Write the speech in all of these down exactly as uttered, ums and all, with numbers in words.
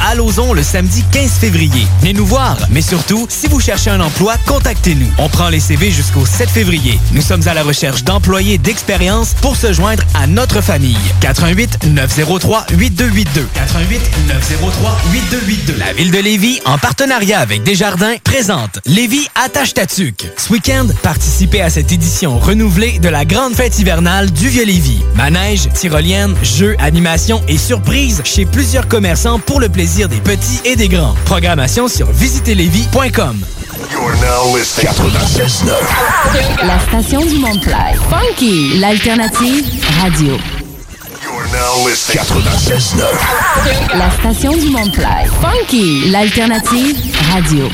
À Lauson le samedi quinze février. Venez nous voir, mais surtout, si vous cherchez un emploi, contactez-nous. On prend les C V jusqu'au sept février. Nous sommes à la recherche d'employés d'expérience pour se joindre à notre famille. quatre un huit neuf zéro trois huit deux huit deux. quatre un huit neuf zéro trois huit deux huit deux. La Ville de Lévis, en partenariat avec Desjardins, présente Lévis Attache ta tuque. Ce week-end, participez à cette édition renouvelée de la grande fête hivernale du Vieux-Lévis. Manège, tyrolienne, jeux, animations et surprises chez plusieurs commerçants pour le plaisir des petits et des grands. Programmation sur visitez lévis point com. La station du Mont-Play. Funky, l'alternative radio. La station du Mont-Play. Funky, l'alternative radio.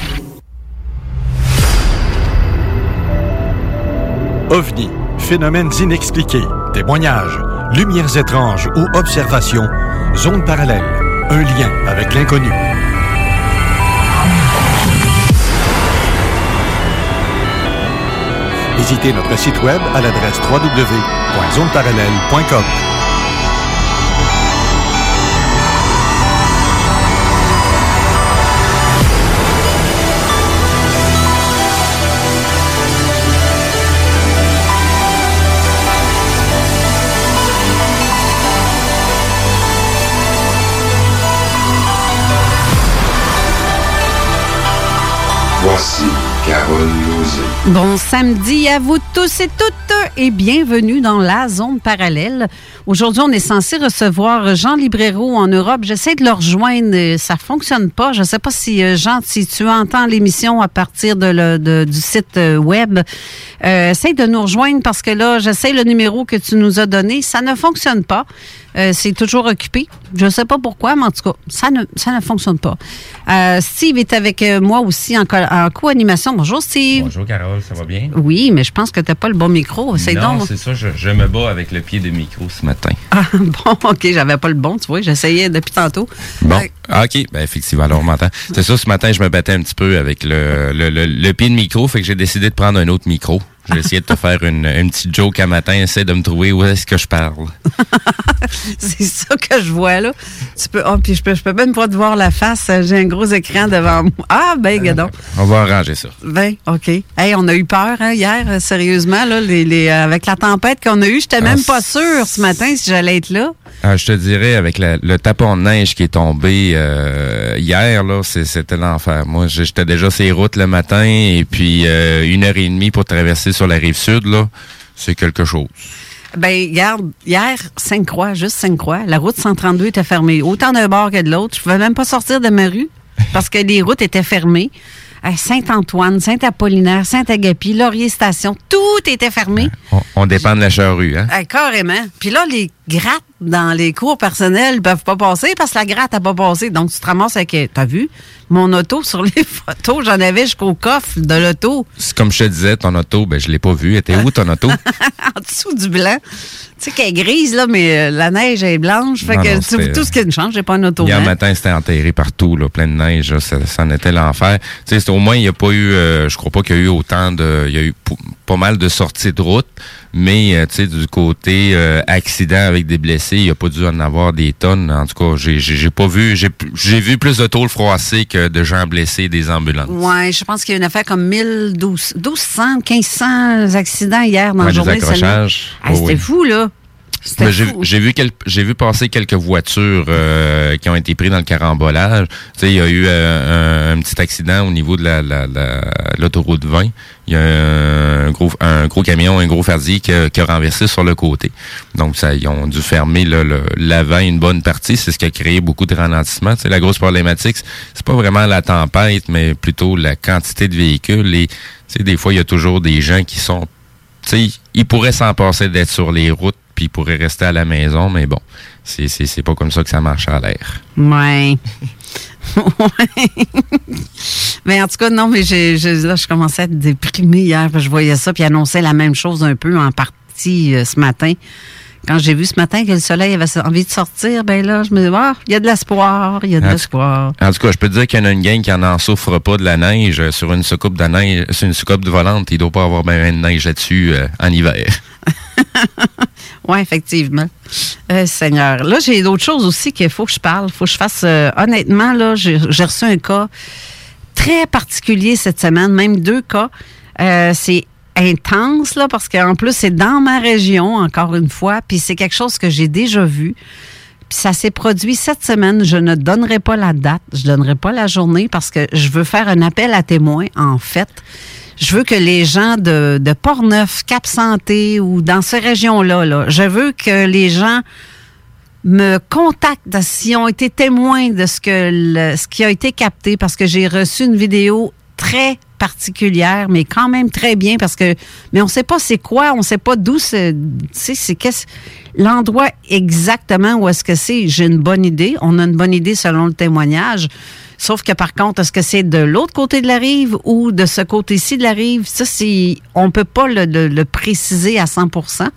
O V N I, phénomènes inexpliqués, témoignages, lumières étranges ou observations, zone parallèle. Un lien avec l'inconnu. Visitez notre site web à l'adresse w w w point zone parallèle point com. Voici Carole Lozé. Bon samedi à vous tous et toutes et bienvenue dans la Zone Parallèle. Aujourd'hui, on est censé recevoir Jean Librero en Europe. J'essaie de le rejoindre, ça fonctionne pas. Je ne sais pas si, Jean, si tu entends l'émission à partir de le, de, du site web. Euh, essaie de nous rejoindre parce que là, j'essaie le numéro que tu nous as donné. Ça ne fonctionne pas. Euh, c'est toujours occupé. Je ne sais pas pourquoi, mais en tout cas, ça ne, ça ne fonctionne pas. Euh, Steve est avec moi aussi en, en co-animation. Bonjour, Steve. Bonjour, Carole. Ça va bien? Oui, mais je pense que tu n'as pas le bon micro. C'est non, donc... c'est ça. Je, je me bats avec le pied de micro ce matin. Ah, bon, OK. J'avais pas le bon, tu vois. J'essayais depuis tantôt. Bon, euh... OK. Ben, effectivement, alors on m'entend. C'est ça, ce matin, je me battais un petit peu avec le, le, le, le pied de micro, fait que j'ai décidé de prendre un autre micro. J'ai essayé de te faire une, une petite joke à matin. Essaie de me trouver où est-ce que je parle. C'est ça que je vois, là. Tu peux, oh, puis je peux, je peux même pas te voir la face. J'ai un gros écran devant moi. Ah, ben, gadon. On va arranger ça. Ben, OK. Hey, on a eu peur, hein, hier, sérieusement, là, les, les, avec la tempête qu'on a eue. J'étais ah, même pas sûre ce matin si j'allais être là. Ah, je te dirais, avec la, le tapon de neige qui est tombé euh, hier, là, c'est, c'était l'enfer. Moi, j'étais déjà sur les routes le matin et puis euh, une heure et demie pour traverser sur la rive sud, là, c'est quelque chose. Ben, regarde, hier, Sainte-Croix, juste Sainte-Croix, la route cent trente-deux était fermée. Autant d'un bord que de l'autre. Je pouvais même pas sortir de ma rue parce que les routes étaient fermées. Saint-Antoine, Saint-Apollinaire, Saint-Agapi, Laurier-Station, tout était fermé. On, on dépend de la charrue, hein? Ah, carrément. Puis là, les grattes dans les cours personnels peuvent pas passer parce que la gratte n'a pas passé. Donc, tu te ramasses avec... T'as vu? Mon auto, sur les photos, j'en avais jusqu'au coffre de l'auto. C'est comme je te disais, ton auto, ben je l'ai pas vu. Elle était où, ton auto? En dessous du blanc. Tu sais qu'elle est grise, là, mais la neige, elle est blanche. Fait non, que non, tu, tout ce qui ne change, j'ai pas un auto. Hier matin, c'était enterré partout, là, plein de neige. Là, ça, ça en était l'enfer. Tu sais, au moins, il n'y a pas eu... Euh, je crois pas qu'il y a eu autant de... Il y a eu p- pas mal de sorties de route, mais, euh, tu sais, du côté euh, accident avec des blessés, il n'y a pas dû en avoir des tonnes. En tout cas, j'ai, j'ai, j'ai pas vu... J'ai, j'ai vu plus de tôles froissées que de gens blessés des ambulances. Oui, je pense qu'il y a une affaire comme mille, douze cents, mille cinq cents accidents hier dans ouais, la journée. Des accrochages. Ah, c'était oh, oui. fou, là. C'était j'ai, j'ai vu quel, j'ai vu passer quelques voitures euh, qui ont été prises dans le carambolage. Tu sais, il y a eu euh, un, un petit accident au niveau de la, la, la l'autoroute vingt. Il y a un gros un gros camion, un gros fardier qui a, qui a renversé sur le côté. Donc ça, ils ont dû fermer le, le, l'avant une bonne partie. C'est ce qui a créé beaucoup de ralentissements. Tu sais, la grosse problématique, c'est pas vraiment la tempête, mais plutôt la quantité de véhicules. Et tu sais, des fois, il y a toujours des gens qui sont, tu sais, ils pourraient s'en passer d'être sur les routes, puis ils pourraient rester à la maison, mais bon, c'est, c'est, c'est pas comme ça que ça marche à l'air. Ouais. Mais en tout cas, non, mais j'ai, j'ai, là, je commençais à être déprimée hier, puis je voyais ça, puis il annonçait la même chose un peu en partie euh, ce matin. Quand j'ai vu ce matin que le soleil avait envie de sortir, ben là, je me dis, ah, il y a de l'espoir, il y a de en l'espoir. En tout cas, je peux te dire qu'il y en a une gang qui n'en souffre pas de la neige sur une soucoupe de neige, sur une soucoupe de volante. Il ne doit pas avoir bien de neige là-dessus euh, en hiver. Oui, effectivement. Euh, Seigneur. Là, j'ai d'autres choses aussi qu'il faut que je parle. faut que je fasse. Euh, honnêtement, là, j'ai, j'ai reçu un cas très particulier cette semaine, même deux cas. Euh, c'est intense, là, parce qu'en plus, c'est dans ma région, encore une fois, puis c'est quelque chose que j'ai déjà vu. Puis ça s'est produit cette semaine. Je ne donnerai pas la date, je donnerai pas la journée, parce que je veux faire un appel à témoins, en fait. Je veux que les gens de, de Port-Neuf, Cap-Santé ou dans ces régions-là, là, je veux que les gens me contactent s'ils ont été témoins de ce que le, ce qui a été capté, parce que j'ai reçu une vidéo très particulière, mais quand même très bien, parce que, mais on ne sait pas c'est quoi, on ne sait pas d'où c'est, c'est, c'est qu'est-ce, l'endroit exactement où est-ce que c'est. J'ai une bonne idée, on a une bonne idée selon le témoignage, sauf que par contre, est-ce que c'est de l'autre côté de la rive ou de ce côté-ci de la rive, ça c'est, on ne peut pas le, le, le préciser à cent pour cent.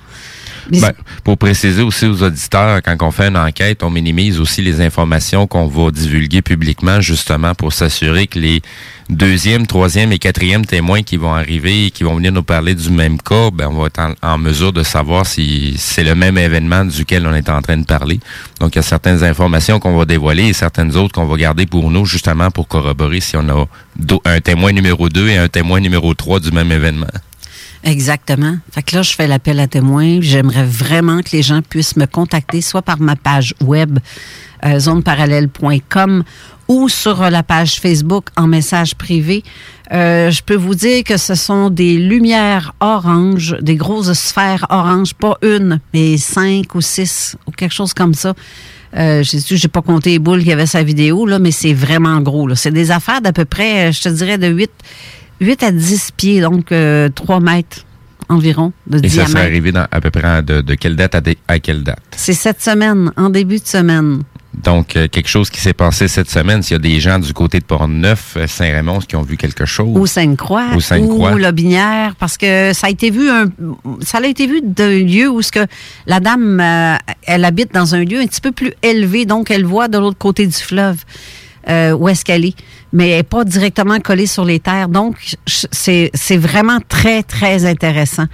Ben, pour préciser aussi aux auditeurs, quand on fait une enquête, on minimise aussi les informations qu'on va divulguer publiquement, justement pour s'assurer que les deuxième, troisième et quatrième témoins qui vont arriver et qui vont venir nous parler du même cas, ben on va être en, en mesure de savoir si c'est le même événement duquel on est en train de parler. Donc, il y a certaines informations qu'on va dévoiler et certaines autres qu'on va garder pour nous, justement pour corroborer si on a un témoin numéro deux et un témoin numéro trois du même événement. Exactement. Fait que là, je fais l'appel à témoins. J'aimerais vraiment que les gens puissent me contacter, soit par ma page web, euh, zone parallèle point com, ou sur la page Facebook en message privé. Euh, je peux vous dire que ce sont des lumières oranges, des grosses sphères oranges, pas une, mais cinq ou six, ou quelque chose comme ça. Euh, j'ai dit, j'ai pas compté les boules qu'il y avait sa vidéo, là, mais c'est vraiment gros, là. C'est des affaires d'à peu près, je te dirais, de huit... huit à dix pieds, donc euh, trois mètres environ de diamètre. Et ça diamètre. Serait arrivé dans, à peu près de, de quelle date à, de, à quelle date? C'est cette semaine, en début de semaine. Donc, euh, quelque chose qui s'est passé cette semaine, s'il y a des gens du côté de Port-Neuf, Saint-Raymond, qui ont vu quelque chose. Ou Sainte-Croix. Ou Sainte-Croix. Ou Lobinière, parce que ça a été vu, un, ça a été vu d'un lieu où ce que la dame, euh, elle habite dans un lieu un petit peu plus élevé, donc elle voit de l'autre côté du fleuve. Euh, où est-ce qu'elle est, mais elle n'est pas directement collée sur les terres. Donc, c'est, c'est vraiment très, très intéressant.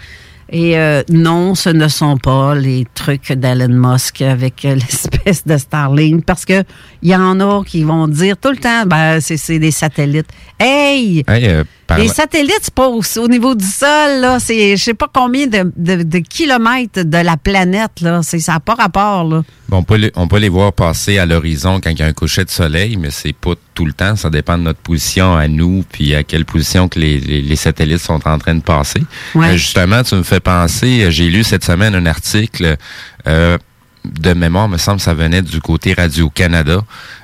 Et euh, non, ce ne sont pas les trucs d'Elon Musk avec l'espèce de Starlink, parce que il y en a qui vont dire tout le temps, ben, c'est, c'est des satellites. Hey! hey euh, par... Les satellites, c'est pas au, au niveau du sol, là. C'est, je sais pas combien de, de, de kilomètres de la planète, là. C'est, ça n'a pas rapport, là. Bon, on peut, les, on peut les voir passer à l'horizon quand il y a un coucher de soleil, mais c'est pas tout le temps. Ça dépend de notre position à nous, puis à quelle position que les, les, les satellites sont en train de passer. Ouais. Euh, justement, tu me fais penser, j'ai lu cette semaine un article euh, de mémoire, me semble ça venait du côté Radio-Canada,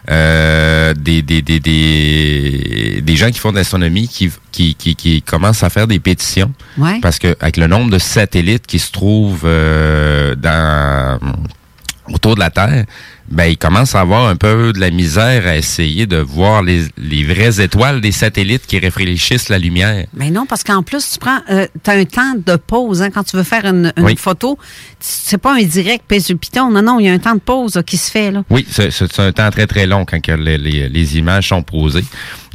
euh, des, des, des, des, des gens qui font de l'astronomie qui, qui, qui, qui commencent à faire des pétitions. Ouais. Parce que avec le nombre de satellites qui se trouvent euh, dans... autour de la Terre, ben il commence à avoir un peu de la misère à essayer de voir les, les vraies étoiles des satellites qui réfléchissent la lumière. Mais non, parce qu'en plus, tu prends euh, t'as un temps de pause. Hein, quand tu veux faire une, une oui. photo, c'est pas un direct pèse-piton. Non, non, il y a un temps de pause là, qui se fait. Là. Oui, c'est, c'est un temps très, très long quand les, les, les images sont posées.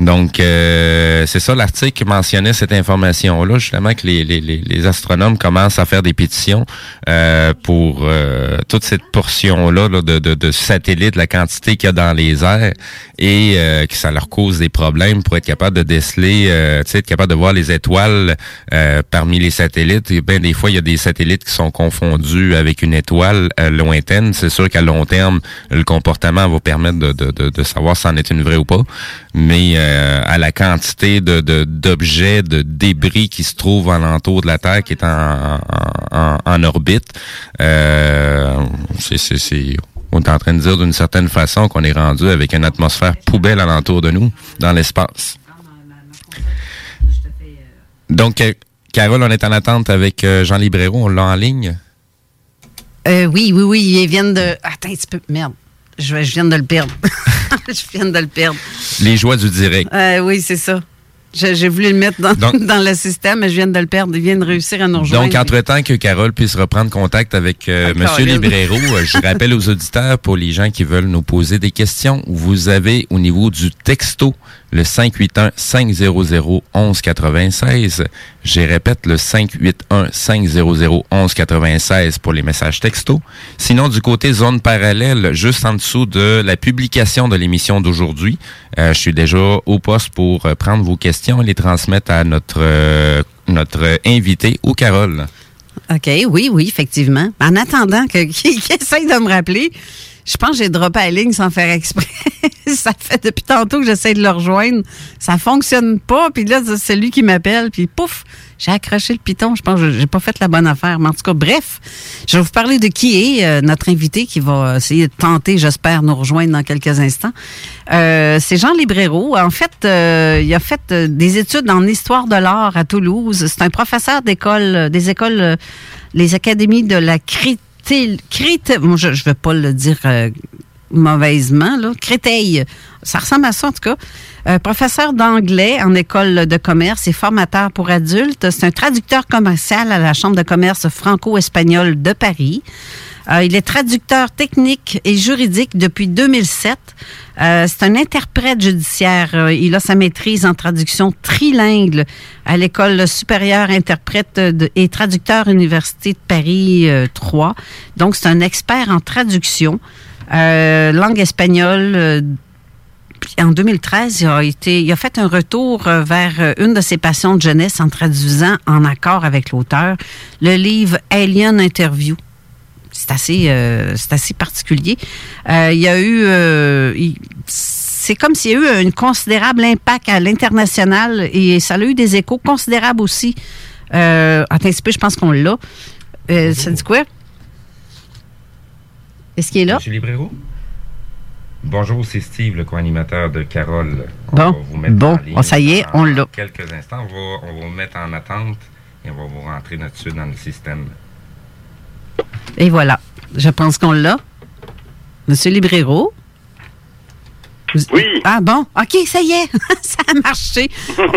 Donc, euh, c'est ça, l'article qui mentionnait cette information-là, justement, que les, les, les astronomes commencent à faire des pétitions euh, pour euh, toute cette portion pollution-là là, de, de, de satellites, la quantité qu'il y a dans les airs et euh, que ça leur cause des problèmes pour être capable de déceler, euh, tu sais, être capable de voir les étoiles euh, parmi les satellites. Et ben des fois, il y a des satellites qui sont confondus avec une étoile euh, lointaine. C'est sûr qu'à long terme, le comportement va permettre de, de, de, de savoir si c'en est une vraie ou pas. Mais euh, à la quantité de, de, d'objets, de débris qui se trouvent alentour de la Terre, qui est en, en, en, en orbite, euh, c'est, c'est, c'est, on est en train de dire d'une certaine façon qu'on est rendu avec une atmosphère poubelle alentour de nous, dans l'espace. Donc, Carole, on est en attente avec Jean Librero, on l'a en ligne. Euh, oui, oui, oui, ils viennent de... Attends, tu peux... Merde, je, je viens de le perdre. je viens de le perdre. Les joies du direct. Euh, oui, c'est ça. Je, j'ai voulu le mettre dans, donc, dans le système, mais je viens de le perdre. Il vient de réussir à nous rejoindre. Donc, entre-temps que Carole puisse reprendre contact avec euh, M. Librero, je rappelle aux auditeurs, pour les gens qui veulent nous poser des questions, vous avez au niveau du texto le cinq huit un, cinq zéro zéro, un un neuf six. Je répète, le cinq huit un, cinq zéro zéro, un un neuf six pour les messages textos. Sinon, du côté Zone Parallèle, juste en dessous de la publication de l'émission d'aujourd'hui, euh, je suis déjà au poste pour euh, prendre vos questions et les transmettre à notre, euh, notre invité, ou Carole. OK, oui, oui, effectivement. En attendant que, qu'il essaye de me rappeler... Je pense que j'ai droppé la ligne sans faire exprès. Ça fait depuis tantôt que j'essaie de le rejoindre. Ça fonctionne pas. Puis là, c'est lui qui m'appelle. Puis pouf, j'ai accroché le piton. Je pense que j'ai pas fait la bonne affaire. Mais en tout cas, bref, je vais vous parler de qui est euh, notre invité qui va essayer de tenter, j'espère, nous rejoindre dans quelques instants. Euh, c'est Jean Librero. En fait, euh, il a fait des études en histoire de l'art à Toulouse. C'est un professeur d'école, des écoles, euh, les académies de la Créteil. Créteil, bon, je ne vais pas le dire euh, mauvaisement, là. Créteil, ça ressemble à ça en tout cas. Euh, professeur d'anglais en école de commerce et formateur pour adultes. C'est un traducteur commercial à la Chambre de commerce franco-espagnole de Paris. Euh, il est traducteur technique et juridique depuis deux mille sept. Euh, c'est un interprète judiciaire. Euh, il a sa maîtrise en traduction trilingue à l'École supérieure interprète de, et traducteur Université de Paris euh, trois. Donc, c'est un expert en traduction. Euh, langue espagnole. Euh, en deux mille treize, il a, été, il a fait un retour vers une de ses passions de jeunesse en traduisant en accord avec l'auteur le livre « Alien Interview ». C'est assez, euh, c'est assez particulier. Euh, il y a eu, euh, il, c'est comme s'il y a eu un considérable impact à l'international et ça a eu des échos considérables aussi. Euh, attends un petit peu, je pense qu'on l'a. Euh, ça dit quoi? Est-ce qu'il est là? M. Librero? Bonjour, c'est Steve, le co-animateur de Carole. On bon, va vous mettre bon, en ligne ça y est, on l'a. Quelques instants, on va, on va vous mettre en attente et on va vous rentrer là-dessus dans le système. Et voilà. Je pense qu'on l'a. Monsieur Librero? Vous... Oui. Ah bon? OK, ça y est. Ça a marché.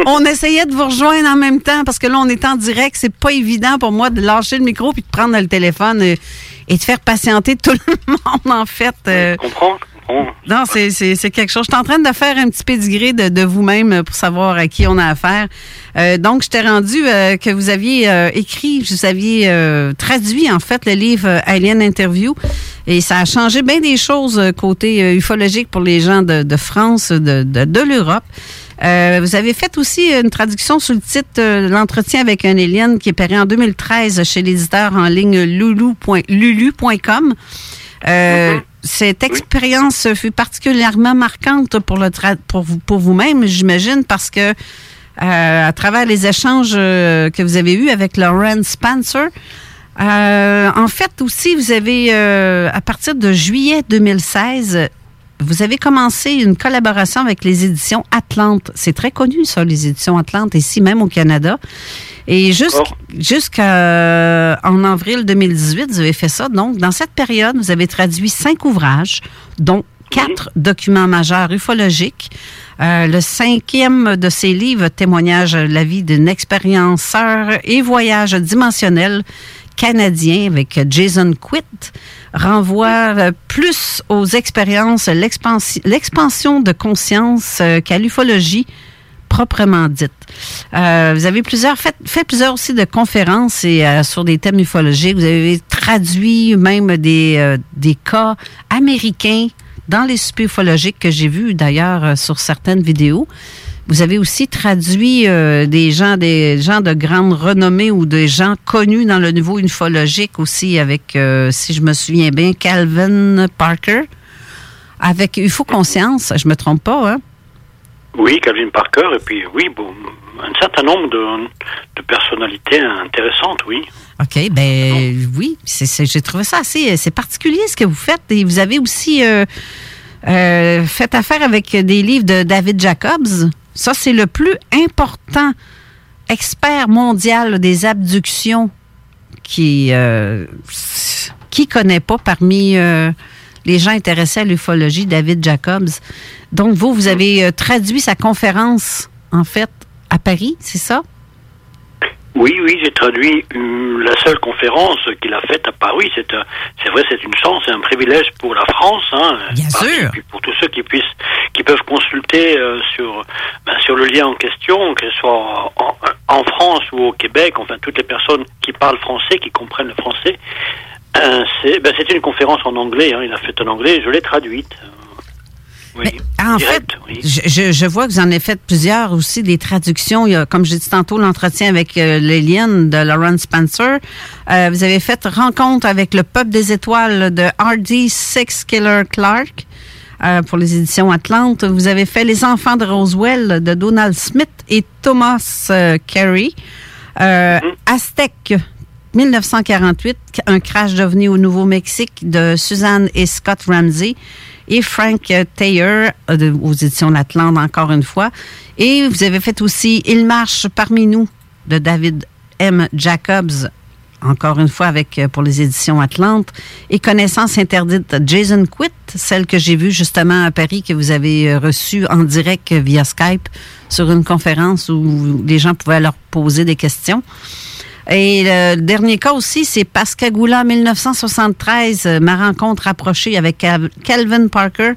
On essayait de vous rejoindre en même temps parce que là, on est en direct. C'est pas évident pour moi de lâcher le micro puis de prendre le téléphone et, et de faire patienter tout le monde, en fait. Euh... Je comprends. Non, c'est, c'est, c'est quelque chose. Je suis en train de faire un petit pédigré de, de vous-même pour savoir à qui on a affaire. Euh, donc, je t'ai rendu euh, que vous aviez euh, écrit, vous aviez euh, traduit, en fait, le livre « Alien Interview ». Et ça a changé bien des choses côté euh, ufologique pour les gens de, de France, de, de, de l'Europe. Euh, vous avez fait aussi une traduction sous le titre euh, « L'entretien avec un alien » qui est paru en deux mille treize chez l'éditeur en ligne lulu point com. Euh, mm-hmm. Cette expérience oui. fut particulièrement marquante pour le tra- pour vous, pour vous-même, j'imagine, parce que euh, à travers les échanges euh, que vous avez eus avec Lawrence Spencer, euh, en fait aussi, vous avez, euh, à partir de juillet deux mille seize, vous avez commencé une collaboration avec les éditions Atlante. C'est très connu, ça, les éditions Atlante, ici même au Canada. Et jusqu'en avril deux mille dix-huit, vous avez fait ça. Donc, dans cette période, vous avez traduit cinq ouvrages, dont quatre documents majeurs ufologiques. Euh, le cinquième de ces livres, témoignage la vie d'une expérienceur et voyage dimensionnel canadien avec Jason Quitt, renvoie plus aux expériences, l'expansion de conscience qu'à l'ufologie proprement dite. Euh, vous avez plusieurs fait, fait plusieurs aussi de conférences et, euh, sur des thèmes ufologiques. Vous avez traduit même des, euh, des cas américains dans les soupers ufologiques que j'ai vus d'ailleurs euh, sur certaines vidéos. Vous avez aussi traduit euh, des gens des gens de grande renommée ou des gens connus dans le niveau ufologique aussi avec, euh, si je me souviens bien, Calvin Parker. Avec U F O Conscience, je me trompe pas, hein? Oui, Calvin Parker, et puis oui, bon, un certain nombre de, de personnalités intéressantes, oui. OK, ben oui, c'est, c'est, j'ai trouvé ça assez c'est particulier ce que vous faites. Et vous avez aussi euh, euh, fait affaire avec des livres de David Jacobs. Ça, c'est le plus important expert mondial des abductions qui euh, qui connaît pas parmi... Euh, les gens intéressés à l'ufologie, David Jacobs. Donc, vous, vous avez euh, traduit sa conférence, en fait, à Paris, c'est ça? Oui, oui, j'ai traduit euh, la seule conférence qu'il a faite à Paris. C'est, euh, c'est vrai, c'est une chance, c'est un privilège pour la France. Hein, Bien Paris, sûr! Puis pour tous ceux qui, puissent, qui peuvent consulter euh, sur, ben, sur le lien en question, que ce soit en, en France ou au Québec, enfin, toutes les personnes qui parlent français, qui comprennent le français. Euh, c'est, ben, c'était une conférence en anglais, hein, il a fait en anglais, je l'ai traduite. Oui, mais, en direct, fait, oui. je, je vois que vous en avez fait plusieurs aussi, des traductions. Il y a, comme j'ai dit tantôt, l'entretien avec euh, l'Alien de Lawrence Spencer. Euh, vous avez fait rencontre avec le peuple des étoiles de R D Six Killer Clark euh, pour les éditions Atlante. Vous avez fait Les enfants de Roswell de Donald Smith et Thomas euh, Carey. Euh, mm-hmm. Aztèque. dix-neuf cent quarante-huit, un crash d'ovni au Nouveau-Mexique de Suzanne et Scott Ramsey et Frank Thayer aux éditions L'Atlante encore une fois. Et vous avez fait aussi Il marche parmi nous de David M. Jacobs encore une fois avec pour les éditions Atlante et Connaissances interdites de Jason Quitt, celle que j'ai vue justement à Paris que vous avez reçue en direct via Skype sur une conférence où les gens pouvaient leur poser des questions. Et le dernier cas aussi, c'est Pascagoula dix-neuf cent soixante-treize, ma rencontre rapprochée avec Calvin Parker,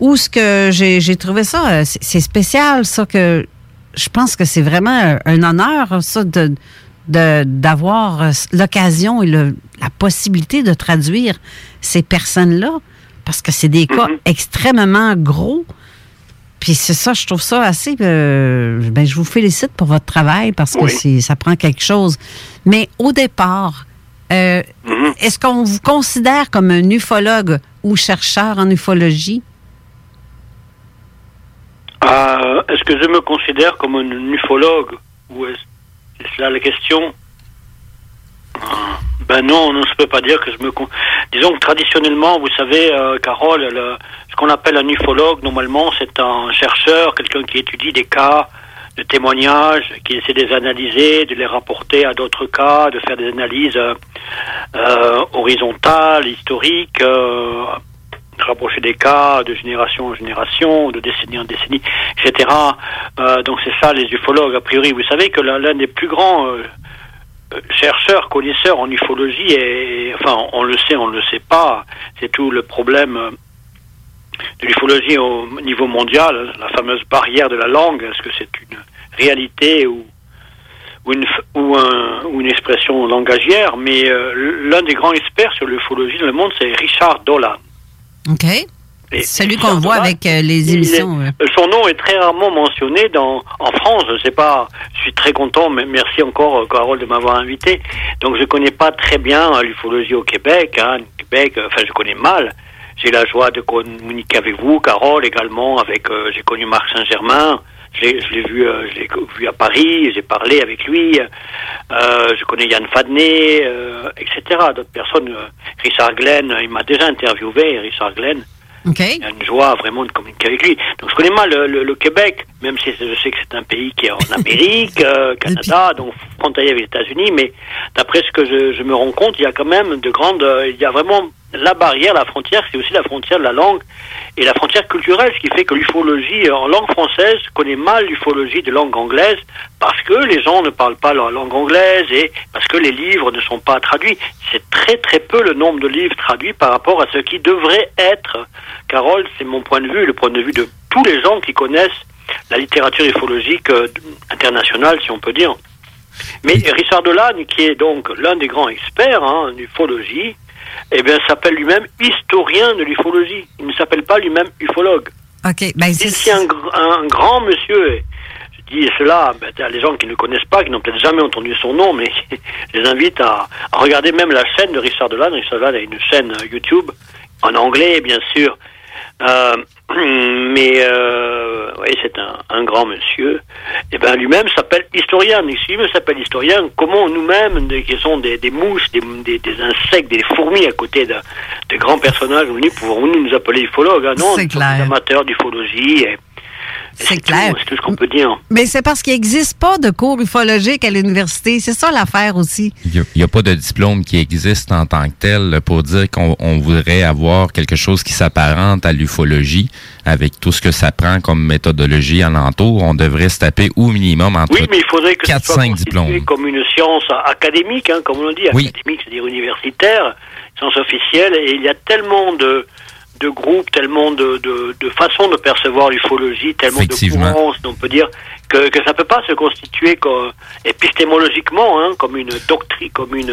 où ce que j'ai, j'ai trouvé ça, c'est spécial, ça, que je pense que c'est vraiment un honneur, ça, de, de, d'avoir l'occasion et le, la possibilité de traduire ces personnes-là, parce que c'est des cas extrêmement gros. Puis c'est ça, je trouve ça assez... Euh, ben je vous félicite pour votre travail parce que oui. c'est, ça prend quelque chose. Mais au départ, euh, mm-hmm. est-ce qu'on vous considère comme un ufologue ou chercheur en ufologie? Euh, est-ce que je me considère comme un ufologue? Ou est-ce, c'est là la question? Ben non, non, je peux pas dire que je me... Con... Disons que traditionnellement, vous savez, euh, Carole, le, ce qu'on appelle un ufologue, normalement, c'est un chercheur, quelqu'un qui étudie des cas de témoignages, qui essaie de les analyser, de les rapporter à d'autres cas, de faire des analyses euh, euh, horizontales, historiques, euh, de rapprocher des cas de génération en génération, de décennie en décennie, et cetera. Euh, donc c'est ça, les ufologues, a priori. Vous savez que la, l'un des plus grands... Euh, chercheurs, connaisseurs en ufologie, et enfin, on le sait, on ne le sait pas, c'est tout le problème de l'ufologie au niveau mondial, la fameuse barrière de la langue, est-ce que c'est une réalité ou, ou, une, ou, un, ou une expression langagière, mais euh, l'un des grands experts sur l'ufologie dans le monde, c'est Richard Dolan. OK. Et celui qu'on voit Dolan, avec euh, les émissions. Est, son nom est très rarement mentionné dans, en France. Je sais pas, je suis très content, mais merci encore, Carole, de m'avoir invité. Donc, je connais pas très bien l'ufologie au Québec, hein, Québec, enfin, je connais mal. J'ai la joie de communiquer avec vous, Carole, également, avec, euh, j'ai connu Marc Saint-Germain. Je l'ai, je l'ai vu, euh, je l'ai vu à Paris, j'ai parlé avec lui, euh, je connais Yann Fadney, euh, et cetera. D'autres personnes, euh, Richard Glenn, il m'a déjà interviewé, Richard Glenn. Okay. Il y a une joie vraiment de communiquer avec lui. Donc je connais mal le, le, le Québec, même si je sais que c'est un pays qui est en Amérique, euh, Canada, donc frontalier avec les États-Unis, mais d'après ce que je, je me rends compte, il y a quand même de grandes... Euh, il y a vraiment la barrière, la frontière, c'est aussi la frontière de la langue et la frontière culturelle, ce qui fait que l'ufologie en langue française connaît mal l'ufologie de langue anglaise parce que les gens ne parlent pas la langue anglaise et parce que les livres ne sont pas traduits. C'est très très peu le nombre de livres traduits par rapport à ce qui devrait être. Carole, c'est mon point de vue, le point de vue de tous les gens qui connaissent la littérature ufologique euh, internationale, si on peut dire. Mais oui. Richard Dolan, qui est donc l'un des grands experts hein, en ufologie, eh bien, s'appelle lui-même historien de l'ufologie. Il ne s'appelle pas lui-même ufologue. Okay, ben, c'est... c'est un, un grand monsieur. Je dis cela, ben, les gens qui ne le connaissent pas, qui n'ont peut-être jamais entendu son nom, mais je les invite à, à regarder même la chaîne de Richard Dolan. Richard Dolan a une chaîne YouTube, en anglais, bien sûr. Euh, mais, euh, oui, c'est un, un grand monsieur. Et ben, lui-même s'appelle historien. Et s'il s'appelle historien, comment nous-mêmes, qui sont des, des mouches, des, des, des insectes, des fourmis à côté de, de grands personnages, pouvons-nous nous appeler ufologues? Hein? Non, c'est nous sommes des amateurs d'ufologie. Et, C'est, c'est clair. Tout, c'est tout ce qu'on peut dire. Mais c'est parce qu'il n'existe pas de cours ufologique à l'université. C'est ça l'affaire aussi. Il n'y a, a pas de diplôme qui existe en tant que tel pour dire qu'on on voudrait avoir quelque chose qui s'apparente à l'ufologie avec tout ce que ça prend comme méthodologie alentour. On devrait se taper au minimum entre oui, mais il faudrait que quatre, ce soit cinq diplômes. Comme une science académique, hein, comme on dit, oui. académique, c'est-à-dire universitaire, science officielle. Et il y a tellement de... de groupes, tellement de, de, de façons de percevoir l'ufologie, tellement de courants, on peut dire, que, que ça ne peut pas se constituer comme, épistémologiquement, hein, comme une doctrine, comme une...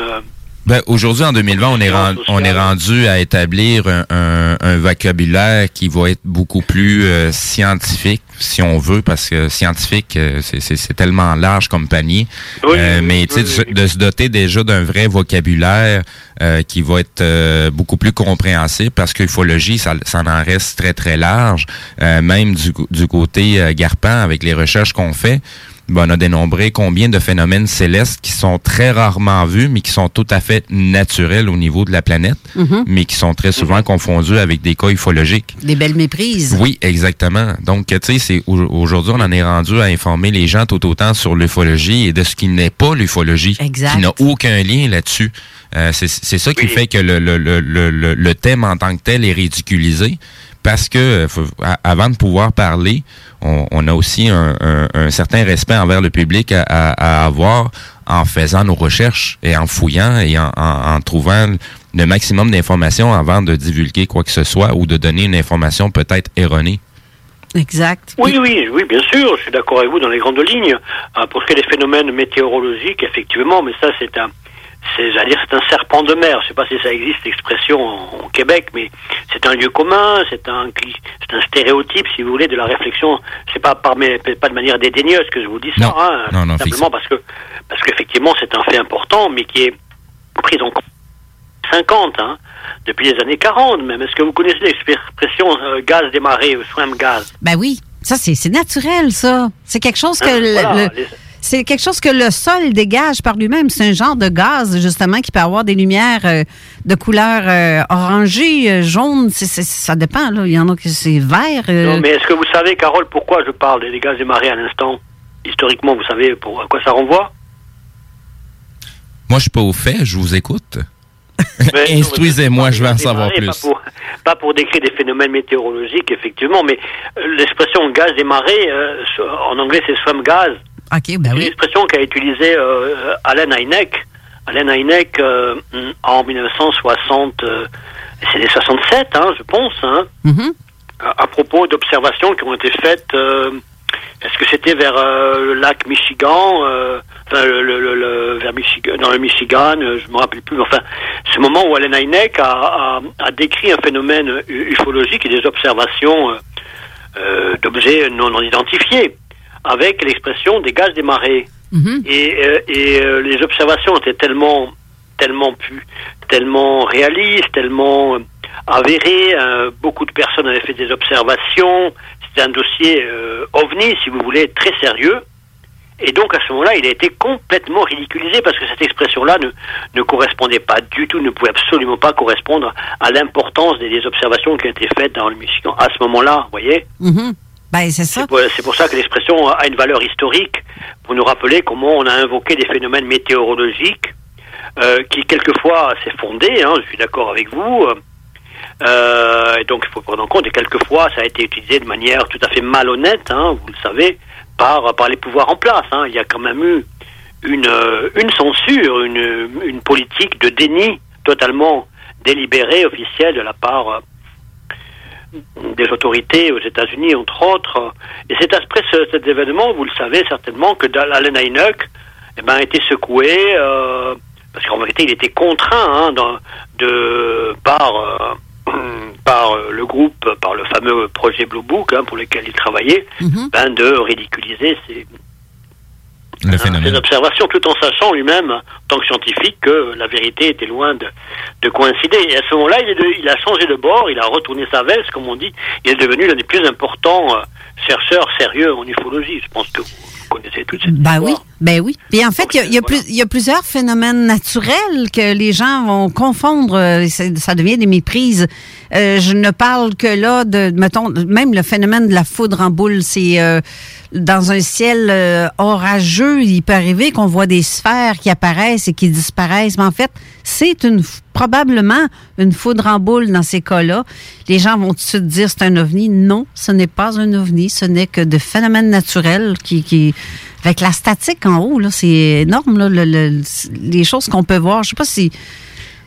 Ben, aujourd'hui, en deux mille vingt, on est, rendu, on est rendu à établir un, un, un vocabulaire qui va être beaucoup plus euh, scientifique, si on veut, parce que scientifique, c'est, c'est, c'est tellement large comme panier. Oui, euh, mais oui, oui, oui. De, de se doter déjà d'un vrai vocabulaire euh, qui va être euh, beaucoup plus compréhensible, parce que l'ufologie, ça, ça en reste très, très large, euh, même du, du côté euh, Garpin, avec les recherches qu'on fait. Ben, on a dénombré combien de phénomènes célestes qui sont très rarement vus, mais qui sont tout à fait naturels au niveau de la planète, mm-hmm. mais qui sont très souvent mm-hmm. confondus avec des cas ufologiques. Des belles méprises. Oui, exactement. Donc, tu sais, c'est aujourd'hui, on en est rendu à informer les gens tout autant sur l'ufologie et de ce qui n'est pas l'ufologie, exact. Qui n'a aucun lien là-dessus. Euh, c'est, c'est ça qui oui. fait que le, le, le, le, le thème en tant que tel est ridiculisé. Parce que avant de pouvoir parler, on, on a aussi un, un, un certain respect envers le public à, à, à avoir en faisant nos recherches et en fouillant et en, en, en trouvant le maximum d'informations avant de divulguer quoi que ce soit ou de donner une information peut-être erronée. Exact. Oui, oui, oui, bien sûr, je suis d'accord avec vous dans les grandes lignes. Euh, pour ce qui est des phénomènes météorologiques, effectivement, mais ça c'est un... C'est, j'allais dire, c'est un serpent de mer. Je ne sais pas si ça existe, l'expression en, en Québec, mais c'est un lieu commun, c'est un, c'est un stéréotype, si vous voulez, de la réflexion. C'est pas par mes, pas de manière dédaigneuse que je vous dis ça, non, hein, non, non, simplement fixe. parce que parce qu'effectivement c'est un fait important, mais qui est pris en compte cinquante, hein, depuis les années quarante même. Est-ce que vous connaissez l'expression euh, gaz des marées, swim gaz? Ben oui, ça c'est, c'est naturel, ça. C'est quelque chose que hein, le, voilà, le... Les... C'est quelque chose que le sol dégage par lui-même. C'est un genre de gaz, justement, qui peut avoir des lumières euh, de couleur euh, orangée, euh, jaune. C'est, c'est, ça dépend, là. Il y en a qui c'est vert. Euh... Non, mais est-ce que vous savez, Carole, pourquoi je parle des gaz des marées à l'instant? Historiquement, vous savez pour à quoi ça renvoie? Moi, je ne suis pas au fait. Je vous écoute. Instruisez-moi, je vais en savoir plus. Pas pour, pas pour décrire des phénomènes météorologiques, effectivement, mais euh, l'expression gaz des marées, euh, en anglais, c'est swim gaz. Okay, ben c'est oui. l'expression qu'a utilisée euh, Allen Hynek. Allen Hynek, euh, en dix-neuf cent soixante, euh, c'est les soixante-sept, hein, je pense, hein, mm-hmm. à, à propos d'observations qui ont été faites, euh, est-ce que c'était vers euh, le lac Michigan, euh, enfin, le, le, le, le, vers Michigan, dans le Michigan, euh, je ne me rappelle plus, mais enfin, ce moment où Allen Hynek a, a, a décrit un phénomène ufologique et des observations euh, euh, d'objets non, non identifiés, avec l'expression des gaz des marées. Mm-hmm. Et, euh, et euh, les observations étaient tellement, tellement, pu, tellement réalistes, tellement euh, avérées. Euh, beaucoup de personnes avaient fait des observations. C'était un dossier euh, ovni, si vous voulez, très sérieux. Et donc, à ce moment-là, il a été complètement ridiculisé parce que cette expression-là ne, ne correspondait pas du tout, ne pouvait absolument pas correspondre à l'importance des, des observations qui ont été faites dans le Michigan. À ce moment-là, vous voyez? Mm-hmm. Ben, c'est ça. C'est pour, c'est pour ça que l'expression a une valeur historique, pour nous rappeler comment on a invoqué des phénomènes météorologiques, euh, qui quelquefois s'est fondé, hein, je suis d'accord avec vous, euh, et donc il faut prendre en compte, et quelquefois ça a été utilisé de manière tout à fait malhonnête, hein, vous le savez, par, par les pouvoirs en place, hein. Il y a quand même eu une, une censure, une, une politique de déni totalement délibérée, officielle de la part des autorités aux États-Unis, entre autres. Et c'est après ce, cet événement, vous le savez certainement, que Allen Hynek eh ben, a été secoué, euh, parce qu'en vérité, il était contraint hein, dans, de, par, euh, par le groupe, par le fameux projet Blue Book, hein, pour lequel il travaillait, mm-hmm. ben, de ridiculiser ses... Le phénomène. Ces observations, tout en sachant lui-même, en tant que scientifique, que la vérité était loin de, de coïncider. Et à ce moment-là, il, est de, il a changé de bord, il a retourné sa veste, comme on dit. Il est devenu l'un des plus importants euh, chercheurs sérieux en ufologie. Je pense que vous connaissez toutes ces ben oui, ben oui. Et en fait, il y a, y a, plus, y a plusieurs phénomènes naturels que les gens vont confondre. Euh, ça devient des méprises. Euh, je ne parle que là de, mettons, même le phénomène de la foudre en boule, c'est... Euh, dans un ciel euh, orageux, il peut arriver qu'on voit des sphères qui apparaissent et qui disparaissent. Mais en fait, c'est une probablement une foudre en boule dans ces cas-là. Les gens vont tout de suite dire c'est un ovni. Non, ce n'est pas un ovni. Ce n'est que de phénomènes naturels qui, qui avec la statique en haut, là, c'est énorme. Là, le, le, les choses qu'on peut voir, je sais pas si...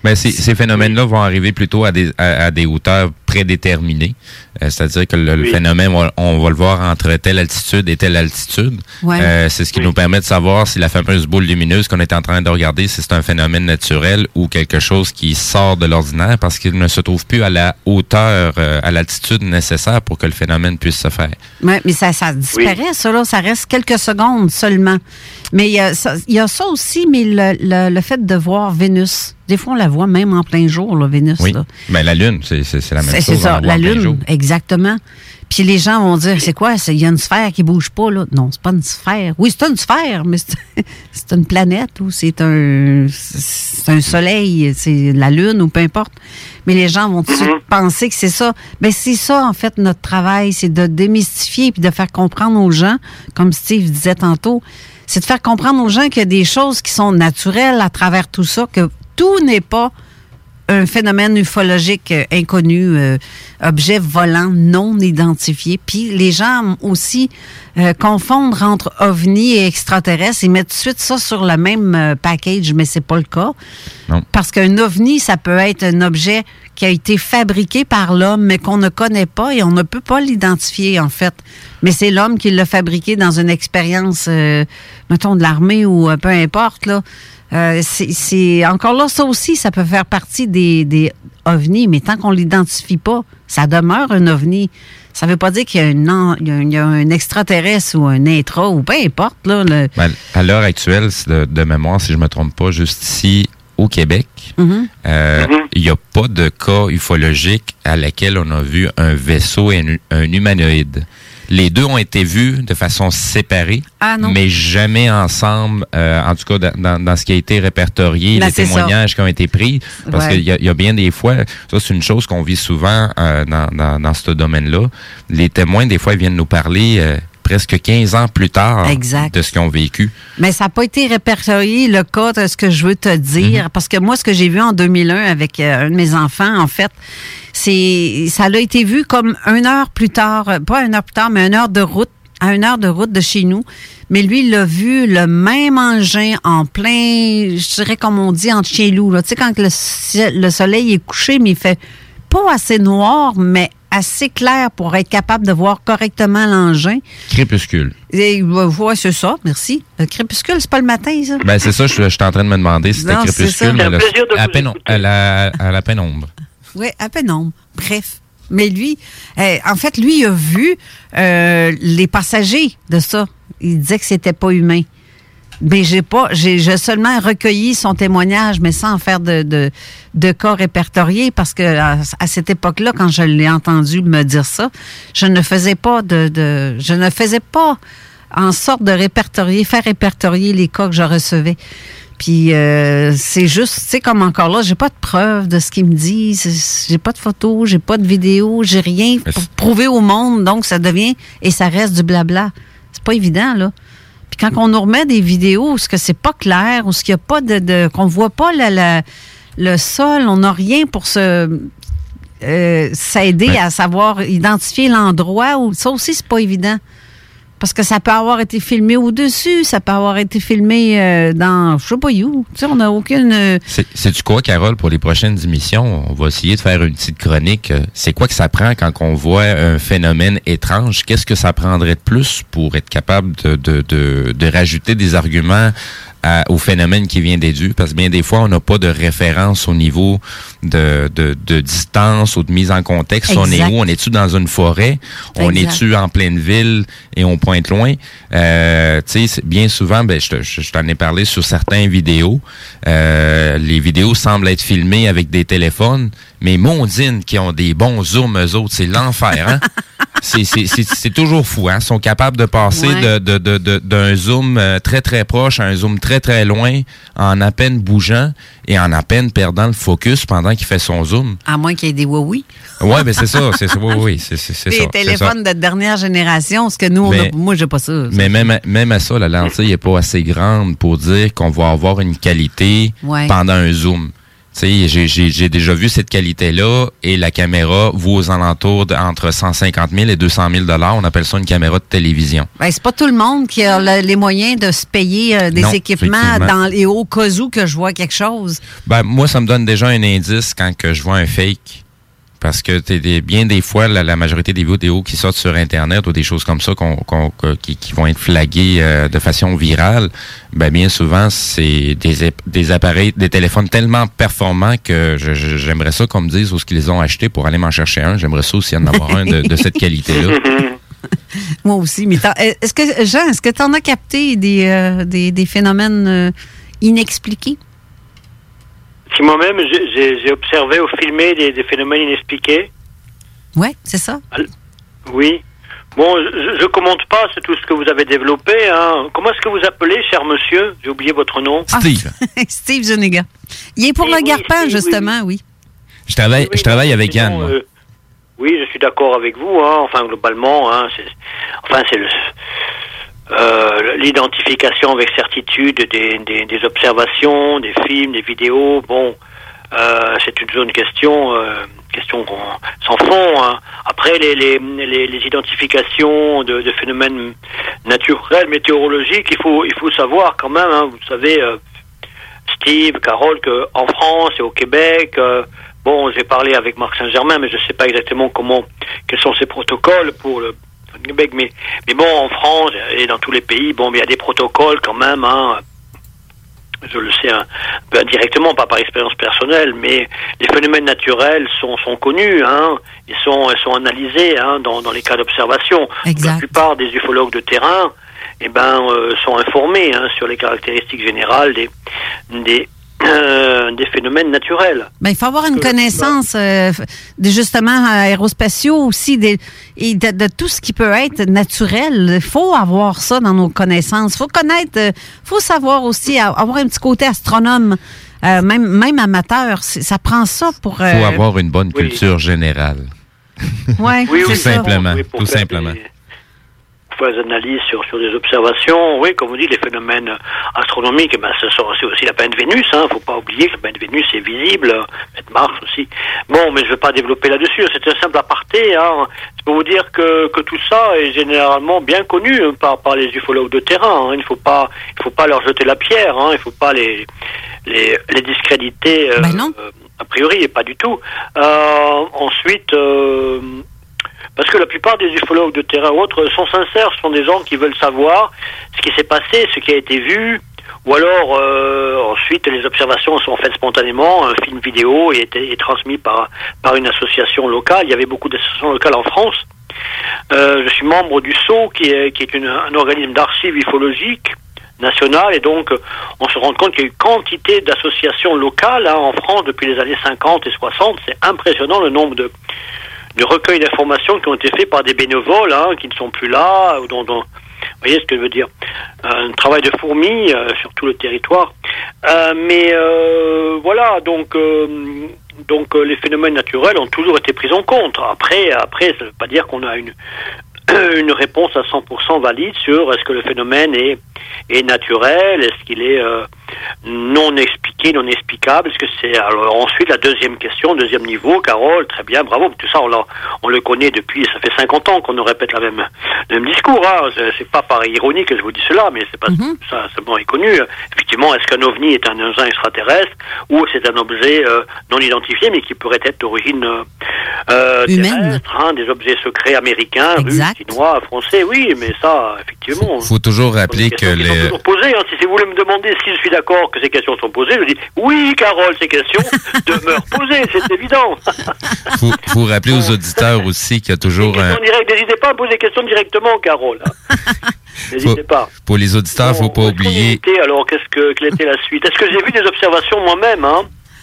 Bien, ces, ces phénomènes-là vont arriver plutôt à des, à, à des hauteurs prédéterminées. Euh, c'est-à-dire que le, le phénomène, on, on va le voir entre telle altitude et telle altitude. Ouais. Euh, c'est ce qui nous permet de savoir si la fameuse boule lumineuse qu'on est en train de regarder, si c'est un phénomène naturel ou quelque chose qui sort de l'ordinaire parce qu'il ne se trouve plus à la hauteur, euh, à l'altitude nécessaire pour que le phénomène puisse se faire. Oui, mais ça, ça disparaît, oui. ça, là. Ça reste quelques secondes seulement. Mais il y a ça, il y a ça aussi, mais le, le, le fait de voir Vénus... Des fois, on la voit même en plein jour, là, Vénus. Oui, là. Ben, la Lune, c'est, c'est, c'est la même c'est, chose. C'est ça, la Lune, exactement. Puis les gens vont dire, c'est quoi, il y a une sphère qui bouge pas, là. Non, c'est pas une sphère. Oui, c'est une sphère, mais c'est, c'est une planète ou c'est un, c'est un soleil, c'est la Lune ou peu importe. Mais les gens vont mm-hmm. penser que c'est ça. Mais c'est ça, en fait, notre travail, c'est de démystifier puis de faire comprendre aux gens, comme Steve disait tantôt, c'est de faire comprendre aux gens qu'il y a des choses qui sont naturelles à travers tout ça, que tout n'est pas un phénomène ufologique euh, inconnu, euh, objet volant non identifié. Puis les gens aussi euh, confondent entre ovni et extraterrestre et mettent tout de suite ça sur le même euh, package, mais c'est pas le cas. Non. Parce qu'un ovni, ça peut être un objet qui a été fabriqué par l'homme, mais qu'on ne connaît pas et on ne peut pas l'identifier, en fait. Mais c'est l'homme qui l'a fabriqué dans une expérience, euh, mettons, de l'armée ou euh, peu importe, là. Euh, c'est, c'est encore là, ça aussi, ça peut faire partie des, des ovnis, mais tant qu'on l'identifie pas, ça demeure un ovni. Ça veut pas dire qu'il y a, une, il y a un extraterrestre ou un intra ou peu importe. Là, le... ben, à l'heure actuelle, de, de mémoire, si je me trompe pas, juste ici au Québec, il mm-hmm. euh, mm-hmm. y a pas de cas ufologique à laquelle on a vu un vaisseau et un, un humanoïde. Les deux ont été vus de façon séparée, ah mais jamais ensemble, euh, en tout cas dans, dans, dans ce qui a été répertorié, là, les témoignages ça. qui ont été pris. Parce ouais. qu'il y a, y a bien des fois, ça c'est une chose qu'on vit souvent euh, dans, dans, dans ce domaine-là, les témoins des fois ils viennent nous parler... Euh, presque quinze ans plus tard exact. de ce qu'ils ont vécu. Mais ça n'a pas été répertorié, le cas de ce que je veux te dire, mm-hmm. parce que moi, ce que j'ai vu en deux mille un avec euh, un de mes enfants, en fait, c'est ça a été vu comme une heure plus tard, pas une heure plus tard, mais une heure de route, à une heure de route de chez nous. Mais lui, il l'a vu, le même engin en plein, je dirais comme on dit, entre chez nous. Tu sais, quand le, le soleil est couché, mais il fait pas assez noir, mais assez clair pour être capable de voir correctement l'engin. Crépuscule. Et, ouais, c'est ça, merci. Le crépuscule, c'est pas le matin, ça? Ben, c'est ça, je, je suis en train de me demander si c'était crépuscule, mais à la pénombre. Oui, à pénombre. Bref. Mais lui, euh, en fait, lui, il a vu euh, les passagers de ça. Il disait que c'était pas humain. Mais j'ai pas, j'ai, j'ai seulement recueilli son témoignage, mais sans faire de, de, de cas répertoriés, parce que à, à cette époque-là, quand je l'ai entendu me dire ça, je ne faisais pas de, de, je ne faisais pas en sorte de répertorier, faire répertorier les cas que je recevais. Puis euh, c'est juste, tu sais, comme encore là, j'ai pas de preuves de ce qu'ils me disent, j'ai pas de photos, j'ai pas de vidéos, j'ai rien pour prouver au monde, donc ça devient et ça reste du blabla. C'est pas évident, là. Puis quand on nous remet des vidéos où ce que c'est pas clair, où ce qu'il y a pas de, de qu'on voit pas la, la, le sol, on n'a rien pour se euh, s'aider ouais. à savoir identifier l'endroit où ça aussi c'est pas évident. Parce que ça peut avoir été filmé au-dessus, ça peut avoir été filmé euh, dans, je sais pas où. Tu sais, on n'a aucune... Euh... C'est, c'est-tu quoi, Carole, pour les prochaines émissions? On va essayer de faire une petite chronique. C'est quoi que ça prend quand on voit un phénomène étrange? Qu'est-ce que ça prendrait de plus pour être capable de, de, de, de rajouter des arguments à, au phénomène qui vient déduit? Parce que bien des fois, on n'a pas de référence au niveau de, de, de distance ou de mise en contexte. Exact. On est où? On est-tu dans une forêt? Exact. On est-tu en pleine ville et on pointe loin? Euh, tu sais, bien souvent, ben, je, te, je, je t'en ai parlé sur certaines vidéos. Euh, les vidéos semblent être filmées avec des téléphones, mais mondine qui ont des bons zooms, eux autres, c'est l'enfer, hein? C'est, c'est, c'est, c'est toujours fou, hein? Ils sont capables de passer ouais. de, de, de, de, d'un zoom très, très proche à un zoom très, très loin, en à peine bougeant et en à peine perdant le focus pendant qu'il fait son zoom. À moins qu'il y ait des Huawei. Oui, mais c'est ça. C'est ça. Oui, oui, c'est, c'est, c'est ça. Des téléphones de dernière génération, ce que nous, mais, on a, moi, j'ai pas ça. Mais même, même à ça, la lentille n'est pas assez grande pour dire qu'on va avoir une qualité ouais. pendant un zoom. Tu sais, j'ai, j'ai, j'ai déjà vu cette qualité-là et la caméra vaut aux alentours d'entre cent cinquante mille et deux cent mille dollars. On appelle ça une caméra de télévision. Ben, c'est pas tout le monde qui a le, les moyens de se payer euh, des non, équipements dans, et au cas où que je vois quelque chose. Ben, moi, ça me donne déjà un indice quand que je vois un fake. Parce que t'es des, bien des fois, la, la majorité des vidéos qui sortent sur Internet ou des choses comme ça qu'on, qu'on, qui, qui vont être flaguées euh, de façon virale, ben bien souvent, c'est des, des appareils, des téléphones tellement performants que je, je, j'aimerais ça qu'on me dise où est-ce qu'ils les ont achetés pour aller m'en chercher un. J'aimerais ça aussi en avoir un de, de cette qualité-là. Moi aussi. Mais est-ce que, Jean, est-ce que tu en as capté des, euh, des, des phénomènes euh, inexpliqués? Si moi-même, j'ai, j'ai observé ou filmé des, des phénomènes inexpliqués. Oui, c'est ça. Oui. Bon, je ne commente pas, c'est tout ce que vous avez développé. Hein. Comment est-ce que vous appelez, cher monsieur? J'ai oublié votre nom. Steve. Ah, Steve Zuniga. Il est pour et le oui, Garpin, justement, oui. oui. Je travaille, oui, je travaille oui, avec Yann. Euh, oui, je suis d'accord avec vous. Hein. Enfin, globalement, hein, c'est, enfin, c'est le... Euh, l'identification avec certitude des, des, des observations, des films, des vidéos, bon, euh, c'est une zone question, euh, question qu'on s'en fond. Hein. Après, les, les, les, les identifications de, de phénomènes naturels, météorologiques, il faut, il faut savoir quand même, hein, vous savez, euh, Steve, Carole, qu'en France et au Québec, euh, bon, j'ai parlé avec Marc Saint-Germain, mais je ne sais pas exactement comment, quels sont ses protocoles pour le Québec, mais, mais bon, en France et dans tous les pays, bon, il y a des protocoles quand même, hein, je le sais hein, ben, directement, pas par expérience personnelle, mais les phénomènes naturels sont, sont connus, hein, ils sont, ils sont analysés hein, dans, dans les cas d'observation. Exact. La plupart des ufologues de terrain eh ben, euh, sont informés hein, sur les caractéristiques générales des... des Euh, des phénomènes naturels. Ben, il faut avoir une que, connaissance euh, de, justement aérospatiaux aussi des, et de, de tout ce qui peut être naturel. Il faut avoir ça dans nos connaissances. Il faut connaître, il euh, faut savoir aussi avoir un petit côté astronome, euh, même, même amateur. Ça prend ça pour... Il euh, faut avoir une bonne culture oui. générale. Ouais, oui, tout oui, simplement. Oui, tout simplement. Des... des analyses sur, sur des observations. Oui, comme on dit, les phénomènes astronomiques, ben, ce sont aussi, aussi la planète Vénus. Il hein. ne faut pas oublier que la planète Vénus est visible. La planète Mars aussi. Bon, mais je ne vais pas développer là-dessus. C'est un simple aparté. Hein. C'est pour vous dire que, que tout ça est généralement bien connu hein, par, par les ufologues de terrain. Hein. Il ne faut pas, il faut pas leur jeter la pierre. Hein. Il ne faut pas les, les, les discréditer euh, ben non. Euh, a priori, et pas du tout. Euh, ensuite... Euh, Parce que la plupart des ufologues de terrain ou autres sont sincères, ce sont des gens qui veulent savoir ce qui s'est passé, ce qui a été vu, ou alors euh, ensuite les observations sont faites spontanément, un film vidéo est, est transmis par, par une association locale, il y avait beaucoup d'associations locales en France. Euh, je suis membre du S O, qui est, qui est une, un organisme d'archives ufologiques national, et donc on se rend compte qu'il y a eu quantité d'associations locales hein, en France depuis les années cinquante et soixante, c'est impressionnant le nombre de... de recueils d'informations qui ont été faits par des bénévoles hein, qui ne sont plus là, ou dont, dont, vous voyez ce que je veux dire, un travail de fourmi euh, sur tout le territoire. Euh, mais euh, voilà, donc euh, donc euh, les phénomènes naturels ont toujours été pris en compte. Après, après, ça ne veut pas dire qu'on a une une réponse à cent pour cent valide sur est-ce que le phénomène est est naturel, est-ce qu'il est euh, non expliqué, non explicable. Est-ce que c'est... Alors, ensuite, la deuxième question, deuxième niveau, Carole, très bien, bravo. Tout ça, on, l'a, on le connaît depuis, ça fait cinquante ans qu'on nous répète la même, le même discours. Hein. C'est, c'est pas par ironie que je vous dis cela, mais c'est pas mm-hmm. ça, c'est bon, inconnu. Effectivement, est-ce qu'un ovni est un engin extraterrestre ou c'est un objet euh, non identifié, mais qui pourrait être d'origine euh, terrestre, hein, des objets secrets américains, russes, chinois, français, oui, mais ça, effectivement... Il faut toujours rappeler que les... Sont toujours posées, hein. Si, si vous voulez me demander si je suis d'accord que ces questions sont posées, je dis, oui, Carole, ces questions demeurent posées, c'est évident. Il faut, faut rappeler aux auditeurs aussi qu'il y a toujours... Un... Direct, n'hésitez pas à poser des questions directement, Carole. N'hésitez pas. Pour les auditeurs, il ne faut pas oublier... Était, alors, qu'est-ce que, quelle était la suite? Est-ce que j'ai vu des observations moi-même, hein?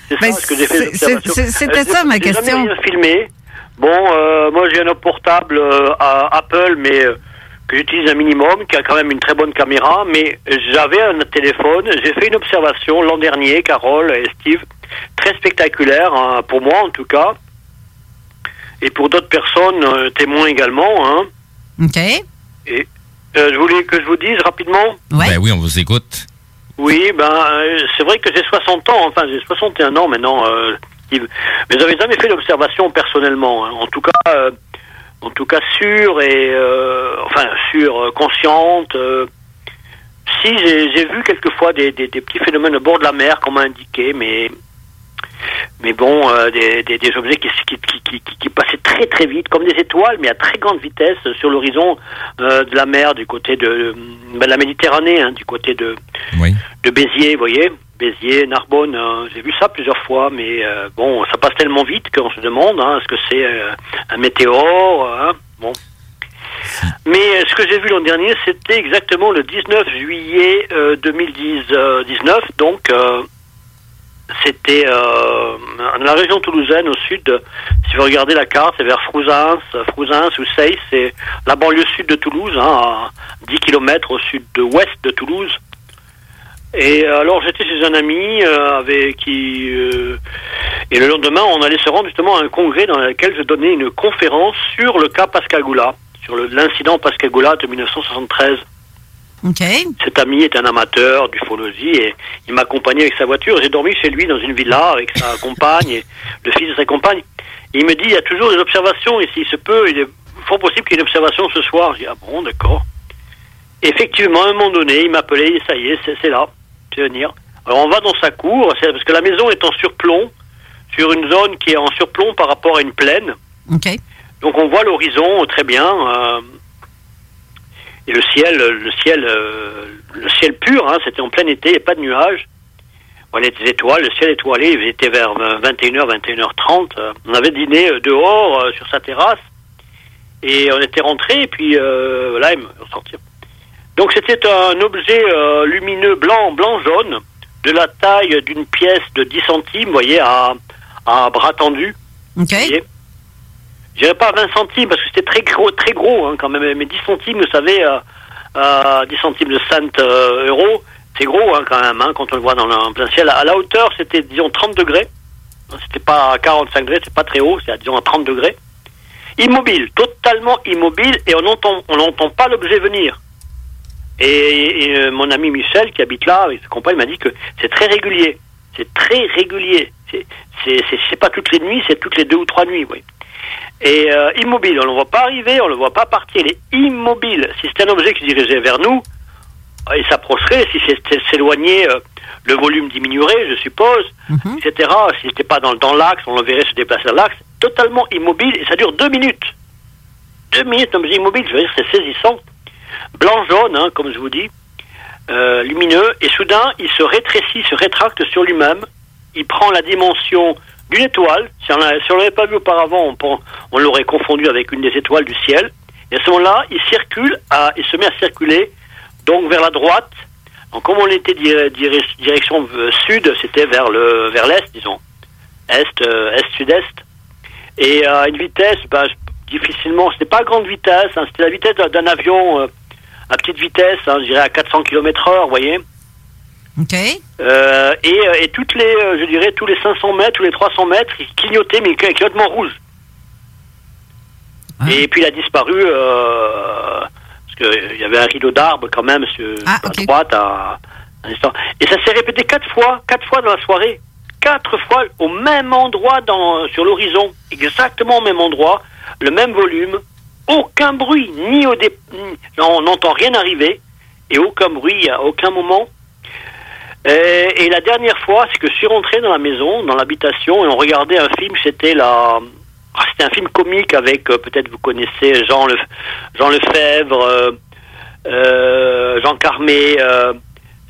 C'est ben, ça, que j'ai fait c'est, c'est, c'était euh, ça ma question. J'ai jamais rien filmé. Bon, euh, moi j'ai un portable euh, à Apple, mais euh, que j'utilise un minimum, qui a quand même une très bonne caméra. Mais j'avais un téléphone. J'ai fait une observation l'an dernier, Carole et Steve, très spectaculaire hein, pour moi en tout cas, et pour d'autres personnes euh, témoins également. Hein. Ok. Et euh, je voulais que je vous dise rapidement. Ouais. Ben oui, on vous écoute. Oui, ben, euh, c'est vrai que j'ai soixante ans, enfin, j'ai soixante et un ans maintenant, euh, mais j'avais jamais fait d'observation personnellement, hein, en tout cas, euh, en tout cas sûre et, euh, enfin, sûre, euh, consciente. Euh, si, j'ai, j'ai vu quelquefois des, des, des petits phénomènes au bord de la mer, qu'on m'a indiqué, mais, mais bon, euh, des, des, des objets qui, qui, qui, qui, qui passaient très très vite, comme des étoiles, mais à très grande vitesse sur l'horizon euh, de la mer, du côté de, ben, de la Méditerranée, hein, du côté de... Oui. De Béziers, vous voyez, Béziers, Narbonne, hein. J'ai vu ça plusieurs fois, mais euh, bon, ça passe tellement vite qu'on se demande, hein, est-ce que c'est euh, un météore, hein, bon. Mais ce que j'ai vu l'an dernier, c'était exactement le dix-neuf juillet euh, deux mille dix-neuf, euh, donc euh, c'était euh, dans la région toulousaine, au sud, si vous regardez la carte, c'est vers Frouzins, Frouzins ou Seyss, c'est la banlieue sud de Toulouse, hein, à dix kilomètres au sud-ouest de Toulouse. Et alors j'étais chez un ami euh, avec qui euh, et le lendemain on allait se rendre justement à un congrès dans lequel je donnais une conférence sur le cas Pascagoula, sur le, l'incident Pascagoula de dix-neuf soixante-treize. Okay. Cet ami est un amateur d'ufologie et il m'accompagnait avec sa voiture. J'ai dormi chez lui dans une villa avec sa compagne et le fils de sa compagne. Et il me dit il y a toujours des observations ici, il se peut, il est fort possible qu'il y ait une observation ce soir. J'ai dit ah bon d'accord. Effectivement à un moment donné il m'appelait et ça y est c'est, c'est là. Venir. Alors on va dans sa cour, c'est parce que la maison est en surplomb, sur une zone qui est en surplomb par rapport à une plaine. Okay. Donc on voit l'horizon très bien euh, et le ciel, le ciel, euh, le ciel pur. Hein, c'était en plein été, il n'y a pas de nuages. On avait des étoiles, le ciel étoilé. Il était vers vingt et une heures, vingt et une heures trente. On avait dîné dehors euh, sur sa terrasse et on était rentrés et puis euh, là, il est sorti. Donc c'était un objet euh, lumineux blanc, blanc-jaune, de la taille d'une pièce de dix centimes, vous voyez, à, à bras tendu. Ok. Je dirais pas vingt centimes, parce que c'était très gros, très gros hein, quand même, mais dix centimes, vous savez, euh, euh, dix centimes de cent euh, euros, c'est gros hein, quand même, hein, quand on le voit dans le plein ciel. À la hauteur, c'était, disons, trente degrés. C'était pas à quarante-cinq degrés, c'est pas très haut, c'est à, disons, à trente degrés. Immobile, totalement immobile, et on n'entend on n'entend pas l'objet venir. Et, et euh, mon ami Michel, qui habite là, avec sa compagne, m'a dit que c'est très régulier. C'est très régulier. C'est, c'est, c'est, c'est pas toutes les nuits, c'est toutes les deux ou trois nuits, oui. Et euh, immobile, on ne le voit pas arriver, on ne le voit pas partir. Il est immobile. Si c'était un objet qui se dirigeait vers nous, euh, il s'approcherait. Si c'était s'éloigner, euh, le volume diminuerait, je suppose, mm-hmm. et cetera. Si c'était pas dans, dans l'axe, on le verrait se déplacer dans l'axe. Totalement immobile, et ça dure deux minutes. Deux minutes, un objet immobile, je veux dire, c'est saisissant. Blanc-jaune, hein, comme je vous dis, euh, lumineux, et soudain, il se rétrécit, se rétracte sur lui-même, il prend la dimension d'une étoile, si on ne l'avait pas vu auparavant, on, on l'aurait confondu avec une des étoiles du ciel, et à ce moment-là, il circule, à, il se met à circuler, donc vers la droite, donc comme on était dire, dire, direction sud, c'était vers, le, vers l'est, disons, est, euh, est-sud-est, et à une vitesse, bah, difficilement, c'était pas à grande vitesse, hein, c'était la vitesse d'un avion... Euh, à petite vitesse, hein, je dirais à quatre cents kilomètres heure, vous voyez. Ok. Euh, et, et toutes les, je dirais, tous les cinq cents mètres, tous les trois cents mètres, il clignotait, mais un clignotement rouge. Ah. Et puis il a disparu, euh, parce qu'il y avait un rideau d'arbres quand même sur, ah, okay. à droite, à, Et ça s'est répété quatre fois, quatre fois dans la soirée. Quatre fois au même endroit dans, sur l'horizon. Exactement au même endroit, le même volume. Aucun bruit, ni au dé... on n'entend rien arriver. Et aucun bruit, à aucun moment. Et, et la dernière fois, c'est que je suis rentré dans la maison, dans l'habitation, et on regardait un film, c'était la... Ah, c'était un film comique avec, euh, peut-être vous connaissez, Jean, le... Jean Lefebvre, euh, euh, Jean Carmé, euh,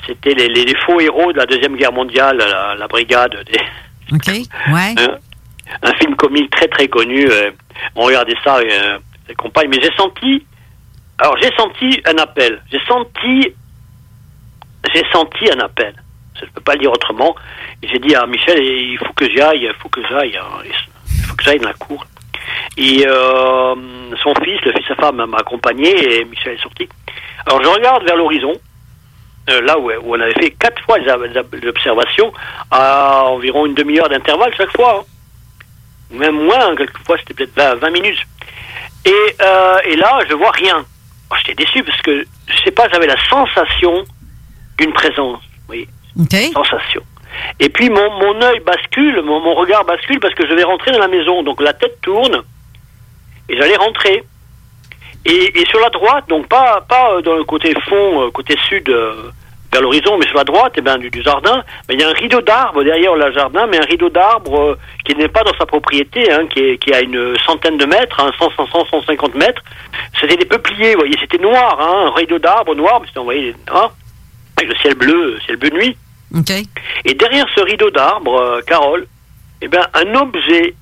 c'était les, les, les faux héros de la Deuxième Guerre mondiale, la, la brigade. Des... OK, ouais. Un, un film comique très très connu, euh, on regardait ça avec euh, les compagnes, mais j'ai senti, alors j'ai senti un appel, j'ai senti... J'ai senti un appel. Je ne peux pas le dire autrement. J'ai dit à Michel, il faut que j'aille, il faut que j'aille, il faut que j'aille dans la cour. Et euh, son fils, le fils de sa femme, m'a accompagné et Michel est sorti. Alors je regarde vers l'horizon, euh, là où, où on avait fait quatre fois l'observation, à environ une demi-heure d'intervalle chaque fois. Hein. Même moins, quelquefois c'était peut-être vingt minutes. Et, euh, et là, je vois rien. Alors, j'étais déçu parce que, je sais pas, j'avais la sensation... une présence, vous voyez, okay. Sensation. Et puis mon, mon œil bascule, mon, mon regard bascule parce que je vais rentrer dans la maison, donc la tête tourne et j'allais rentrer. Et, et sur la droite, donc pas pas dans le côté fond, côté sud euh, vers l'horizon, mais sur la droite, et eh ben du, du jardin, il ben, y a un rideau d'arbres derrière le jardin, mais un rideau d'arbres euh, qui n'est pas dans sa propriété, hein, qui est qui a une centaine de mètres, hein, cent, cent, cent cinquante mètres. C'était des peupliers, vous voyez, c'était noir, hein, un rideau d'arbres noir, mais c'était, vous voyez, hein, avec le ciel bleu, ciel bleu nuit. Okay. Et derrière ce rideau d'arbres, euh, Carole, eh ben, un objet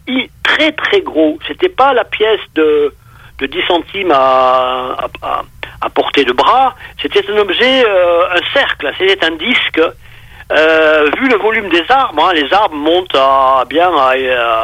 très très gros. C'était pas la pièce de, de dix centimes à, à, à portée de bras. C'était un objet, euh, un cercle. C'était un disque. Euh, vu le volume des arbres, hein, les arbres montent à, bien à,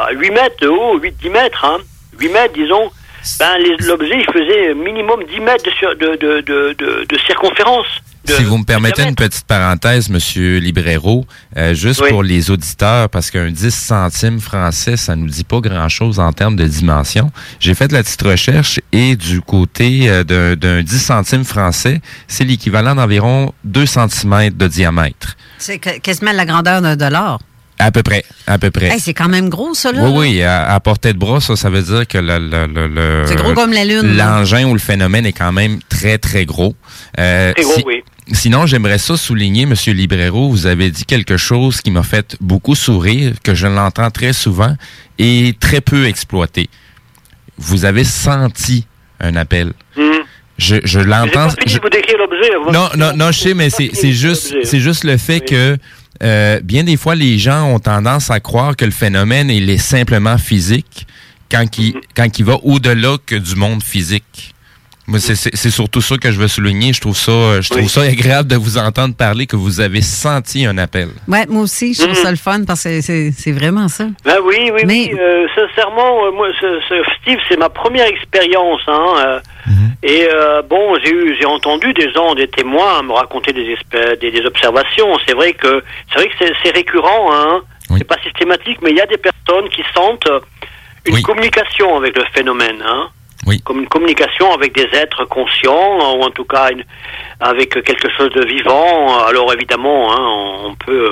à huit mètres de haut, huit à dix mètres. Hein, huit mètres, disons. Ben, les, l'objet, il faisait minimum dix mètres de, de, de, de, de, de circonférence. De, si vous me permettez une petite parenthèse, Monsieur Librero, euh, juste oui. Pour les auditeurs, parce qu'un dix centimes français, ça nous dit pas grand-chose en termes de dimension. J'ai fait de la petite recherche et du côté euh, d'un, d'un dix centimes français, c'est l'équivalent d'environ deux centimètres de diamètre. C'est que, quasiment la grandeur d'un dollar. À peu près, à peu près. Hey, c'est quand même gros, ça, là. Oui, oui, à, à portée de bras, ça, ça veut dire que le, le, le, le c'est gros comme la lune. L'engin là. Ou le phénomène est quand même très, très gros. Euh, très gros, si, oui. Sinon, j'aimerais ça souligner, M. Librero, vous avez dit quelque chose qui m'a fait beaucoup sourire, que je l'entends très souvent et très peu exploité. Vous avez senti un appel. Mmh. Je, je l'entends. J'ai pas fini je... de vous décrire l'objet. Non, non, non, je sais, mais c'est, c'est juste, c'est juste le fait oui. que Euh, bien des fois, les gens ont tendance à croire que le phénomène il est simplement physique quand il, quand il va au-delà que du monde physique. Moi, c'est, c'est, c'est surtout ça que je veux souligner. Je trouve ça, je trouve ça agréable de vous entendre parler que vous avez senti un appel. Oui, moi aussi, je trouve ça le fun parce que c'est, c'est vraiment ça. Ben oui, oui, mais... oui. Euh, sincèrement, euh, moi, ce, ce, Steve, c'est ma première expérience. Hein, euh, mm-hmm. Et euh, bon, j'ai eu, j'ai entendu des gens, des témoins me raconter des, espè- des, des observations. C'est vrai que c'est vrai que c'est, c'est récurrent. Hein. Oui. C'est pas systématique, mais il y a des personnes qui sentent une oui. communication avec le phénomène. Hein. Oui. Comme une communication avec des êtres conscients, ou en tout cas une, avec quelque chose de vivant. Alors évidemment, hein, on peut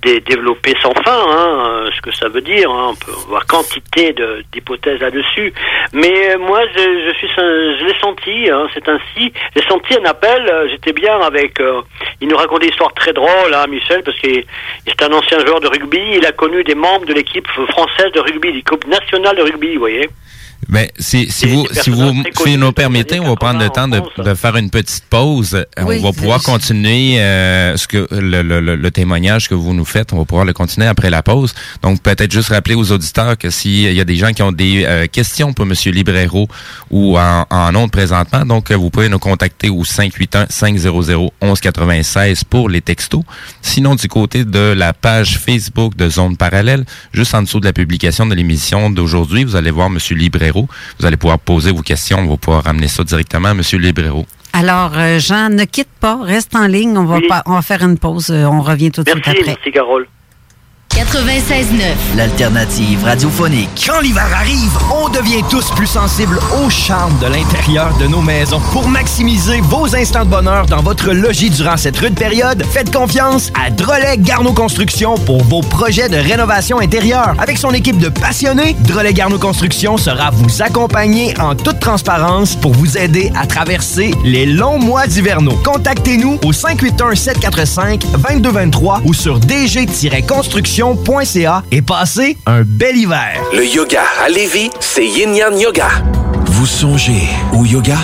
dé- développer sans fin hein, ce que ça veut dire. Hein. On peut avoir quantité de, d'hypothèses là-dessus. Mais moi, je, je, suis, je l'ai senti, hein, c'est ainsi. J'ai senti un appel, j'étais bien avec... Euh, il nous racontait une histoire très drôle, hein, Michel, parce qu'il est un ancien joueur de rugby. Il a connu des membres de l'équipe française de rugby, l'équipe nationale de rugby, vous voyez. Ben, si, si vous, si vous, si nous permettez, on va prendre le temps de, de faire une petite pause. Oui, on va pouvoir juste... continuer, euh, ce que, le, le, le, le témoignage que vous nous faites. On va pouvoir le continuer après la pause. Donc, peut-être juste rappeler aux auditeurs que s'il y a des gens qui ont des euh, questions pour M. Librero ou en, en ondes présentement, donc, vous pouvez nous contacter au cinq huit un, cinq zéro zéro, un un neuf six pour les textos. Sinon, du côté de la page Facebook de Zone Parallèle, juste en dessous de la publication de l'émission d'aujourd'hui, vous allez voir M. Librero. Vous allez pouvoir poser vos questions. On va pouvoir ramener ça directement à M. Librero. Alors, euh, Jean, ne quitte pas. Reste en ligne. On va, oui. pa- on va faire une pause. On revient tout de suite après. Merci, Carole. quatre-vingt-seize neuf. L'alternative radiophonique. Quand l'hiver arrive, on devient tous plus sensibles au charme de l'intérieur de nos maisons. Pour maximiser vos instants de bonheur dans votre logis durant cette rude période, faites confiance à Drolet Garneau Construction pour vos projets de rénovation intérieure. Avec son équipe de passionnés, Drolet Garneau Construction sera vous accompagner en toute transparence pour vous aider à traverser les longs mois hivernaux. Contactez-nous au cinq huit un, sept quatre cinq, deux deux deux trois ou sur d g construction point c a et passez un bel hiver. Le yoga à Lévis, c'est Yin Yang Yoga. Vous songez au yoga?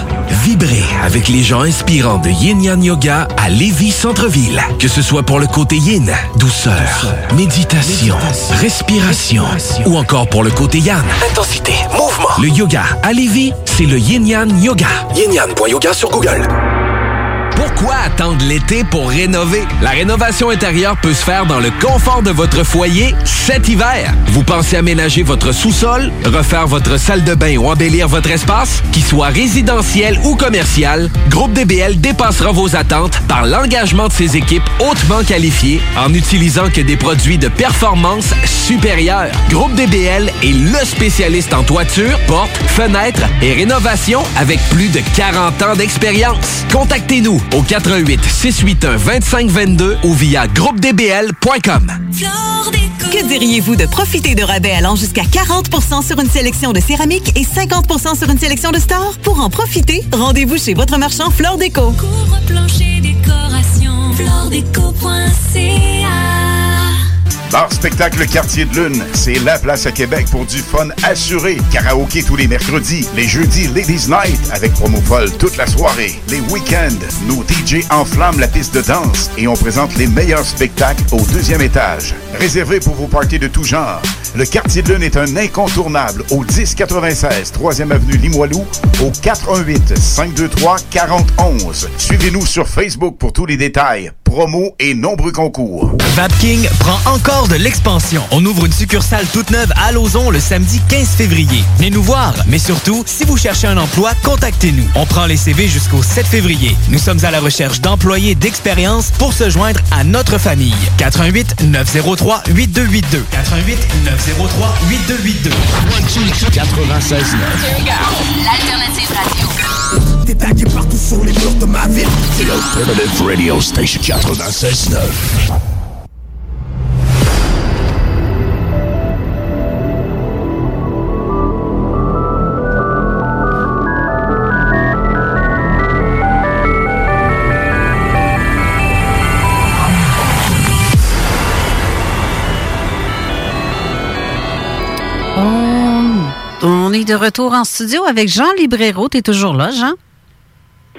Vibrez avec les gens inspirants de Yin Yang Yoga à Lévis Centre-Ville. Que ce soit pour le côté yin, douceur, douceur méditation, méditation respiration, respiration ou encore pour le côté yang, intensité, mouvement. Le yoga à Lévis, c'est le Yin Yang Yoga. yin yang point yoga sur Google. Pourquoi attendre l'été pour rénover? La rénovation intérieure peut se faire dans le confort de votre foyer cet hiver. Vous pensez aménager votre sous-sol, refaire votre salle de bain ou embellir votre espace? Qu'il soit résidentiel ou commercial, Groupe D B L dépassera vos attentes par l'engagement de ses équipes hautement qualifiées en n'utilisant que des produits de performance supérieure. Groupe D B L est le spécialiste en toiture, portes, fenêtres et rénovation avec plus de quarante ans d'expérience. Contactez-nous au quatre un huit, six huit un, deux cinq deux deux ou via groupe d b l point com. Que diriez-vous de profiter de rabais allant jusqu'à quarante pour cent sur une sélection de céramique et cinquante pour cent sur une sélection de stores? Pour en profiter, rendez-vous chez votre marchand Flore Déco. Couvre-plancher, décoration, flore déco point c a. Bar Spectacle Quartier de Lune, c'est la place à Québec pour du fun assuré. Karaoké tous les mercredis, les jeudis Ladies Night avec promo folle toute la soirée. Les week-ends, nos D J enflamment la piste de danse et on présente les meilleurs spectacles au deuxième étage. Réservé pour vos parties de tout genre, le Quartier de Lune est un incontournable au dix quatre-vingt-seize troisième avenue Limoilou au quatre un huit, cinq deux trois, quatre zéro un un. Suivez-nous sur Facebook pour tous les détails, promos et nombreux concours. Vapking prend encore de l'expansion. On ouvre une succursale toute neuve à Lauson le samedi quinze février. Venez nous voir, mais surtout, si vous cherchez un emploi, contactez-nous. On prend les C V jusqu'au sept février. Nous sommes à la recherche d'employés d'expérience pour se joindre à notre famille. quatre un huit, neuf zéro trois, huit deux huit deux. quatre un huit, neuf zéro trois, huit deux huit deux. quatre-vingt-seize neuf. L'alternative radio. Détaillé partout sur les murs de ma ville. C'est l'Alternative Radio Station quatre-vingt-seize neuf. On est de retour en studio avec Jean Librero. T'es toujours là, Jean?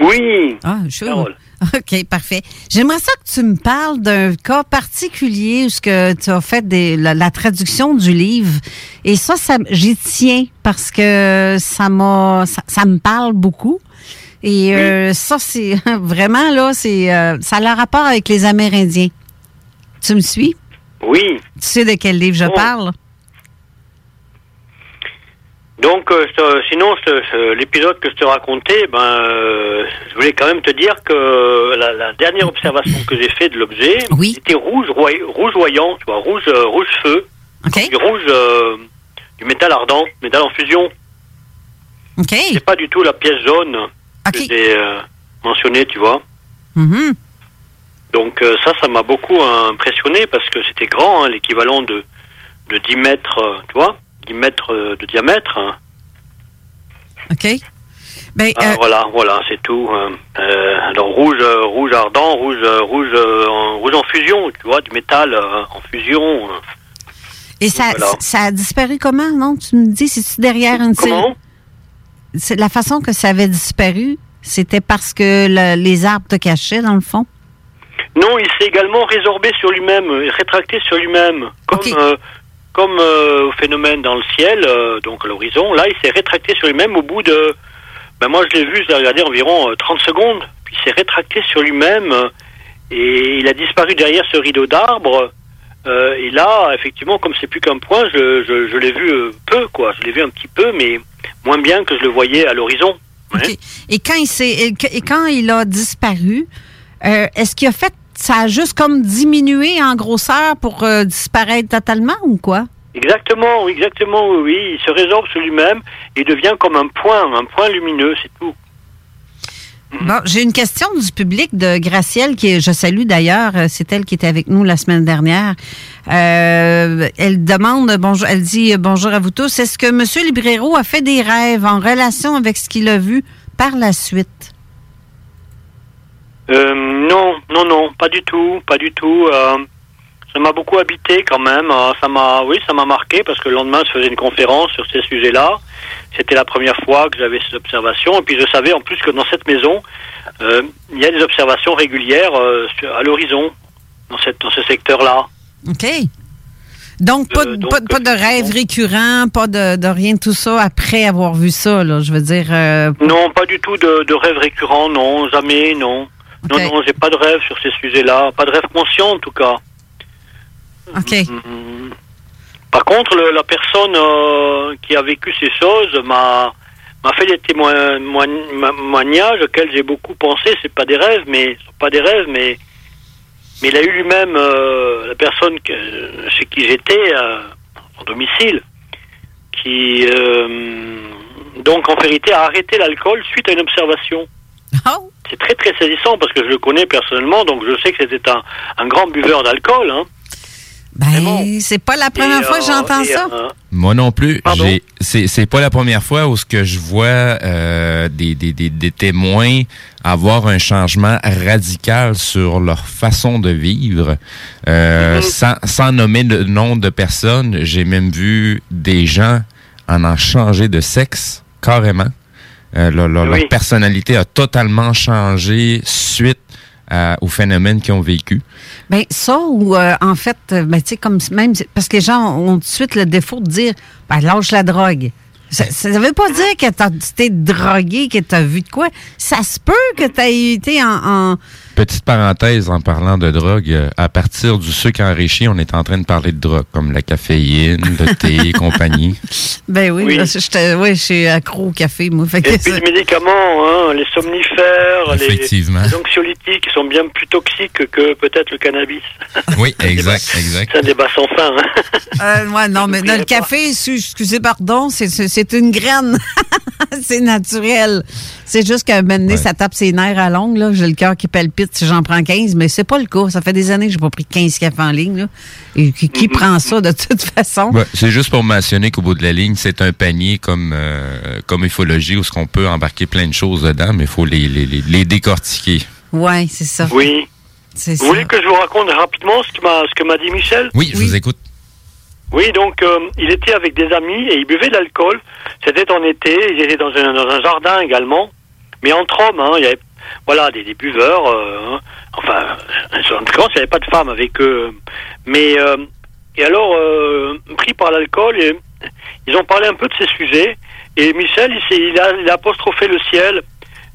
Oui. Ah, je suis là. OK, parfait. J'aimerais ça que tu me parles d'un cas particulier où que tu as fait des, la, la traduction du livre. Et ça, ça j'y tiens parce que ça m'a, ça, ça me parle beaucoup. Et oui. euh, ça, c'est vraiment là, c'est euh, ça a le rapport avec les Amérindiens. Tu me suis? Oui. Tu sais de quel livre je oh. parle? Donc, euh, sinon, ce, ce, l'épisode que je te racontais, ben, euh, je voulais quand même te dire que la, la dernière observation que j'ai faite de l'objet, oui. c'était rouge, roy, rougeoyant, tu vois, rouge, euh, rouge feu, okay. du rouge, euh, du métal ardent, métal en fusion. Okay. C'est pas du tout la pièce jaune okay. que j'ai euh, mentionnée, tu vois. Mm-hmm. Donc euh, ça, ça m'a beaucoup euh, impressionné parce que c'était grand, hein, l'équivalent de, de dix mètres, euh, tu vois. dix mètres de diamètre. OK. Ben, ah, euh, voilà, voilà, c'est tout. Euh, alors, rouge, euh, rouge ardent, rouge, euh, rouge, euh, en, rouge en fusion, tu vois, du métal euh, en fusion. Et ça, voilà. ça a disparu comment, non? Tu me dis, c'est-tu derrière une comment? C'est la façon que ça avait disparu, c'était parce que le, les arbres te cachaient, dans le fond? Non, il s'est également résorbé sur lui-même, rétracté sur lui-même. Comme... Okay. Euh, Comme euh, phénomène dans le ciel, euh, donc à l'horizon, là, il s'est rétracté sur lui-même au bout de... Ben moi, je l'ai vu, je l'ai regardé environ euh, trente secondes. Puis il s'est rétracté sur lui-même euh, et il a disparu derrière ce rideau d'arbres. Euh, et là, effectivement, comme c'est plus qu'un point, je, je, je l'ai vu euh, peu, quoi. Je l'ai vu un petit peu, mais moins bien que je le voyais à l'horizon. Ouais. Okay. Et, quand il s'est, et quand il a disparu, euh, est-ce qu'il a fait ça a juste comme diminué en grosseur pour euh, disparaître totalement ou quoi? Exactement, exactement, oui. Il se résorbe sur lui-même et devient comme un point, un point lumineux, c'est tout. Bon, j'ai une question du public de Gracielle, que je salue d'ailleurs, c'est elle qui était avec nous la semaine dernière. Euh, elle demande, bonjour, elle dit bonjour à vous tous, est-ce que M. Librero a fait des rêves en relation avec ce qu'il a vu par la suite? Euh, non, non, non, pas du tout, pas du tout. Euh, ça m'a beaucoup habité quand même, euh, ça m'a, oui, ça m'a marqué parce que le lendemain, je faisais une conférence sur ces sujets-là. C'était la première fois que j'avais ces observations. Et puis, je savais en plus que dans cette maison, euh, il y a des observations régulières euh, à l'horizon, dans, cette, dans ce secteur-là. OK. Donc, euh, pas de, donc, pas, pas de rêve bon. récurrent, pas de, de rien de tout ça après avoir vu ça, là, je veux dire... Euh, pour... Non, pas du tout de, de rêve récurrent, non, jamais, non. Okay. Non, non, j'ai pas de rêve sur ces sujets-là. Pas de rêve conscient, en tout cas. OK. Mm-hmm. Par contre, le, la personne euh, qui a vécu ces choses m'a, m'a fait des témoignages auxquels j'ai beaucoup pensé. C'est pas des rêves, mais pas des rêves, mais mais il a eu lui-même euh, la personne que, chez qui j'étais euh, en domicile, qui euh, donc en vérité a arrêté l'alcool suite à une observation. Oh. C'est très très saisissant parce que je le connais personnellement, donc je sais que c'était un, un grand buveur d'alcool, hein. Ben, bon. c'est pas la première et, fois que j'entends et, ça. Euh, Moi non plus. J'ai, c'est, c'est pas la première fois où ce que je vois euh, des, des, des, des témoins avoir un changement radical sur leur façon de vivre. Euh, mm-hmm. sans, sans nommer le nom de personne, j'ai même vu des gens en en changer de sexe, carrément. Euh, leur, leur, oui. leur personnalité a totalement changé suite Euh, aux phénomènes qu'ils ont vécu. Bien, ça, ou euh, en fait, ben, tu sais, comme même, parce que les gens ont tout de suite le défaut de dire, ben, lâche la drogue. Ça, ça veut pas dire que t'as, t'es drogué, que t'as vu de quoi. Ça se peut que t'aies été en, en... Petite parenthèse en parlant de drogue, à partir du sucre enrichi, on est en train de parler de drogue, comme la caféine, le thé et compagnie. Ben oui, oui. Là, je ouais, suis accro au café, moi. Fait que et puis les médicaments, hein, les somnifères, les, les anxiolytiques sont bien plus toxiques que peut-être le cannabis. Oui, exact, c'est exact. C'est un débat sans fin. Hein? Euh, ouais, non, mais dans le café, excusez, pardon, c'est, c'est, c'est une graine. C'est naturel. C'est juste qu'à un moment donné, ouais. ça tape ses nerfs à longue, là. J'ai le cœur qui palpite si j'en prends quinze, mais c'est pas le cas. Ça fait des années que j'ai pas pris quinze cafés en ligne, là. Et qui, qui mm-hmm. prend ça de toute façon? Ouais, c'est juste pour mentionner qu'au bout de la ligne, c'est un panier comme, euh, comme ufologie où ce qu'on peut embarquer plein de choses dedans, mais il faut les, les, les, les décortiquer. Ouais, c'est ça. Oui. C'est vous ça. Voulez que je vous raconte rapidement ce que m'a, ce que m'a dit Michel? Oui, je oui. vous écoute. Oui, donc euh, il était avec des amis et il buvait de l'alcool. C'était en été, ils étaient dans un, dans un jardin également, mais entre hommes, hein, il y avait voilà, des, des buveurs. Euh, hein, enfin, en tout cas, il n'y avait pas de femmes avec eux. Mais, euh, et alors, euh, pris par l'alcool, et, ils ont parlé un peu de ces sujets. Et Michel, il, il, a, il a apostrophé le ciel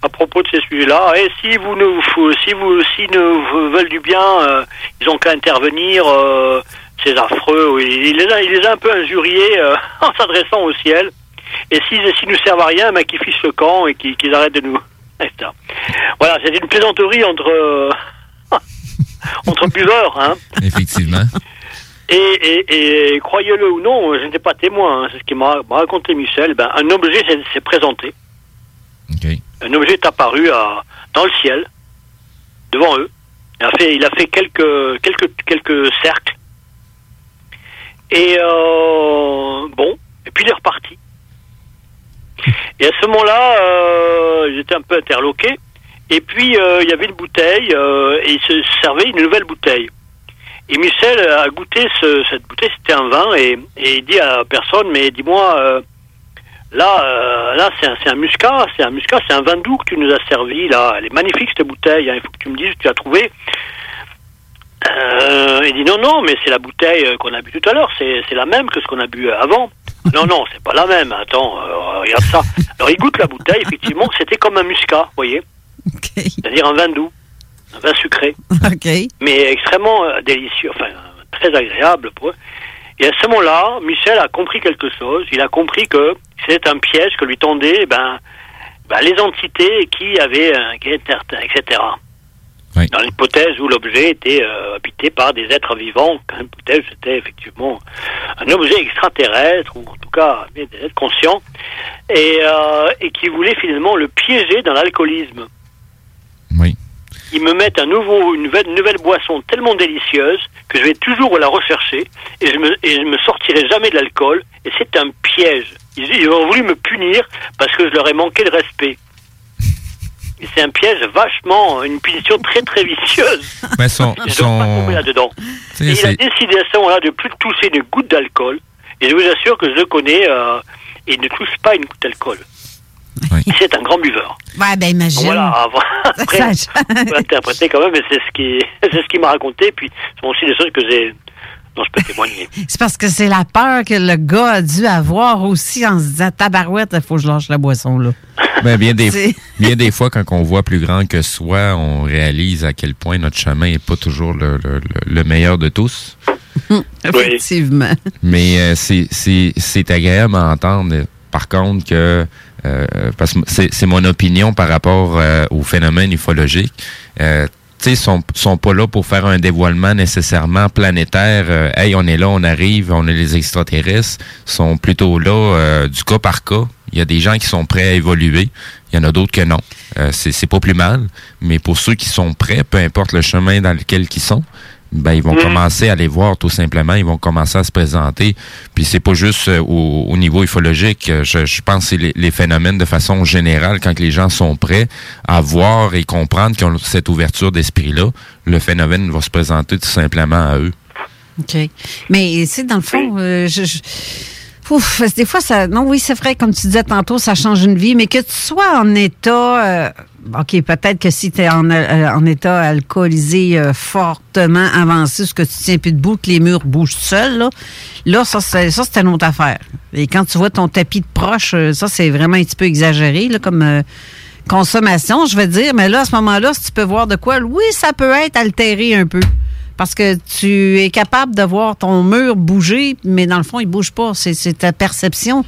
à propos de ces sujets-là. Et si vous ne vous, si vous, si ne veulent du bien, euh, ils ont qu'à intervenir... Euh, c'est affreux, oui. Il les a, il les a un peu injuriés euh, en s'adressant au ciel. Et s'ils si, si nous servent à rien, ben, qu'ils fichent le camp et qu'ils, qu'ils arrêtent de nous... Voilà, c'est une plaisanterie entre, euh, entre buveurs. Hein. Effectivement. Et, et, et croyez-le ou non, je n'étais pas témoin. Hein. C'est ce qu'il m'a, m'a raconté Michel. Ben, un objet s'est, s'est présenté. Okay. Un objet est apparu à, dans le ciel, devant eux. Il a fait, il a fait quelques, quelques, quelques cercles. Et euh, bon, et puis il est reparti. Et à ce moment-là, euh, j'étais un peu interloqué. Et puis euh, il y avait une bouteille euh, et il se servait une nouvelle bouteille. Et Michel a goûté ce, cette bouteille, c'était un vin, et, et il dit à personne, mais dis-moi, euh, là, euh, là c'est un, c'est un muscat, c'est un muscat, c'est un vin doux que tu nous as servi là. Elle est magnifique cette bouteille. Hein, il faut que tu me dises que tu as trouvé. Euh, il dit non, non, mais c'est la bouteille qu'on a bu tout à l'heure, c'est, c'est la même que ce qu'on a bu avant. Non, non, c'est pas la même, attends, euh, regarde ça. Alors il goûte la bouteille, effectivement, c'était comme un muscat, vous voyez. Okay. C'est-à-dire un vin doux, un vin sucré. Okay. Mais extrêmement euh, délicieux, enfin, très agréable pour eux. Et à ce moment-là, Michel a compris quelque chose, il a compris que c'était un piège que lui tendaient ben, ben, les entités qui avaient, euh, qui étaient, et cetera. oui. Dans l'hypothèse où l'objet était euh, habité par des êtres vivants, quand l'hypothèse c'était effectivement un objet extraterrestre, ou en tout cas des êtres conscients, et, euh, et qui voulait finalement le piéger dans l'alcoolisme. Oui. Ils me mettent un nouveau, une nouvelle, nouvelle boisson tellement délicieuse que je vais toujours la rechercher et je me, et je me sortirai jamais de l'alcool. Et c'est un piège. Ils, ils ont voulu me punir parce que je leur ai manqué de respect. Et c'est un piège vachement, une punition très très vicieuse. Mais son, je ne son... dois pas tomber là-dedans. C'est, et il c'est... a décidé à ce moment-là de plus toucher une goutte d'alcool. Et je vous assure que je le connais euh, et il ne touche pas une goutte d'alcool. Oui. C'est un grand buveur. Ouais, ben imagine. Voilà, après, on peut interpréter quand même, mais c'est ce qui, c'est ce qu'il m'a raconté. Puis, ce sont aussi des choses que j'ai, dont je peux témoigner. C'est parce que c'est la peur que le gars a dû avoir aussi en se disant tabarouette, il faut que je lâche la boisson, là. Ben, bien, des, bien des fois, quand on voit plus grand que soi, on réalise à quel point notre chemin n'est pas toujours le, le, le meilleur de tous. Effectivement. Mais euh, c'est, c'est, c'est agréable à entendre. Par contre, que. Euh, parce que c'est, c'est mon opinion par rapport euh, au phénomène ufologique. Euh, tu sais, sont sont pas là pour faire un dévoilement nécessairement planétaire. Euh, hey, on est là, on arrive, on est les extraterrestres. Sont plutôt là euh, du cas par cas. Il y a des gens qui sont prêts à évoluer. Il y en a d'autres que non. Euh, c'est c'est pas plus mal. Mais pour ceux qui sont prêts, peu importe le chemin dans lequel ils sont. Ben, ils vont mmh. commencer à les voir, tout simplement. Ils vont commencer à se présenter. Puis c'est pas juste euh, au, au niveau ufologique. Je, je pense que c'est les, les phénomènes de façon générale, quand les gens sont prêts à voir et comprendre qu'ils ont cette ouverture d'esprit-là, le phénomène va se présenter tout simplement à eux. OK. Mais, c'est dans le fond, euh, je... je... Ouf, des fois, ça. Non, oui, c'est vrai, comme tu disais tantôt, ça change une vie, mais que tu sois en état. Euh, OK, peut-être que si tu es en, euh, en état alcoolisé, euh, fortement avancé, ce que tu tiens plus debout, que les murs bougent seuls, là, là ça, c'est, ça, c'est une autre affaire. Et quand tu vois ton tapis de proche, euh, ça, c'est vraiment un petit peu exagéré, là, comme. Euh, consommation, je veux dire, mais là, à ce moment-là, si tu peux voir de quoi, oui, ça peut être altéré un peu. Parce que tu es capable de voir ton mur bouger, mais dans le fond, il ne bouge pas. C'est, c'est ta perception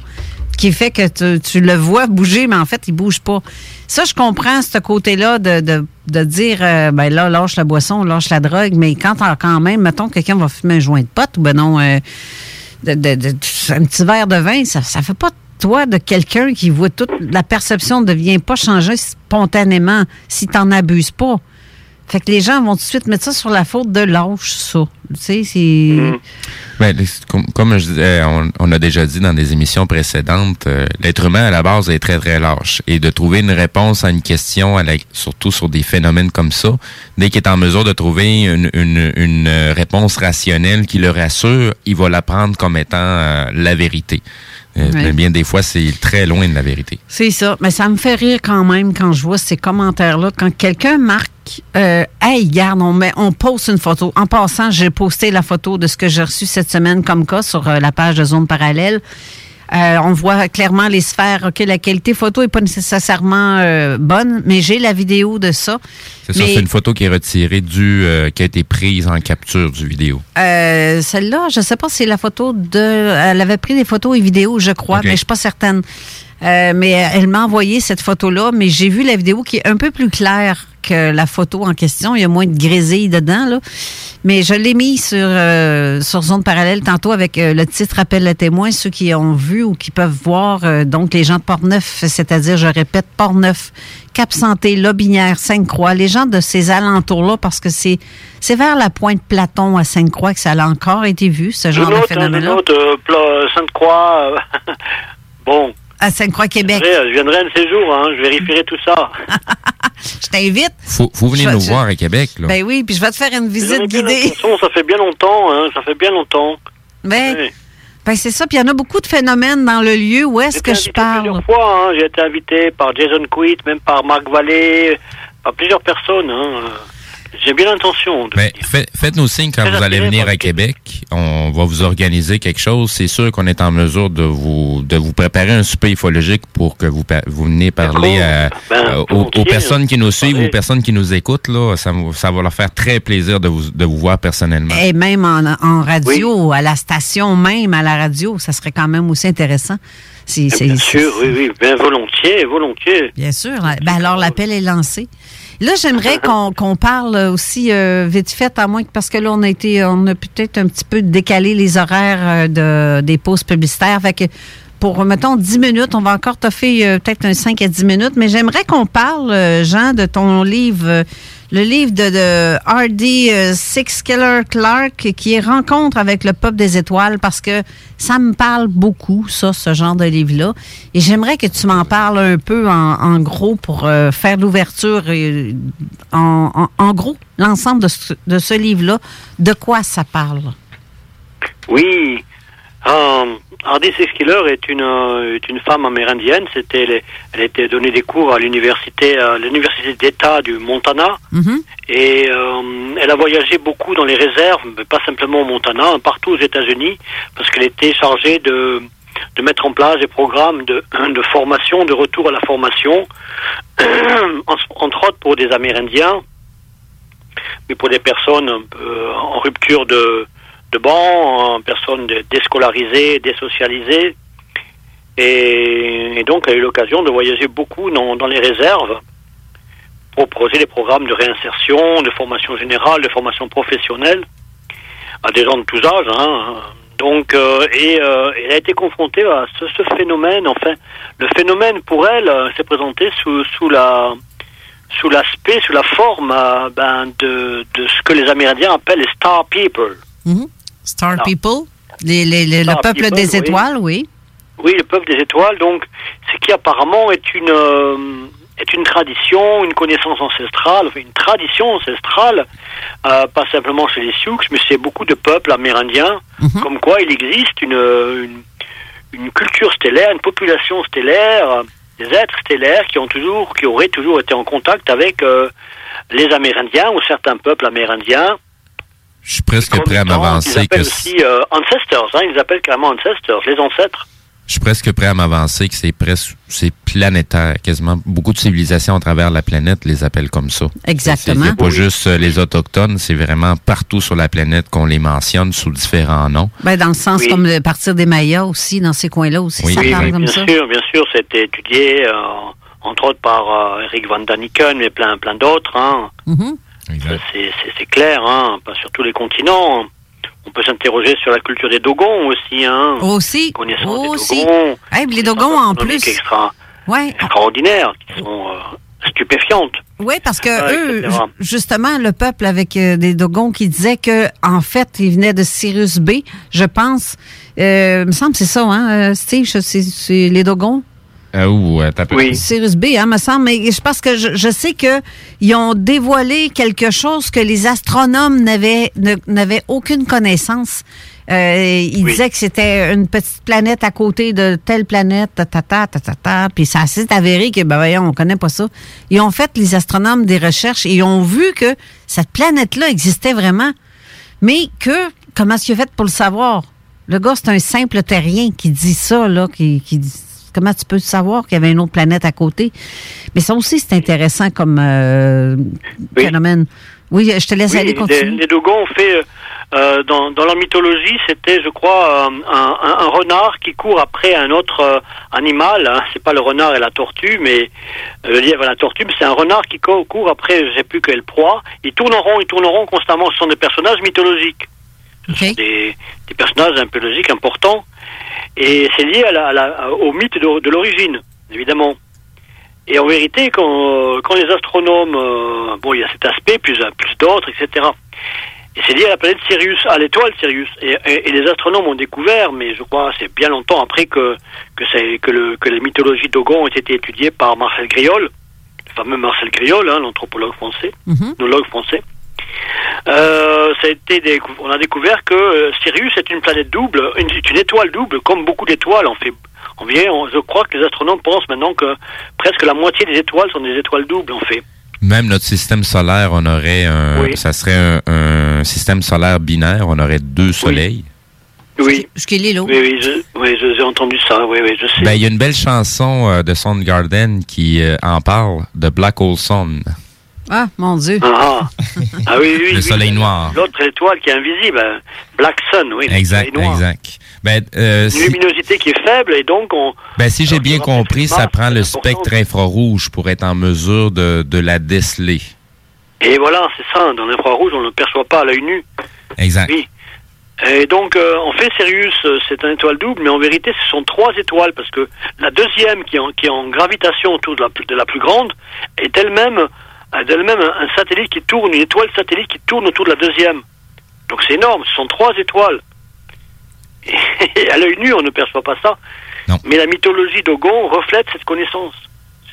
qui fait que tu, tu le vois bouger, mais en fait, il ne bouge pas. Ça, je comprends ce côté-là de, de, de dire, euh, ben là, lâche la boisson, lâche la drogue, mais quand quand même, mettons, quelqu'un va fumer un joint de pote ou ben non, euh, de, de, de, un petit verre de vin, ça ne fait pas toi de quelqu'un qui voit toute la perception ne devient pas changer spontanément si tu n'en abuses pas. Fait que les gens vont tout de suite mettre ça sur la faute de lâche, ça. Tu sais, c'est... Ben, comme, comme je disais, on, on a déjà dit dans des émissions précédentes, euh, l'être humain, à la base, est très, très lâche. Et de trouver une réponse à une question, à la, surtout sur des phénomènes comme ça, dès qu'il est en mesure de trouver une, une, une réponse rationnelle qui le rassure, il va la prendre comme étant euh, la vérité. Euh, ouais. Mais bien des fois, c'est très loin de la vérité. C'est ça. Mais ça me fait rire quand même quand je vois ces commentaires-là. Quand quelqu'un marque euh, « Hey, regarde, on, met, on poste une photo. » En passant, j'ai posté la photo de ce que j'ai reçu cette semaine comme cas sur euh, la page de Zone Parallèle. Euh, on voit clairement les sphères. OK, la qualité photo n'est pas nécessairement euh, bonne, mais j'ai la vidéo de ça. C'est mais, ça, c'est une photo qui est retirée du... Euh, qui a été prise en capture du vidéo. Euh, celle-là, je ne sais pas si c'est la photo de... Elle avait pris des photos et vidéos, je crois, okay. Mais je ne suis pas certaine. Euh, mais elle m'a envoyé cette photo-là, mais j'ai vu la vidéo qui est un peu plus claire que la photo en question. Il y a moins de grésilles dedans, là. Mais je l'ai mis sur, euh, sur Zone Parallèle tantôt avec euh, le titre Appel à témoins, ceux qui ont vu ou qui peuvent voir, euh, donc les gens de Port-Neuf, c'est-à-dire, je répète, Port-Neuf, Cap-Santé, Lobinière, Sainte-Croix, les gens de ces alentours-là, parce que c'est, c'est vers la pointe Platon à Sainte-Croix que ça a encore été vu, ce genre l'autre, de phénomène-là. L'autre, euh, pla- Sainte-Croix, euh, bon... À Sainte-Croix-Québec. Je viendrai un de ces jours, hein, je vérifierai tout ça. Je t'invite. Faut, faut venir je, nous je, voir à Québec, là. Ben oui, puis je vais te faire une visite guidée. De toute façon, ça fait bien longtemps, hein, ça fait bien longtemps. Ben, oui. Ben c'est ça, puis il y en a beaucoup de phénomènes dans le lieu où est-ce que je parle. Plusieurs fois, hein, j'ai été invité par Jason Quitt, même par Marc Vallée, par plusieurs personnes, hein. J'ai bien l'intention de... Mais fait, faites-nous signe quand vous allez venir à Québec. On va vous organiser quelque chose. C'est sûr qu'on est en mesure de vous de vous préparer un souper ufologique pour que vous vous venez parler à, ben, euh, aux, aux personnes qui nous suivent, aux personnes qui nous écoutent. Là, ça, ça va leur faire très plaisir de vous de vous voir personnellement. Et même en, en radio, oui. À la station, même à la radio, ça serait quand même aussi intéressant. C'est, c'est, bien sûr, c'est... oui, oui, bien volontiers, volontiers. Bien sûr. Ben alors, l'appel est lancé. Là, j'aimerais qu'on, qu'on parle aussi euh, vite fait, à moins que parce que là, on a été, on a peut-être un petit peu décalé les horaires de, des pauses publicitaires. Fait que pour, mettons, dix minutes, on va encore toffer euh, peut-être un cinq à dix minutes, mais j'aimerais qu'on parle, euh, Jean, de ton livre, euh, le livre de, de R D euh, Sixkiller Clark, qui est Rencontre avec le peuple des étoiles, parce que ça me parle beaucoup, ça, ce genre de livre-là. Et j'aimerais que tu m'en parles un peu en, en gros pour euh, faire l'ouverture, et, en, en, en gros, l'ensemble de ce, de ce livre-là. De quoi ça parle? Oui. Um, R D Sixkiller est une euh, est une femme amérindienne. C'était elle, elle était donnée des cours à l'université à l'université d'État du Montana, mm-hmm. et euh, elle a voyagé beaucoup dans les réserves, mais pas simplement au Montana, partout aux États-Unis, parce qu'elle était chargée de de mettre en place des programmes de de formation, de retour à la formation, entre autres pour des Amérindiens, mais pour des personnes euh, en rupture de de bancs, personnes déscolarisées, désocialisées. Et, et donc, elle a eu l'occasion de voyager beaucoup dans, dans les réserves pour proposer des programmes de réinsertion, de formation générale, de formation professionnelle à des gens de tous âges. Hein. Donc, euh, et euh, elle a été confrontée à ce, ce phénomène. Enfin, le phénomène, pour elle, euh, s'est présenté sous, sous la... sous l'aspect, sous la forme euh, ben, de, de ce que les Amérindiens appellent les « star people ». Mm-hmm. Star non. People, les, les, les, Star le peuple people, des étoiles, oui. oui. Oui, le peuple des étoiles, donc, ce qui apparemment est une, euh, est une tradition, une connaissance ancestrale, enfin, une tradition ancestrale, euh, pas simplement chez les Sioux, mais chez beaucoup de peuples amérindiens, mm-hmm. comme quoi il existe une, une, une culture stellaire, une population stellaire, des êtres stellaires qui ont toujours, qui auraient toujours été en contact avec euh, les Amérindiens ou certains peuples amérindiens. Je suis presque prêt à m'avancer. Ils appellent que aussi euh, Ancestors, hein, ils appellent carrément Ancestors, les ancêtres. Je suis presque prêt à m'avancer que c'est presque c'est planétaire, quasiment. Beaucoup de civilisations à travers la planète les appellent comme ça. Exactement. C'est, c'est pas oui. juste euh, les Autochtones, c'est vraiment partout sur la planète qu'on les mentionne sous différents noms. Ben, dans le sens oui. comme de partir des Mayas aussi, dans ces coins-là aussi, oui, ça oui, parle oui. comme bien ça. Bien sûr, bien sûr, c'était étudié, euh, entre autres par euh, Eric Van Daniken, mais plein, plein d'autres, hein. Mm-hmm. Ça, c'est, c'est, c'est clair, hein, pas sur tous les continents. On peut s'interroger sur la culture des Dogons aussi, hein. Aussi. Connaissance oh, des aussi. Dogons. Hey, les Dogons en plus. Extra, ouais. Extraordinaires, qui sont euh, stupéfiantes. Oui, parce que euh, eux, et cetera justement, le peuple avec euh, des Dogons qui disaient que, en fait, ils venaient de Cyrus B, je pense. Euh, il me semble que c'est ça, hein, Steve, c'est, c'est les Dogons. Euh, ou, euh, oui. Cyrus B, hein, me semble. Mais je pense que je, je sais que ils ont dévoilé quelque chose que les astronomes n'avaient, ne, n'avaient aucune connaissance. Euh, ils oui. disaient que c'était une petite planète à côté de telle planète, ta ta ta ta ta, ta puis ça s'est avéré que ben voyons, on connaît pas ça. Ils ont fait les astronomes des recherches et ils ont vu que cette planète-là existait vraiment, mais que comment est-ce qu'il a fait pour le savoir? Le gars, c'est un simple terrien qui dit ça là, qui qui dit. Comment tu peux savoir qu'il y avait une autre planète à côté? Mais ça aussi, c'est intéressant comme euh, oui. phénomène. Oui, je te laisse oui, aller continuer. Les, les Dogons ont fait, euh, dans, dans leur mythologie, c'était, je crois, un, un, un renard qui court après un autre euh, animal. Hein. C'est pas le renard et la tortue, mais euh, le lièvre et la tortue, mais c'est un renard qui court, court après, je sais plus quelle proie. Ils tourneront, ils tourneront constamment. Ce sont des personnages mythologiques. Ce okay. sont des, des personnages un peu logiques, importants. Et c'est lié à la, à la, au mythe de, de l'origine, évidemment. Et en vérité, quand, quand les astronomes... Euh, bon, il y a cet aspect, plus, plus d'autres, et cetera. Et c'est lié à la planète Sirius, à l'étoile Sirius. Et, et, et les astronomes ont découvert, mais je crois c'est bien longtemps après que, que, c'est, que, le, que les mythologies Dogon ont été étudiées par Marcel Griol, le fameux Marcel Griol, hein, l'anthropologue français, mm-hmm. ethnologue français. Euh, ça a été décou- on a découvert que euh, Sirius est une planète double, une, une étoile double, comme beaucoup d'étoiles. On fait, on vient, on, je crois que les astronomes pensent maintenant que presque la moitié des étoiles sont des étoiles doubles. En fait, même notre système solaire, on aurait, un, oui. ça serait un, un système solaire binaire. On aurait deux oui. soleils. Oui. Ce qui est l'eau. Oui, oui, je, oui je, j'ai entendu ça. Oui, oui, je sais. Ben, il y a une belle chanson euh, de Soundgarden qui euh, en parle, de Black Hole Sun. Ah, mon Dieu. Ah, ah oui, oui. Le oui, soleil oui. noir. L'autre étoile qui est invisible, Black Sun, oui. Exact, exact. Ben, euh, une si... luminosité qui est faible et donc on... Ben, si j'ai bien compris, ça prend le spectre infrarouge pour être en mesure de, de la déceler. Et voilà, c'est ça. Dans l'infrarouge, on ne le perçoit pas à l'œil nu. Exact. Oui. Et donc, euh, en fait, Sirius, c'est une étoile double, mais en vérité, ce sont trois étoiles, parce que la deuxième, qui est en, qui est en gravitation autour de la, de la plus grande, est elle-même, elle-même un satellite qui tourne, une étoile satellite qui tourne autour de la deuxième. Donc c'est énorme, ce sont trois étoiles. Et à l'œil nu, on ne perçoit pas ça. Non. Mais la mythologie Dogon reflète cette connaissance.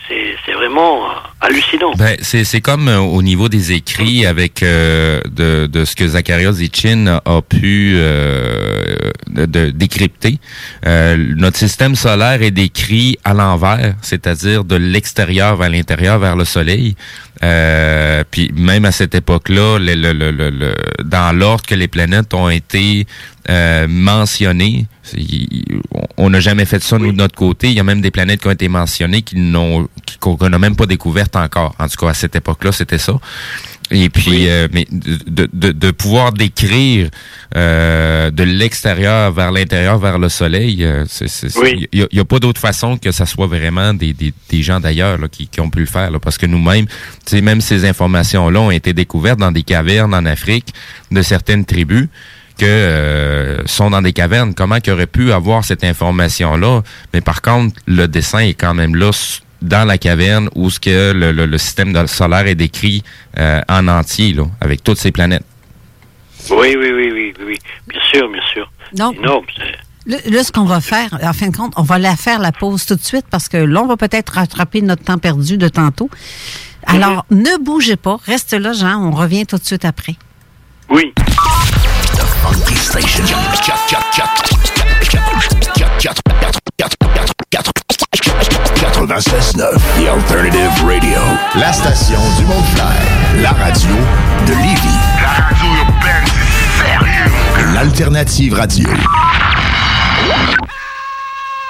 C'est, c'est vraiment hallucinant. Ben, c'est, c'est comme au niveau des écrits avec euh, de, de ce que Zacharias Sitchin a pu euh, de, de, décrypter. Euh, notre système solaire est décrit à l'envers, c'est-à-dire de l'extérieur vers l'intérieur, vers le soleil. Euh, puis même à cette époque-là, le, le, le, le, le, dans l'ordre que les planètes ont été euh, mentionnées, il, on n'a jamais fait ça, oui. Nous, de notre côté. Il y a même des planètes qui ont été mentionnées qui n'ont, qui, qu'on n'a même pas découvertes encore. En tout cas, à cette époque-là, c'était ça. Et puis, oui. euh, mais de, de, de pouvoir décrire euh, de l'extérieur vers l'intérieur, vers le soleil, euh, c'est, c'est, oui. y a, y a pas d'autre façon que ça soit vraiment des, des, des gens d'ailleurs là, qui, qui ont pu le faire. Là, parce que nous-mêmes, tu sais, même ces informations-là ont été découvertes dans des cavernes en Afrique de certaines tribus que euh, sont dans des cavernes. Comment qu'ils auraient pu avoir cette information-là? Mais par contre, le dessin est quand même là dans la caverne où ce que le, le, le système solaire est décrit euh, en entier, là, avec toutes ces planètes. Oui, oui, oui, oui, oui. Bien sûr, bien sûr. Donc, c'est énorme, c'est... là, ce qu'on va faire, en fin de compte, on va la faire la pause tout de suite parce que là, on va peut-être rattraper notre temps perdu de tantôt. Alors, oui. Ne bougez pas. Reste là, Jean. On revient tout de suite après. Oui. quatre-vingt-seize neuf, The Alternative Radio. La station du Mont-Play. La radio de Lévis. La radio urbaine, c'est sérieux. L'Alternative Radio.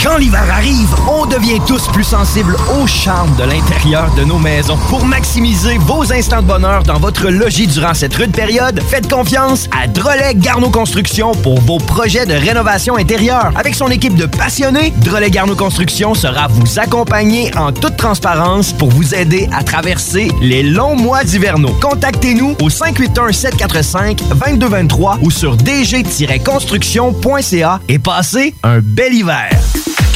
Quand l'hiver arrive, on devient tous plus sensibles au charme de l'intérieur de nos maisons. Pour maximiser vos instants de bonheur dans votre logis durant cette rude période, faites confiance à Drolet Garneau Construction pour vos projets de rénovation intérieure. Avec son équipe de passionnés, Drolet Garneau Construction sera vous accompagner en toute transparence pour vous aider à traverser les longs mois hivernaux. Contactez-nous au cinq huit un, sept quatre cinq, deux deux deux trois ou sur d g construction point c a et passez un bel hiver.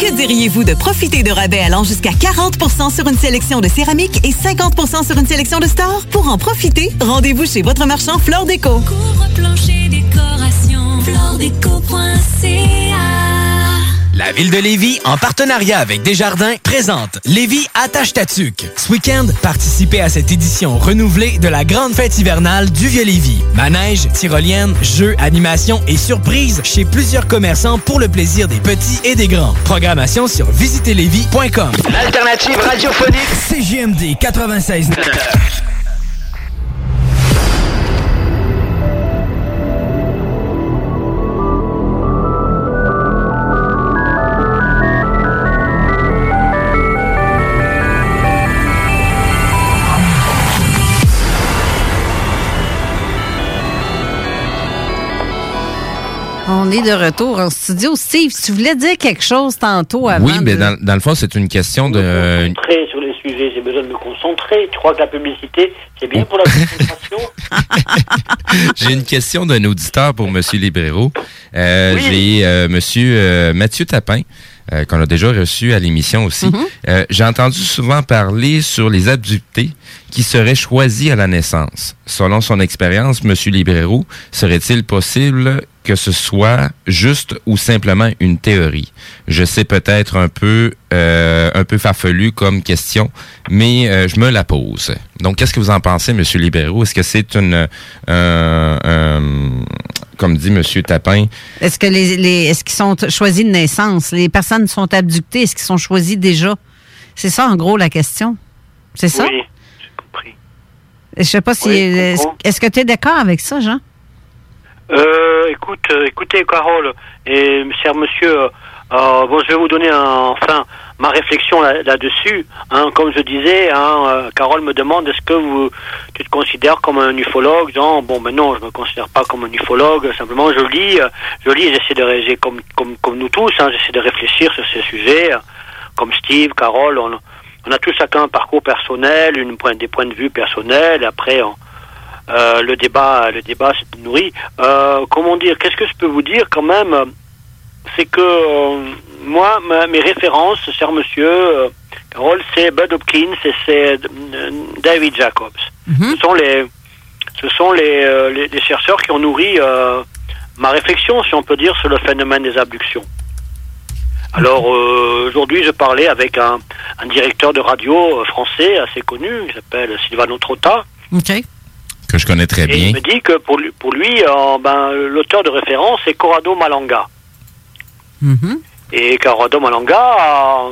Que diriez-vous de profiter de rabais allant jusqu'à quarante pour cent sur une sélection de céramique et cinquante pour cent sur une sélection de stores? Pour en profiter, rendez-vous chez votre marchand Flore Déco. Couvre-plancher, décoration, flore déco point c a. La Ville de Lévis, en partenariat avec Desjardins, présente Lévis Attache ta tuque. Ce week-end, participez à cette édition renouvelée de la grande fête hivernale du Vieux-Lévis. Manège, tyrolienne, jeux, animations et surprises chez plusieurs commerçants pour le plaisir des petits et des grands. Programmation sur visitez lévis point com. L'alternative radiophonique C G M D quatre-vingt-seize neuf. On est de retour en studio. Steve, tu voulais dire quelque chose tantôt avant. Oui, mais de... dans, dans le fond, c'est une question de... Euh, sujet, j'ai besoin de me concentrer. Tu crois que la publicité, c'est bien pour la concentration? J'ai une question d'un auditeur pour M. Librero. Euh, oui. J'ai euh, M. Euh, Mathieu Tapin, euh, qu'on a déjà reçu à l'émission aussi. Mm-hmm. Euh, j'ai entendu souvent parler sur les abductés qui seraient choisis à la naissance. Selon son expérience, M. Librero, serait-il possible que ce soit juste ou simplement une théorie? Je sais peut-être un peu euh, un peu farfelu comme question, mais euh, je me la pose. Donc, qu'est-ce que vous en pensez, M. Librero? Est-ce que c'est une... Euh, euh, comme dit M. Tapin... Est-ce que les, les est-ce qu'ils sont choisis de naissance? Les personnes sont abductées, est-ce qu'ils sont choisis déjà? C'est ça, en gros, la question. C'est ça? Oui, j'ai compris. Je sais pas si... Oui, est-ce, est-ce que tu es d'accord avec ça, Jean? Euh, écoute, euh, écoutez, Carole et cher monsieur, euh, euh, bon, je vais vous donner un, enfin ma réflexion là, là-dessus. Hein, comme je disais, hein, euh, Carole me demande est-ce que vous, tu te considères comme un ufologue? Genre, bon, ben non, je me considère pas comme un ufologue. Simplement, je lis, euh, je lis, j'essaie de réagir comme comme comme nous tous. Hein, j'essaie de réfléchir sur ces sujets, euh, comme Steve, Carole. On, on a tous chacun un parcours personnel, une point, des points de vue personnels. Après, on, Euh, le débat, le débat se nourrit. Euh, comment dire, qu'est-ce que je peux vous dire quand même? C'est que euh, moi, ma, mes références, cher monsieur, euh, Carole, c'est Bud Hopkins et c'est euh, David Jacobs. Mm-hmm. Ce sont les, ce sont les, euh, les, les chercheurs qui ont nourri euh, ma réflexion, si on peut dire, sur le phénomène des abductions. Alors, euh, aujourd'hui, je parlais avec un, un directeur de radio français assez connu, qui s'appelle Sylvano Trotta. OK. Que je connais très bien. Et il me dit que pour lui, pour lui euh, ben, l'auteur de référence est Corrado Malanga. Mm-hmm. Et Corrado Malanga a,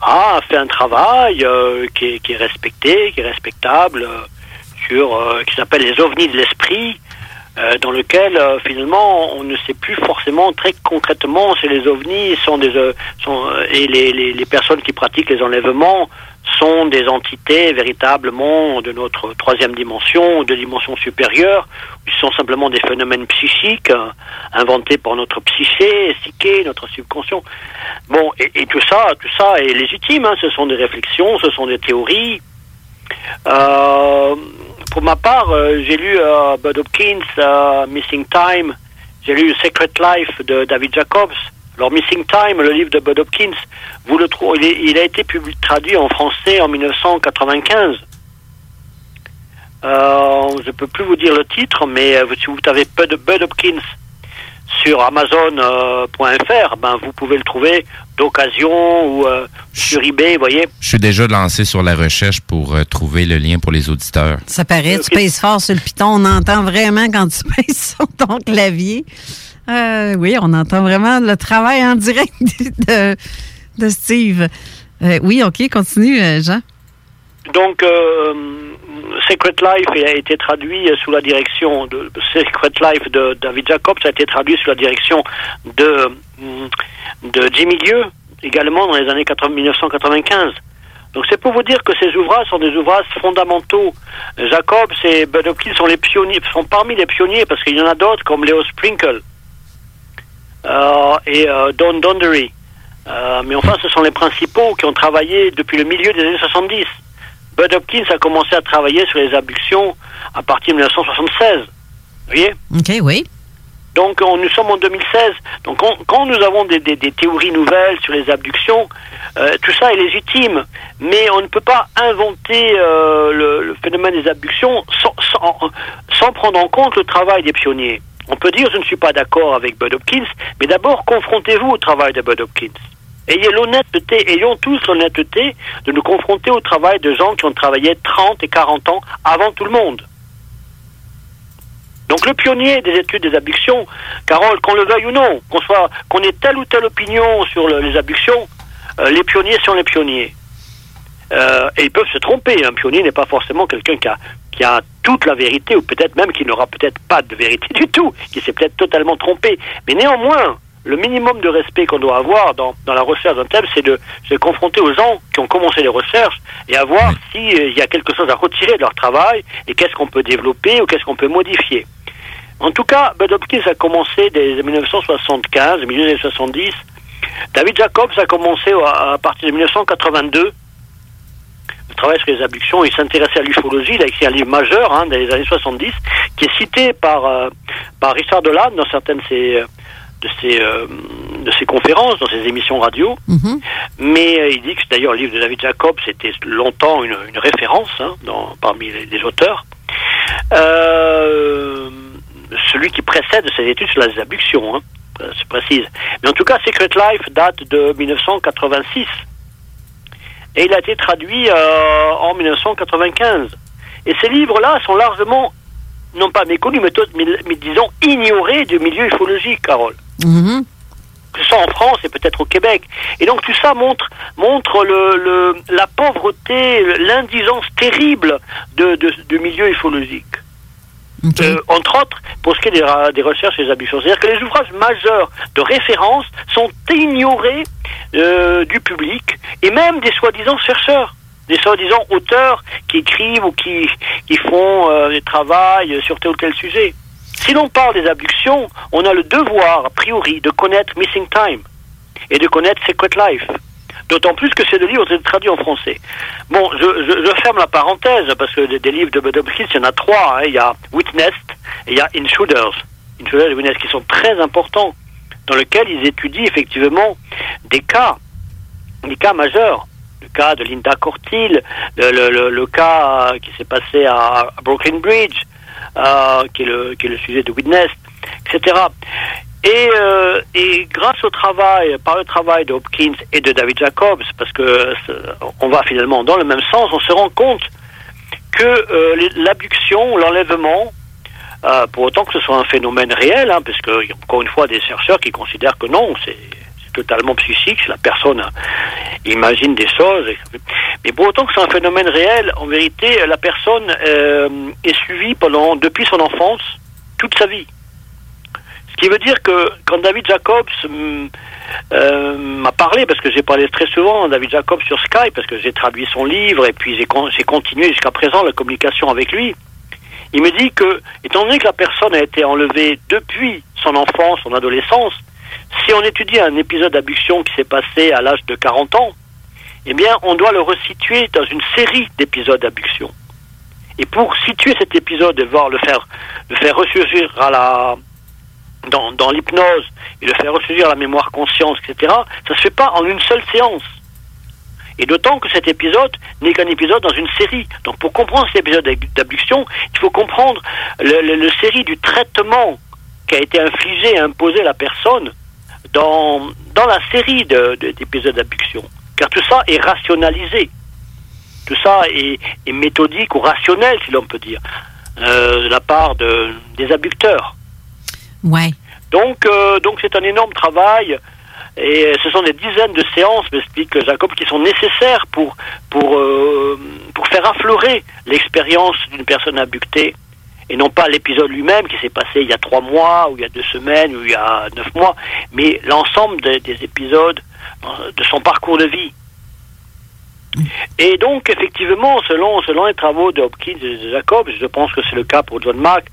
a fait un travail euh, qui, est, qui est respecté, qui est respectable, euh, sur, euh, qui s'appelle Les ovnis de l'esprit, euh, dans lequel euh, finalement on ne sait plus forcément très concrètement si les ovnis sont des euh, sont, et les, les, les personnes qui pratiquent les enlèvements sont des entités véritablement de notre troisième dimension, de dimension supérieure, qui sont simplement des phénomènes psychiques euh, inventés par notre psyché, psyché, notre subconscient. Bon, et, et tout ça, tout ça est légitime. Hein, ce sont des réflexions, ce sont des théories. Euh, pour ma part, euh, j'ai lu euh, Bud Hopkins, euh, Missing Time. J'ai lu Secret Life de David Jacobs. Alors, Missing Time, le livre de Bud Hopkins, vous le trouvez, il, est, il a été publi- traduit en français en dix-neuf cent quatre-vingt-quinze. Euh, je ne peux plus vous dire le titre, mais euh, si vous avez Bud, Bud Hopkins sur amazon point f r, ben, vous pouvez le trouver d'occasion ou euh, sur eBay, vous voyez. Je suis déjà lancé sur la recherche pour euh, trouver le lien pour les auditeurs. Ça paraît, tu okay. pèses fort sur le piton, on entend vraiment quand tu pèses sur ton clavier. Euh, oui, on entend vraiment le travail en direct de, de Steve. Euh, oui, OK, continue, Jean. Donc, euh, Secret Life a été traduit sous la direction de... Secret Life de David Jacobs a été traduit sous la direction de, de Jimmy Dieu, également dans les années dix-neuf cent quatre-vingt-quinze. Donc, c'est pour vous dire que ces ouvrages sont des ouvrages fondamentaux. Jacobs et Bud Hopkins sont, les pionniers, sont parmi les pionniers, parce qu'il y en a d'autres, comme Léo Sprinkle. Euh, et euh, Don Dondery. Euh, mais enfin, ce sont les principaux qui ont travaillé depuis le milieu des années soixante-dix. Bud Hopkins a commencé à travailler sur les abductions à partir de dix-neuf cent soixante-seize. Vous voyez? OK, oui. Donc, on, nous sommes en deux mille seize. Donc, on, quand nous avons des, des, des théories nouvelles sur les abductions, euh, tout ça est légitime. Mais on ne peut pas inventer euh, le, le phénomène des abductions sans, sans, sans prendre en compte le travail des pionniers. On peut dire, je ne suis pas d'accord avec Bud Hopkins, mais d'abord, confrontez-vous au travail de Bud Hopkins. Ayez l'honnêteté, ayons tous l'honnêteté de nous confronter au travail de gens qui ont travaillé trente et quarante ans avant tout le monde. Donc le pionnier des études des abductions, Carole, qu'on le veuille ou non, qu'on soit, qu'on ait telle ou telle opinion sur le, les abductions, euh, les pionniers sont les pionniers. Euh, et ils peuvent se tromper. Un pionnier n'est pas forcément quelqu'un qui a, qui a toute la vérité, ou peut-être même qui n'aura peut-être pas de vérité du tout, qui s'est peut-être totalement trompé. Mais néanmoins, le minimum de respect qu'on doit avoir dans, dans la recherche d'un thème, c'est de se confronter aux gens qui ont commencé les recherches et à voir s'il euh, y a quelque chose à retirer de leur travail et qu'est-ce qu'on peut développer ou qu'est-ce qu'on peut modifier. En tout cas, Bud Hopkins a commencé dès dix-neuf cent soixante-quinze, milieu des années soixante-dix. David Jacobs a commencé à, à partir de dix-neuf cent quatre-vingt-deux. travail sur les abductions, il s'intéressait à l'ufologie, il a écrit un livre majeur hein, dans les années soixante-dix, qui est cité par, euh, par Richard Dolan dans certaines de ses, de, ses, euh, de ses conférences, dans ses émissions radio. Mm-hmm. Mais euh, il dit que d'ailleurs le livre de David Jacobs était longtemps une, une référence hein, dans, parmi les, les auteurs. Euh, celui qui précède ses études sur les abductions, hein, se précise. Mais en tout cas, Secret Life date de dix-neuf cent quatre-vingt-six. Et il a été traduit euh, en dix-neuf cent quatre-vingt-quinze. Et ces livres-là sont largement, non pas méconnus, mais, mais, mais disons ignorés du milieu ufologique, Carole. Mm-hmm. Que ce soit en France et peut-être au Québec. Et donc tout ça montre, montre le, le, la pauvreté, l'indigence terrible de, de, du milieu ufologique. Okay. Euh, entre autres, pour ce qui est des, des recherches et des abductions. C'est-à-dire que les ouvrages majeurs de référence sont ignorés euh, du public et même des soi-disant chercheurs, des soi-disant auteurs qui écrivent ou qui, qui font euh, des travaux sur tel ou tel sujet. Si l'on parle des abductions, on a le devoir, a priori, de connaître Missing Time et de connaître Secret Life. D'autant plus que ces deux livres ont été traduits en français. Bon, je, je, je ferme la parenthèse, parce que des, des livres de Bud Hopkins, il y en a trois. Hein. Il y a Witnessed et il y a Intruders. Intruders et Witnessed, qui sont très importants, dans lesquels ils étudient effectivement des cas, des cas majeurs. Le cas de Linda Cortill, le, le, le, le cas qui s'est passé à Brooklyn Bridge, euh, qui, est le, qui est le sujet de Witnessed, et cetera Et, euh, et grâce au travail, par le travail de Hopkins et de David Jacobs, parce que on va finalement dans le même sens, on se rend compte que euh, l'abduction, l'enlèvement, euh, pour autant que ce soit un phénomène réel, hein, parce qu'il y a encore une fois des chercheurs qui considèrent que non, c'est, c'est totalement psychique, la personne imagine des choses, mais pour autant que c'est un phénomène réel, en vérité, la personne euh, est suivie pendant, depuis son enfance, toute sa vie. Ce qui veut dire que quand David Jacobs euh, m'a parlé, parce que j'ai parlé très souvent à David Jacobs sur Skype, parce que j'ai traduit son livre et puis j'ai, con- j'ai continué jusqu'à présent la communication avec lui, il me dit que, étant donné que la personne a été enlevée depuis son enfance, son adolescence, si on étudie un épisode d'abduction qui s'est passé à l'âge de quarante ans, eh bien on doit le resituer dans une série d'épisodes d'abduction. Et pour situer cet épisode et voir le faire, le faire ressurgir à la... Dans, dans l'hypnose et le faire ressurgir la mémoire conscience, et cetera, ça se fait pas en une seule séance. Et d'autant que cet épisode n'est qu'un épisode dans une série. Donc pour comprendre cet épisode d'abduction, il faut comprendre le, le, le série du traitement qui a été infligé et imposé à la personne dans, dans la série de, de, d'épisodes d'abduction. Car tout ça est rationalisé. Tout ça est, est méthodique ou rationnel, si l'on peut dire, euh, de la part de, des abducteurs. Ouais. Donc, euh, donc c'est un énorme travail et ce sont des dizaines de séances, m'explique Jacob, qui sont nécessaires pour, pour, euh, pour faire affleurer l'expérience d'une personne abductée et non pas l'épisode lui-même qui s'est passé il y a trois mois ou il y a deux semaines ou il y a neuf mois, mais l'ensemble des, des épisodes de son parcours de vie. Et donc, effectivement, selon, selon les travaux de Hopkins et de Jacobs, je pense que c'est le cas pour John Mack,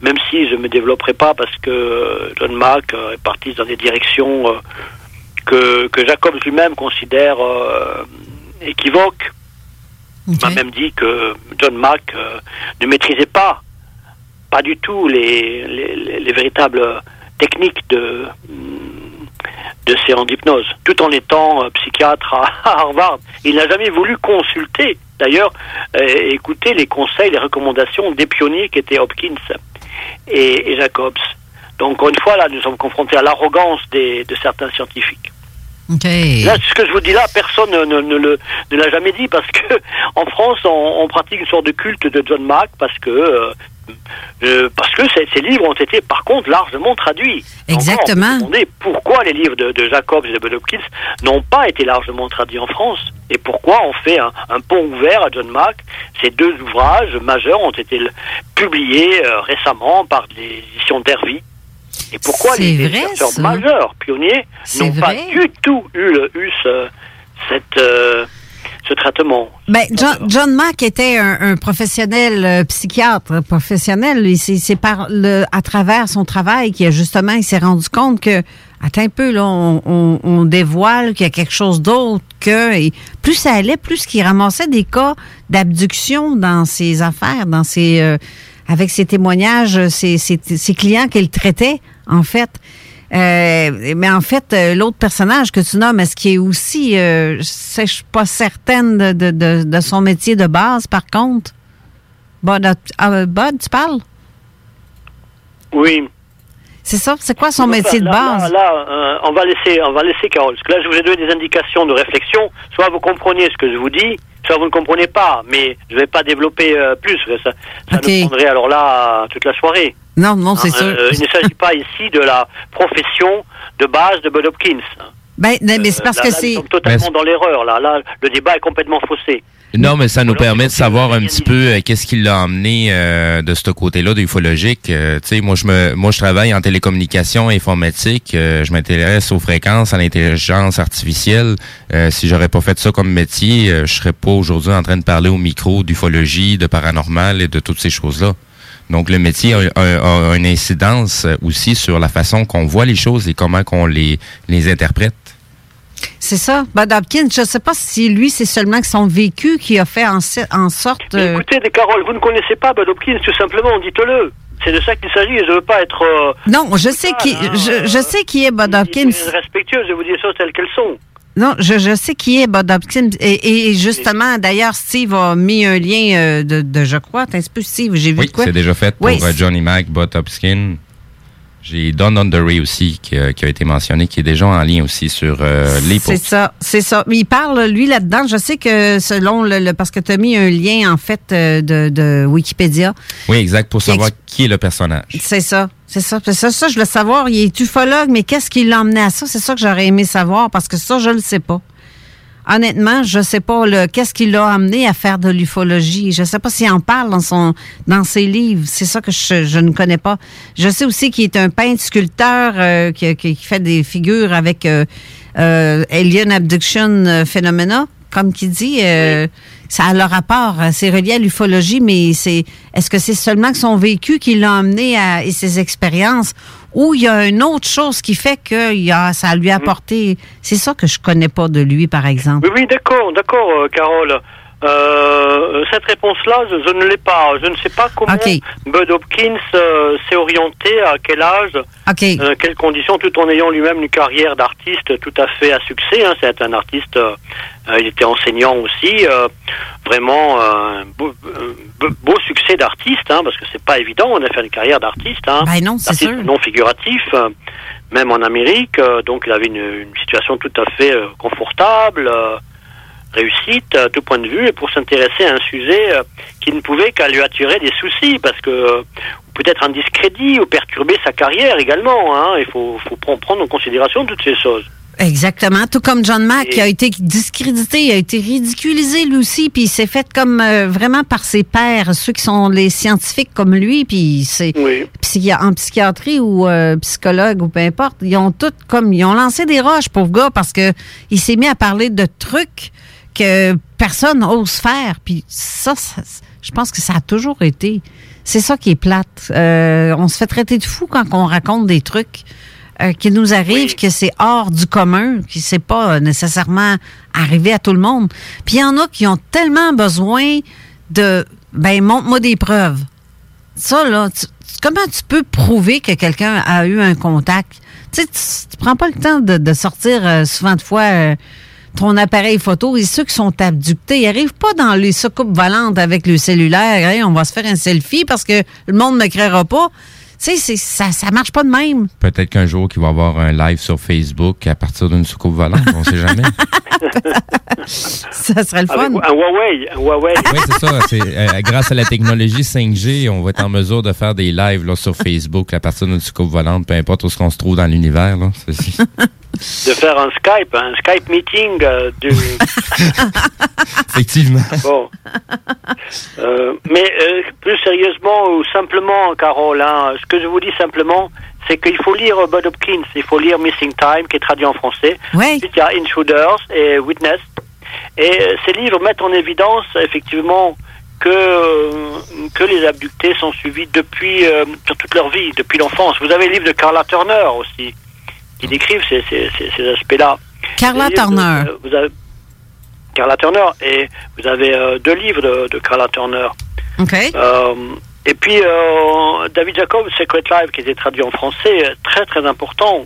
même si je ne me développerai pas parce que John Mack est parti dans des directions que, que Jacobs lui-même considère euh, équivoques. Okay. Il m'a même dit que John Mack euh, ne maîtrisait pas, pas du tout les, les, les, les véritables techniques de... de séance d'hypnose, tout en étant euh, psychiatre à, à Harvard. Il n'a jamais voulu consulter, d'ailleurs, euh, écouter les conseils, les recommandations des pionniers qui étaient Hopkins et, et Jacobs. Donc, encore une fois, là, nous sommes confrontés à l'arrogance des, de certains scientifiques. Okay. Là, ce que je vous dis là, personne ne, ne, ne, le, ne l'a jamais dit, parce que en France, on, on pratique une sorte de culte de John Mack, parce que... Euh, Euh, parce que ces, ces livres ont été par contre largement traduits. Exactement. On est pourquoi les livres de, de Jacobs et de Bud Hopkins n'ont pas été largement traduits en France et pourquoi on fait un, un pont ouvert à John Mack. Ces deux ouvrages majeurs ont été l- publiés euh, récemment par l'édition d'Hervy. Et pourquoi les, vrai, les chercheurs ça. majeurs pionniers C'est n'ont vrai. pas du tout eu, eu ce, cette euh, c'est traité mon... Ben, John, John Mack était un, un professionnel euh, psychiatre, professionnel. Et c'est, c'est par le, à travers son travail qu'il a justement, il s'est rendu compte que, attends un peu, là, on, on, on dévoile qu'il y a quelque chose d'autre que... Et plus ça allait, plus qu'il ramassait des cas d'abduction dans ses affaires, dans ses... Euh, avec ses témoignages, ses, ses, ses clients qu'elle traitait, en fait. Euh, mais en fait, euh, l'autre personnage que tu nommes, est-ce qui est aussi, euh, je ne suis pas certaine de, de, de, de son métier de base, par contre. Bud, uh, Bud, tu parles? Oui. C'est ça? C'est quoi son métier là, de base? Là, là, là euh, on va laisser, on va laisser Carole. Parce que là, je vous ai donné des indications de réflexion. Soit vous comprenez ce que je vous dis, soit vous ne comprenez pas. Mais je ne vais pas développer euh, plus. Ça, ça okay. nous prendrait alors là toute la soirée. Non, non, c'est hein, sûr. Euh, il ne s'agit pas ici de la profession de base de Bud Hopkins. Ben, non, mais c'est parce euh, là, que là, c'est... Nous sommes totalement ben, dans l'erreur. Là, là, le débat est complètement faussé. Non, mais ça nous alors, permet de savoir un petit peu euh, qu'est-ce qui l'a emmené euh, de ce côté-là de ufologique. Euh, tu sais, moi, je me, moi, je travaille en télécommunications, informatique. Euh, je m'intéresse aux fréquences, à l'intelligence artificielle. Euh, si j'aurais pas fait ça comme métier, euh, je serais pas aujourd'hui en train de parler au micro d'ufologie, de paranormal et de toutes ces choses-là. Donc, le métier a, a, a une incidence aussi sur la façon qu'on voit les choses et comment qu'on les, les interprète. C'est ça. Bud Hopkins, je ne sais pas si lui, c'est seulement que son vécu qui a fait en, en sorte... Euh... Écoutez, Carole, vous ne connaissez pas Bud Hopkins, tout simplement, dites-le. C'est de ça qu'il s'agit, je ne veux pas être... Euh, non, je sais, qui, hein, je, je sais qui est Bud Hopkins. C'est respectueux, je vais vous dire ça telles qu'elles sont. Non, je, je sais qui est Bud Hopkins. Et, et justement, d'ailleurs, Steve a mis un lien euh, de, de, je crois, t'as un peu Steve, j'ai vu oui, de quoi. Oui, c'est déjà fait oui, pour c'est... Johnny Mac, Bud Hopkins. J'ai Don Undery aussi, qui, euh, qui a été mentionné, qui est déjà en lien aussi sur euh, les posts. C'est ça, c'est ça. Mais il parle, lui, là-dedans, je sais que selon le... le parce que t'as mis un lien, en fait, de, de Wikipédia. Oui, exact, pour savoir exp... qui est le personnage. C'est ça. C'est ça, c'est ça, ça, je voulais savoir, il est ufologue, mais qu'est-ce qui l'a emmené à ça? C'est ça que j'aurais aimé savoir, parce que ça, je le sais pas. Honnêtement, je sais pas, le, qu'est-ce qui l'a amené à faire de l'ufologie? Je sais pas s'il en parle dans son, dans ses livres. C'est ça que je, je ne connais pas. Je sais aussi qu'il est un peintre sculpteur, euh, qui, qui fait des figures avec, euh, euh, Alien Abduction Phenomena, comme qu'il dit, euh, oui. Ça a leur rapport, c'est relié à l'ufologie, mais c'est est-ce que c'est seulement que son vécu qui l'a emmené à et ses expériences, ou il y a une autre chose qui fait que il a, ça lui a apporté... C'est ça que je connais pas de lui, par exemple. Oui, oui, d'accord, d'accord, Carole. Euh, cette réponse-là, je, je ne l'ai pas. Je ne sais pas comment okay. Bud Hopkins euh, s'est orienté, à quel âge, okay. euh, quelles conditions, tout en ayant lui-même une carrière d'artiste tout à fait à succès. Hein. C'est un artiste, euh, il était enseignant aussi, euh, vraiment euh, beau, euh, beau succès d'artiste, hein, parce que c'est pas évident, on a fait une carrière d'artiste, hein, ben non, c'est artiste sûr. Non figuratif, euh, même en Amérique, euh, donc il avait une, une situation tout à fait euh, confortable, euh, réussite à tout point de vue, et pour s'intéresser à un sujet euh, qui ne pouvait qu'à lui attirer des soucis, parce que euh, peut-être un discrédit ou perturber sa carrière également. Hein, il faut, faut prendre en considération toutes ces choses. Exactement, tout comme John Mack, et... qui a été discrédité, il a été ridiculisé lui aussi, puis il s'est fait comme euh, vraiment par ses pairs, ceux qui sont les scientifiques comme lui, puis c'est oui. psychi- en psychiatrie ou euh, psychologue ou peu importe, ils ont tout comme ils ont lancé des roches, pauvre gars, parce que il s'est mis à parler de trucs que personne n'ose faire. Puis ça, ça, je pense que ça a toujours été. C'est ça qui est plate. Euh, on se fait traiter de fou quand on raconte des trucs euh, qui nous arrivent, oui. que c'est hors du commun, qui c'est pas nécessairement arrivé à tout le monde. Puis il y en a qui ont tellement besoin de... Ben, montre-moi des preuves. Ça, là, tu, comment tu peux prouver que quelqu'un a eu un contact? Tu sais, tu, tu prends pas le temps de, de sortir euh, souvent de fois... Euh, ton appareil photo, et ceux qui sont abductés, ils arrivent pas dans les soucoupes volantes avec le cellulaire, hey, on va se faire un selfie parce que le monde ne créera pas. Tu sais, c'est, ça, ça marche pas de même. Peut-être qu'un jour, qu'il va y avoir un live sur Facebook à partir d'une soucoupe volante, on sait jamais. Ça serait le fun. Avec un Huawei. Un Huawei. Oui, c'est ça. C'est, euh, grâce à la technologie cinq G, on va être en mesure de faire des lives là, sur Facebook à partir d'une soucoupe volante, peu importe où ce qu'on se trouve dans l'univers. Là, ceci. De faire un Skype, un Skype meeting. Euh, du... Effectivement. Bon. Euh, mais euh, plus sérieusement ou simplement, Carole, hein, ce que je vous dis simplement, c'est qu'il faut lire Bud Hopkins, il faut lire Missing Time, qui est traduit en français. Oui. Ensuite, il y a Intruders et Witness. Et euh, ces livres mettent en évidence, effectivement, que, euh, que les abductés sont suivis depuis euh, sur toute leur vie, depuis l'enfance. Vous avez le livre de Carla Turner aussi, qui décrivent ces, ces, ces, ces aspects-là. Carla Turner. De, vous avez, Carla Turner, et vous avez euh, deux livres de, de Carla Turner. OK. Euh, et puis, euh, David Jacobs, Secret Life, qui était traduit en français, très, très important.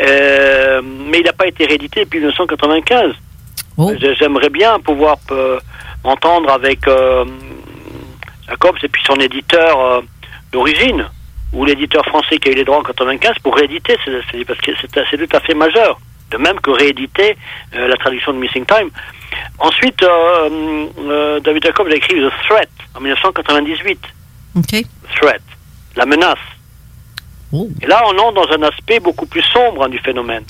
Euh, mais il n'a pas été réédité depuis mille neuf cent quatre-vingt-quinze. Oh. J'aimerais bien pouvoir euh, entendre avec euh, Jacobs et puis son éditeur euh, d'origine, ou l'éditeur français qui a eu les droits en quatre-vingt-quinze, pour rééditer, c'est, c'est, parce que c'est, c'est tout à fait majeur. De même que rééditer euh, la traduction de Missing Time. Ensuite, euh, euh, David Jacobs a écrit The Threat en mille neuf cent quatre-vingt-dix-huit. Okay. Threat, la menace. Oh. Et là, on entre dans un aspect beaucoup plus sombre hein, du phénomène.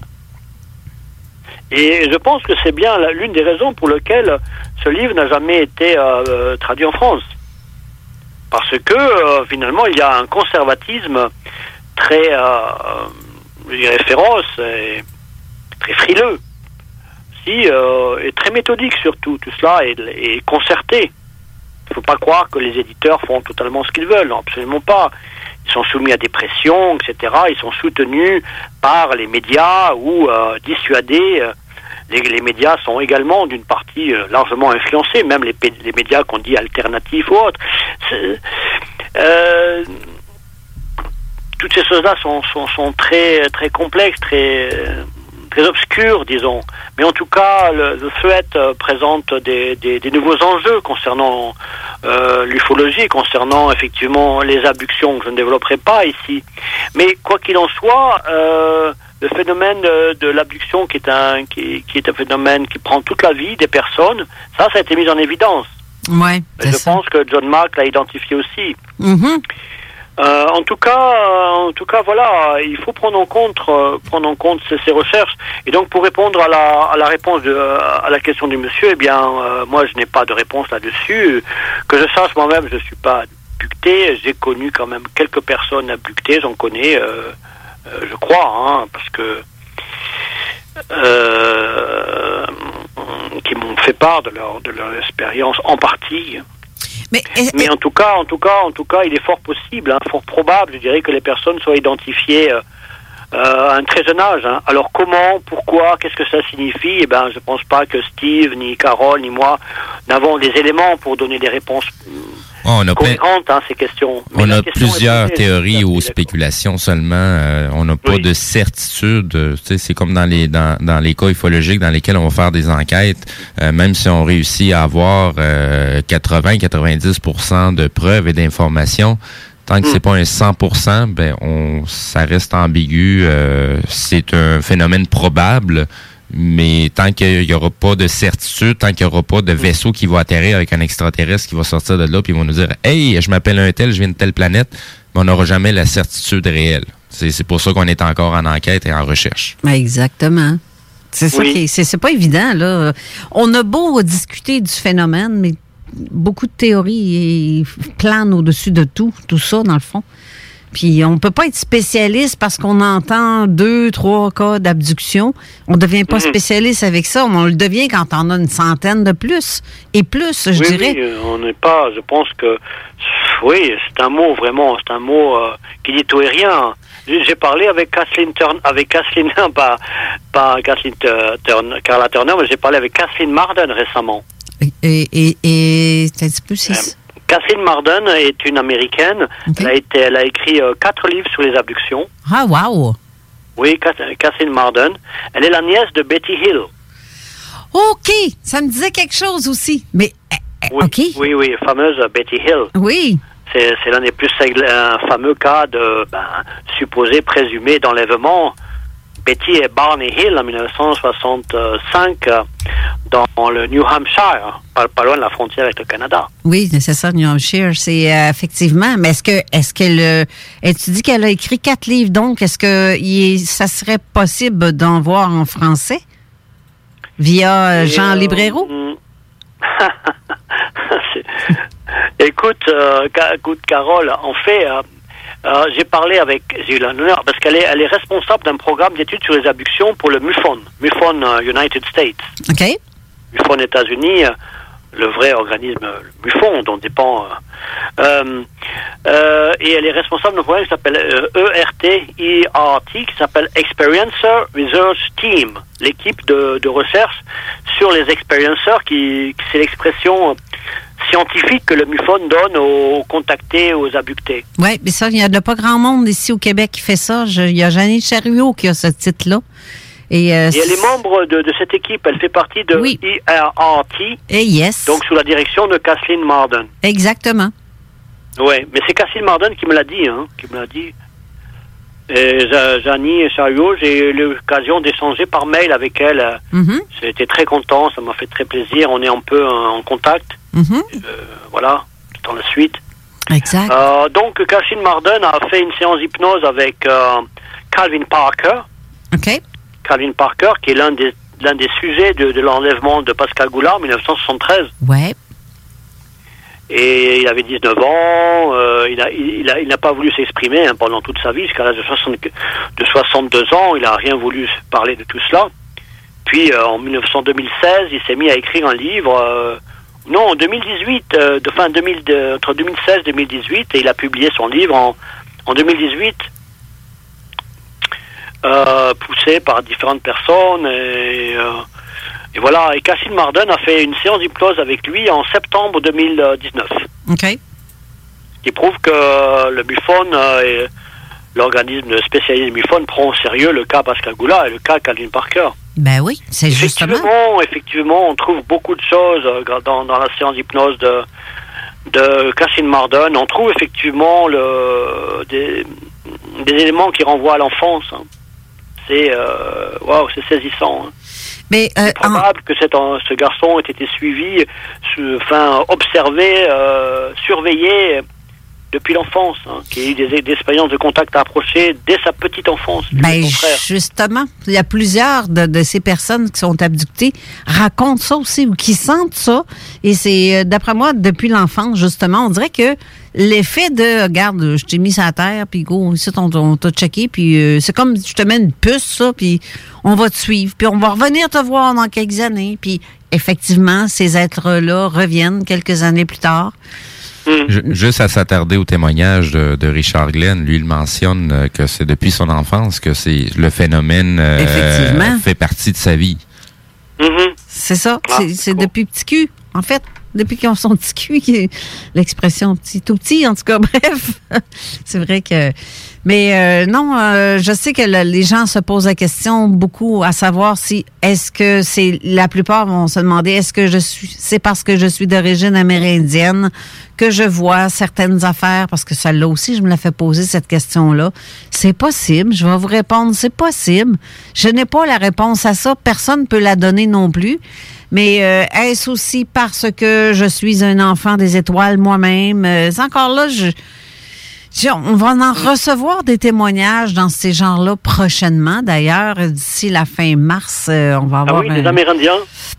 Et je pense que c'est bien la, l'une des raisons pour lesquelles ce livre n'a jamais été euh, traduit en France. Parce que, euh, finalement, il y a un conservatisme très, euh, je dirais, féroce et très frileux. Si, euh, et très méthodique surtout. Tout cela est, est concerté. Il ne faut pas croire que les éditeurs font totalement ce qu'ils veulent. Non, absolument pas. Ils sont soumis à des pressions, et cetera. Ils sont soutenus par les médias ou euh, dissuadés. Les, les médias sont également d'une partie euh, largement influencés, même les, les médias qu'on dit alternatifs ou autres. Euh, toutes ces choses-là sont, sont, sont très, très complexes, très, très obscures, disons. Mais en tout cas, le, le Threat présente des, des, des nouveaux enjeux concernant euh, l'ufologie, concernant effectivement les abductions que je ne développerai pas ici. Mais quoi qu'il en soit... Euh, le phénomène de, de l'abduction qui est, un, qui, qui est un phénomène qui prend toute la vie des personnes, ça, ça a été mis en évidence. Ouais, c'est je ça. pense que John Mack l'a identifié aussi. Mm-hmm. Euh, en tout cas, en tout cas, voilà, il faut prendre en compte, euh, prendre en compte ces, ces recherches. Et donc, pour répondre à la, à la réponse de, à la question du monsieur, eh bien, euh, moi, je n'ai pas de réponse là-dessus. Que je sache moi-même, je ne suis pas abducté. J'ai connu quand même quelques personnes abductées, j'en connais... Euh, Euh, je crois, hein, parce que euh, qui m'ont fait part de leur de leur expérience en partie. Mais, et, Mais en tout cas, en tout cas, en tout cas, il est fort possible, hein, fort probable, je dirais, que les personnes soient identifiées euh, euh, à un très jeune âge. Hein. Alors comment, pourquoi, qu'est-ce que ça signifie ? Eh ben, je pense pas que Steve, ni Carole, ni moi n'avons des éléments pour donner des réponses. Oh, on a, plein... hein, ces questions. On a question plusieurs théories ou spéculations seulement. Euh, on n'a pas oui. de certitude. T'sais, c'est comme dans les dans, dans les cas ufologiques dans lesquels on va faire des enquêtes. Euh, même si on réussit à avoir euh, quatre-vingts à quatre-vingt-dix pour cent de preuves et d'informations, tant que mm. c'est pas un cent pour cent, ben on ça reste ambigu. Euh, c'est un phénomène probable. Mais tant qu'il n'y aura pas de certitude, tant qu'il n'y aura pas de vaisseau qui va atterrir avec un extraterrestre qui va sortir de là, puis ils vont nous dire « Hey, je m'appelle un tel, je viens de telle planète », mais on n'aura jamais la certitude réelle. C'est, c'est pour ça qu'on est encore en enquête et en recherche. Exactement. C'est ça oui. qui est, c'est, c'est pas évident, là. On a beau discuter du phénomène, mais beaucoup de théories planent au-dessus de tout, tout ça, dans le fond. Puis on peut pas être spécialiste parce qu'on entend deux, trois cas d'abduction. On devient pas spécialiste avec ça. On le devient quand on a une centaine de plus. Et plus, je oui, dirais. Oui, on n'est pas, je pense que, oui, c'est un mot vraiment, c'est un mot euh, qui dit tout et rien. J'ai parlé avec Kathleen Turner, avec Kathleen, pas, pas Kathleen Turner, Carla Turner, mais j'ai parlé avec Kathleen Marden récemment. Et, et, et, t'as dit plus, c'est Kathleen Marden est une Américaine. Okay. Elle a été, elle a écrit euh, quatre livres sur les abductions. Ah, wow! Oui, Kathleen Marden. Elle est la nièce de Betty Hill. OK! Ça me disait quelque chose aussi. Mais, oui, OK. Oui, oui, fameuse Betty Hill. Oui. C'est, c'est l'un des plus un fameux cas de ben, supposé, présumé d'enlèvement. Betty et Barney Hill en mille neuf cent soixante-cinq dans le New Hampshire, pas, pas loin de la frontière avec le Canada. Oui, c'est ça, New Hampshire, c'est euh, effectivement. Mais est-ce que, est-ce qu'elle, euh, tu dis qu'elle a écrit quatre livres, donc est-ce que il, ça serait possible d'en voir en français via euh, Jean euh, Librero? Mm. Écoute, euh, écoute, Carole, en fait. Euh, Euh, j'ai parlé avec, j'ai eu l'honneur, parce qu'elle est, elle est responsable d'un programme d'études sur les abductions pour le MUFON, MUFON United States. OK. MUFON États-Unis, le vrai organisme MUFON dont dépend. Euh, euh, et elle est responsable d'un programme qui s'appelle euh, E R T I A T, qui s'appelle Experiencer Research Team, l'équipe de, de recherche sur les experiencers, qui, qui c'est l'expression scientifique que le MUFON donne aux contactés, aux abductés. Oui, mais ça, il n'y a pas grand monde ici au Québec qui fait ça. Je, il y a Jeannine Chariot qui a ce titre-là. Et, euh, et elle est membre de, de cette équipe. Elle fait partie de oui. I R R T. Et yes. Donc, sous la direction de Kathleen Marden. Exactement. Oui, mais c'est Kathleen Marden qui me l'a dit, hein, qui me l'a dit. Jeannine Chariot, j'ai eu l'occasion d'échanger par mail avec elle. Mm-hmm. J'étais très content, ça m'a fait très plaisir. On est un peu en contact. Mm-hmm. Euh, voilà, tout en la suite. Exact. Euh, donc, Kathleen Marden a fait une séance d'hypnose avec euh, Calvin Parker. OK. Calvin Parker, qui est l'un des, l'un des sujets de, de l'enlèvement de Pascagoula en dix-neuf cent soixante-treize. Ouais. Et il avait dix-neuf ans, euh, il, a, il, a, il n'a pas voulu s'exprimer hein, pendant toute sa vie, jusqu'à l'âge de, soixante, de soixante-deux ans, il n'a rien voulu parler de tout cela. Puis euh, en deux mille seize, il s'est mis à écrire un livre, euh, non, en deux mille dix-huit, euh, de, fin deux mille, de, entre deux mille seize et deux mille dix-huit, et il a publié son livre en, en deux mille dix-huit. Euh, poussé par différentes personnes et, euh, et voilà. Et Kathleen Marden a fait une séance d'hypnose avec lui en septembre deux mille dix-neuf. OK. Qui prouve que le MUFON, euh, l'organisme spécialisé MUFON prend au sérieux le cas Pascagoula et le cas Calvin Parker. Ben oui, c'est justement. Effectivement, effectivement on trouve beaucoup de choses dans, dans la séance d'hypnose de, de Kathleen Marden. On trouve effectivement le, des, des éléments qui renvoient à l'enfance, hein. C'est, euh, wow, c'est saisissant. Hein. Mais, euh, c'est probable en... que cet, ce garçon ait été suivi, su, enfin, observé, euh, surveillé depuis l'enfance, hein, qu'il y a eu des, des expériences de contact approché dès sa petite enfance. Ben, justement, il y a plusieurs de, de ces personnes qui sont abductées racontent ça aussi ou qui sentent ça. Et c'est, d'après moi, depuis l'enfance, justement, on dirait que l'effet de, regarde, je t'ai mis sur la terre, puis go, ici, on, on t'a checké, puis euh, c'est comme je te mets une puce, ça, puis on va te suivre, puis on va revenir te voir dans quelques années. Puis effectivement, ces êtres-là reviennent quelques années plus tard. Je, juste à s'attarder au témoignage de, de Richard Glenn, lui, il mentionne que c'est depuis son enfance que c'est le phénomène euh, fait partie de sa vie. Mm-hmm. C'est ça, ah, c'est, c'est cool. Depuis petit cul, en fait, depuis qu'ils ont son petit cul, qui est l'expression petit, tout petit, en tout cas, bref, c'est vrai que... Mais euh, non, euh, je sais que le, les gens se posent la question beaucoup à savoir si, est-ce que c'est, la plupart vont se demander, est-ce que je suis, c'est parce que je suis d'origine amérindienne que je vois certaines affaires, parce que celle-là aussi, je me la fais poser cette question-là. C'est possible, je vais vous répondre, c'est possible. Je n'ai pas la réponse à ça, personne ne peut la donner non plus. Mais euh, est-ce aussi parce que je suis un enfant des étoiles moi-même? Euh, c'est encore là, je... On va en recevoir des témoignages dans ces genres-là prochainement. D'ailleurs, d'ici la fin mars, on va avoir... Ah oui, des Amérindiens.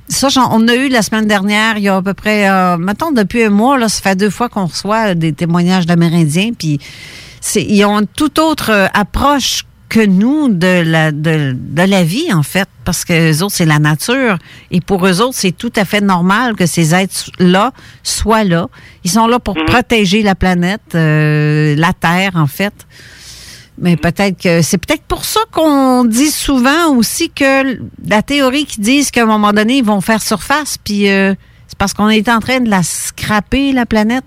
Ça, on a eu la semaine dernière, il y a à peu près... Euh, mettons, depuis un mois, là, ça fait deux fois qu'on reçoit des témoignages d'Amérindiens. Puis, c'est, ils ont une toute autre approche que nous de la, de, de la vie, en fait. Parce que eux autres, c'est la nature. Et pour eux autres, c'est tout à fait normal que ces êtres-là soient là. Ils sont là pour mmh. protéger la planète, euh, la Terre, en fait. Mais peut-être que c'est peut-être pour ça qu'on dit souvent aussi que la théorie qui disent qu'à un moment donné, ils vont faire surface, puis euh, c'est parce qu'on est en train de la scraper, la planète.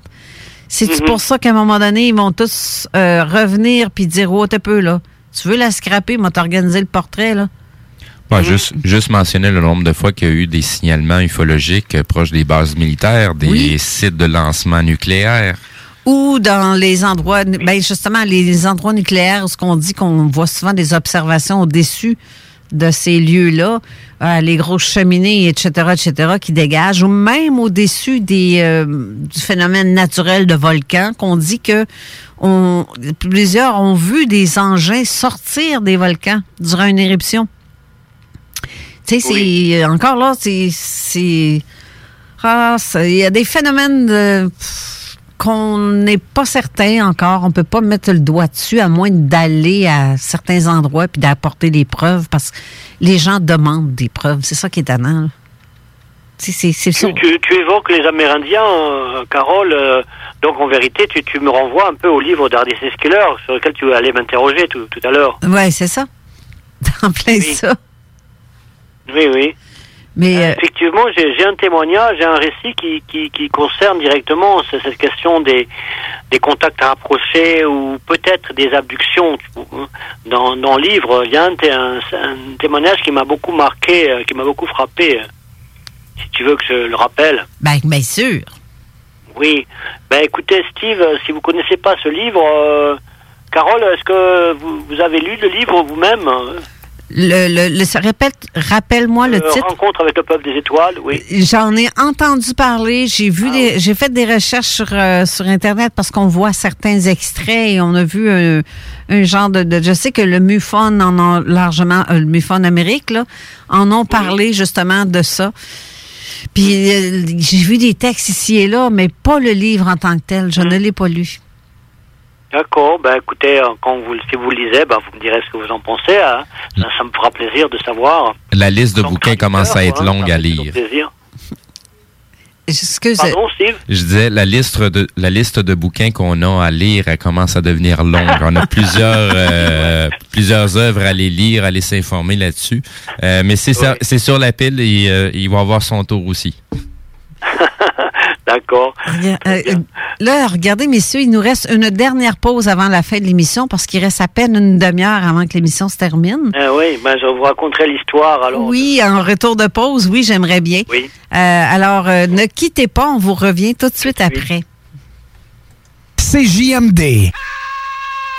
C'est-tu mmh. pour ça qu'à un moment donné, ils vont tous euh, revenir puis dire « Oh, t'es peu, là. » Tu veux la scraper, moi, t'organiser le portrait, là? Ouais, mmh. juste, juste mentionner le nombre de fois qu'il y a eu des signalements ufologiques proches des bases militaires, des oui. sites de lancement nucléaire. Ou dans les endroits, ben justement, les endroits nucléaires, ce qu'on dit qu'on voit souvent des observations au-dessus de ces lieux-là, euh, les grosses cheminées, et cetera, et cetera, qui dégagent, ou même au-dessus des euh, du phénomène naturel de volcans, qu'on dit que on, plusieurs ont vu des engins sortir des volcans durant une éruption. Tu sais, oui. c'est encore là, c'est c'est ah, il y a des phénomènes de, pff, qu'on n'est pas certain encore, on peut pas mettre le doigt dessus à moins d'aller à certains endroits puis d'apporter des preuves parce que les gens demandent des preuves, c'est ça qui est étonnant. C'est, c'est son... tu, tu, tu évoques les Amérindiens, euh, Carole, euh, donc en vérité, tu, tu me renvoies un peu au livre d'Hardy C. Skeeler, sur lequel tu allais m'interroger tout, tout à l'heure. Oui, c'est ça. En plein oui. ça. Oui, oui. Mais euh, euh... Effectivement, j'ai, j'ai un témoignage, j'ai un récit qui, qui, qui concerne directement cette question des, des contacts rapprochés ou peut-être des abductions. Dans, dans le livre, il y a un, un, un témoignage qui m'a beaucoup marqué, qui m'a beaucoup frappé. Si tu veux que je le rappelle. Ben, bien sûr. Oui. Ben, écoutez, Steve, si vous ne connaissez pas ce livre, euh, Carole, est-ce que vous, vous avez lu le livre vous-même? Le, le, le, répète, rappelle-moi le, le titre. Rencontre avec le peuple des étoiles, oui. J'en ai entendu parler, j'ai vu, ah, des, oui. j'ai fait des recherches sur, euh, sur Internet parce qu'on voit certains extraits et on a vu un, un genre de, de... Je sais que le MUFON en a largement... Euh, le MUFON Amérique, là, en ont parlé oui. justement de ça. Puis euh, j'ai vu des textes ici et là, mais pas le livre en tant que tel. Je mmh. ne l'ai pas lu. D'accord, ben écoutez, quand vous, si vous lisez, ben vous me direz ce que vous en pensez. Hein? Ça, ça me fera plaisir de savoir. La liste de bouquins commence à être longue à lire. Excusez. Pardon, Steve? Je disais, la liste de la liste de bouquins qu'on a à lire, elle commence à devenir longue. On a plusieurs euh, plusieurs œuvres à les lire, à les s'informer là-dessus. Euh, mais c'est, oui. ça, c'est sur la pile et euh, il va avoir son tour aussi. D'accord. Euh, là, regardez, messieurs, il nous reste une dernière pause avant la fin de l'émission parce qu'il reste à peine une demi-heure avant que l'émission se termine. Euh, oui, ben, je vous raconterai l'histoire. Alors. Oui, en retour de pause, oui, j'aimerais bien. Oui. Euh, alors, euh, ne quittez pas, on vous revient tout de suite oui. après. C J M D.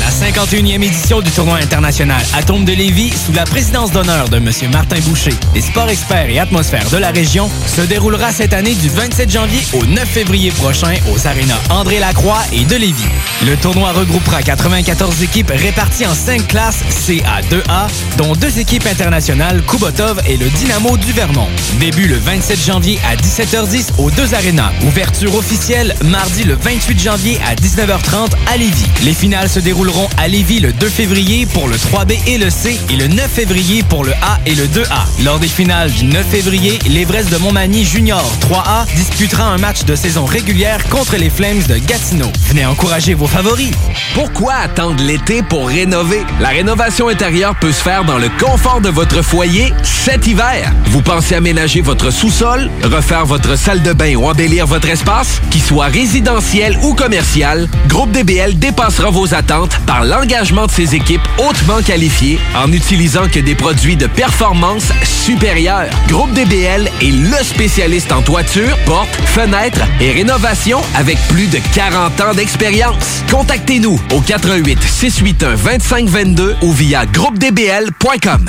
La cinquante et unième édition du tournoi international Atome de Lévis, sous la présidence d'honneur de M. Martin Boucher, les sports experts et atmosphères de la région, se déroulera cette année du vingt-sept janvier au neuf février prochain aux arénas André-Lacroix et de Lévis. Le tournoi regroupera quatre-vingt-quatorze équipes réparties en cinq classes C A deux A, dont deux équipes internationales, Koubotov et le Dynamo du Vermont. Début le vingt-sept janvier à dix-sept heures dix aux deux arénas. Ouverture officielle mardi le vingt-huit janvier à dix-neuf heures trente à Lévis. Les finales se dérouleront à Lévis le deux février pour le trois B et le C et le neuf février pour le A et le deux A. Lors des finales du neuf février, l'Everest de Montmagny Junior trois A disputera un match de saison régulière contre les Flames de Gatineau. Venez encourager vos favoris. Pourquoi attendre l'été pour rénover? La rénovation intérieure peut se faire dans le confort de votre foyer cet hiver. Vous pensez aménager votre sous-sol, refaire votre salle de bain ou embellir votre espace? Qu'il soit résidentiel ou commercial, Groupe D B L dépassera vos attentes par l'engagement de ses équipes hautement qualifiées en n'utilisant que des produits de performance supérieure. Groupe D B L est le spécialiste en toiture, portes, fenêtres et rénovation avec plus de quarante ans d'expérience. Contactez-nous au quatre un huit, six huit un, deux cinq deux deux ou via groupe d b l point com.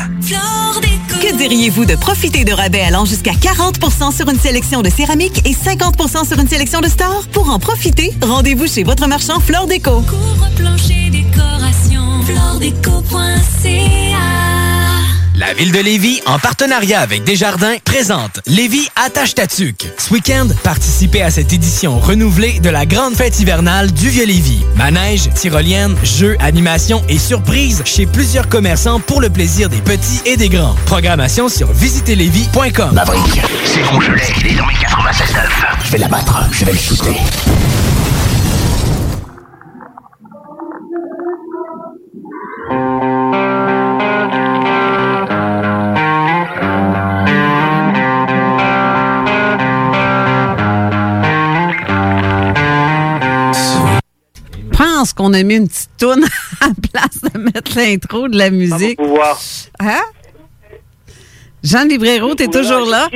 Que diriez-vous de profiter de rabais allant jusqu'à quarante pour cent sur une sélection de céramique et cinquante pour cent sur une sélection de stores? Pour en profiter, rendez-vous chez votre marchand Flore Déco. La Ville de Lévis, en partenariat avec Desjardins, présente Lévis Attache ta tuque. Ce week-end, participez à cette édition renouvelée de la grande fête hivernale du Vieux-Lévis. Manège, tyrolienne, jeux, animations et surprises chez plusieurs commerçants pour le plaisir des petits et des grands. Programmation sur visitez lévis point com. Ma brique, c'est Rougelet, il est dans mes quatre-vingt-seize neuf. Je vais l'abattre, je vais le shooter. Qu'on a mis une petite toune à la place de mettre l'intro de la musique. Hein? Jean Librero, t'es toujours là?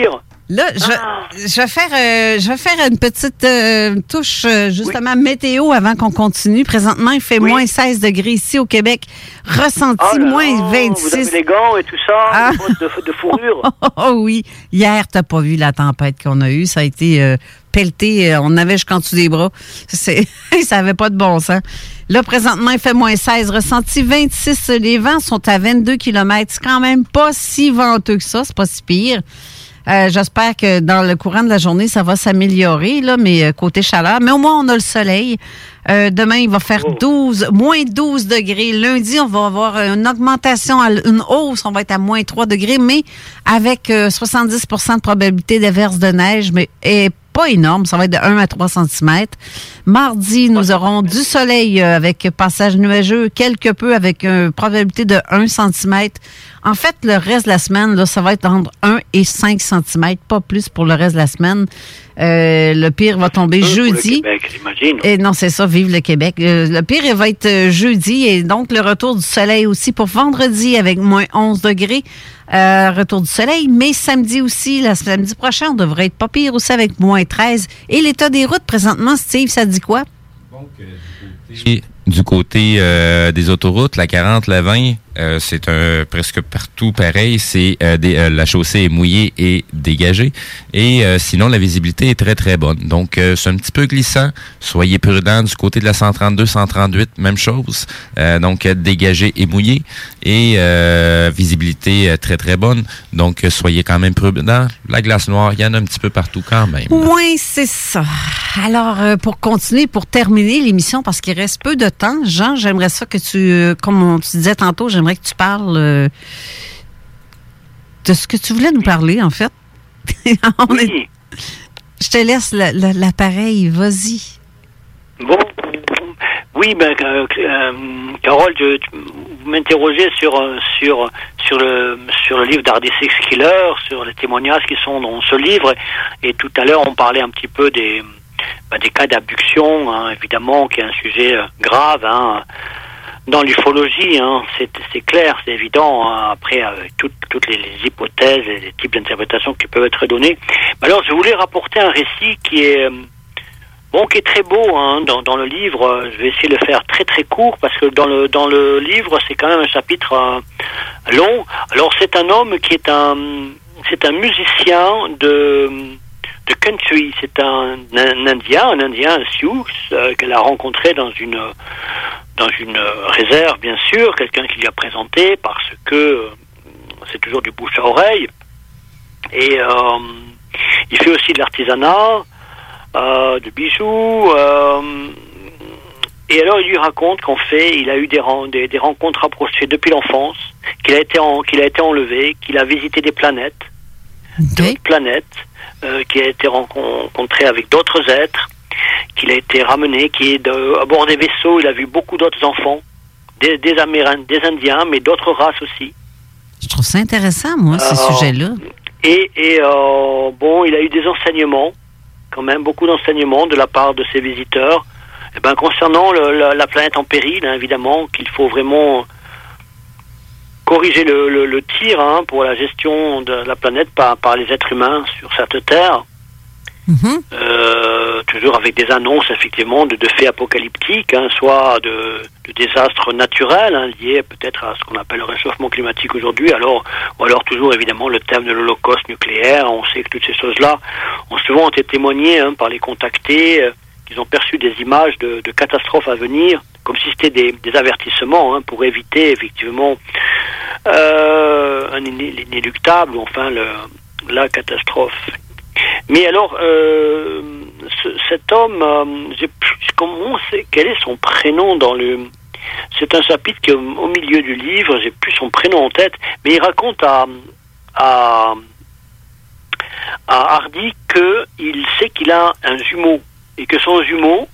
Là, je, ah. je, vais faire, euh, je vais faire une petite euh, touche, euh, justement, oui. météo avant qu'on continue. Présentement, il fait oui. moins seize degrés ici au Québec. Ressenti oh là, moins vingt-six. Vous avez les gants et tout ça, ah. de, de fourrure. Oh, oh, oh, oui. Hier, t'as pas vu la tempête qu'on a eue. Ça a été euh, pelleté. Euh, on avait jusqu'en dessous des bras. C'est, ça avait pas de bon sens. Là, présentement, il fait moins seize. Ressenti vingt-six. Les vents sont à vingt-deux kilomètres. C'est quand même pas si venteux que ça. C'est pas si pire. Euh, j'espère que dans le courant de la journée, ça va s'améliorer, là, mais euh, côté chaleur. Mais au moins, on a le soleil. Euh, demain, il va faire douze, moins douze degrés. Lundi, on va avoir une augmentation, une hausse. On va être à moins trois degrés, mais avec euh, soixante-dix pour cent de probabilité d'averse de neige, mais et pas énorme. Ça va être de un à trois centimètres. Mardi, nous aurons du soleil euh, avec passage nuageux, quelque peu avec une probabilité de un centimètre. En fait, le reste de la semaine, là, ça va être entre un et cinq centimètres, pas plus pour le reste de la semaine. Euh, le pire va tomber jeudi. Pour le Québec, j'imagine. Et non, c'est ça, vive le Québec. Euh, le pire, il va être jeudi et donc le retour du soleil aussi pour vendredi avec moins onze degrés. Euh, retour du soleil, mais samedi aussi, la samedi prochain, on devrait être pas pire aussi avec moins treize. Et l'état des routes présentement, Steve, ça dit quoi? Donc, euh, du côté, du côté euh, des autoroutes, la quarante, la vingt, euh, c'est un, presque partout pareil. C'est euh, des, euh, la chaussée est mouillée et dégagée. Et euh, sinon, la visibilité est très, très bonne. Donc, euh, c'est un petit peu glissant. Soyez prudents du côté de la cent trente-deux, cent trente-huit, même chose. Euh, donc, euh, dégagée et mouillée. Et euh, visibilité euh, très, très bonne. Donc, euh, soyez quand même prudents. La glace noire, il y en a un petit peu partout quand même. Oui, c'est ça. Alors, euh, pour continuer, pour terminer l'émission, parce qu'il reste peu de temps, Jean, j'aimerais ça que tu, euh, comme tu disais tantôt, j'aimerais que tu parles euh, de ce que tu voulais nous parler, en fait. On est... oui. Je te laisse la, la, l'appareil, vas-y. Bon, oui, ben, euh, euh, Carole, je, tu, vous m'interrogez sur, sur, sur, le, sur le livre d'Hardy Six Killer, sur les témoignages qui sont dans ce livre, et tout à l'heure, on parlait un petit peu des... Ben, des cas d'abduction, hein, évidemment, qui est un sujet euh, grave hein, dans l'ufologie, hein, c'est, c'est clair, c'est évident, hein, après euh, tout, toutes les, les hypothèses et les types d'interprétations qui peuvent être donnés. Mais alors, je voulais rapporter un récit qui est, bon, qui est très beau hein, dans, dans le livre. Je vais essayer de le faire très très court, parce que dans le, dans le livre, c'est quand même un chapitre euh, long. Alors, c'est un homme qui est un, c'est un musicien de... de country, c'est un, un Indien, un Indien, un Sioux, euh, qu'elle a rencontré dans une dans une réserve, bien sûr, quelqu'un qui lui a présenté, parce que euh, c'est toujours du bouche à oreille. Et euh, il fait aussi de l'artisanat, euh, de bijoux. Euh, et alors il lui raconte qu'en fait, il a eu des des, des rencontres rapprochées depuis l'enfance, qu'il a été en, qu'il a été enlevé, qu'il a visité des planètes, d'autres planètes. Euh, qui a été rencontré avec d'autres êtres, qu'il a été ramené, qui est à bord des vaisseaux, il a vu beaucoup d'autres enfants, des, des Amérindiens, des Indiens, mais d'autres races aussi. Je trouve ça intéressant, moi, euh, ces sujets-là. Et, et euh, bon, il a eu des enseignements, quand même, beaucoup d'enseignements de la part de ses visiteurs. Et ben, concernant le, la, la planète en péril, hein, évidemment, qu'il faut vraiment... corriger le, le, le tir hein, pour la gestion de la planète par, par les êtres humains sur cette terre. Mm-hmm. Euh, toujours avec des annonces, effectivement, de, de faits apocalyptiques, hein, soit de, de désastres naturels, hein, liés peut-être à ce qu'on appelle le réchauffement climatique aujourd'hui, alors, ou alors toujours, évidemment, le thème de l'Holocauste nucléaire. On sait que toutes ces choses-là ont souvent été témoignées hein, par les contactés, euh, qu'ils ont perçu des images de, de catastrophes à venir, comme si c'était des, des avertissements hein, pour éviter effectivement euh, un inéluctable, enfin le, la catastrophe. Mais alors, euh, ce, cet homme, euh, j'ai, comment c'est, quel est son prénom dans le... C'est un chapitre qui, au milieu du livre, j'ai plus son prénom en tête, mais il raconte à, à, à Hardy qu'il sait qu'il a un jumeau, et que son jumeau,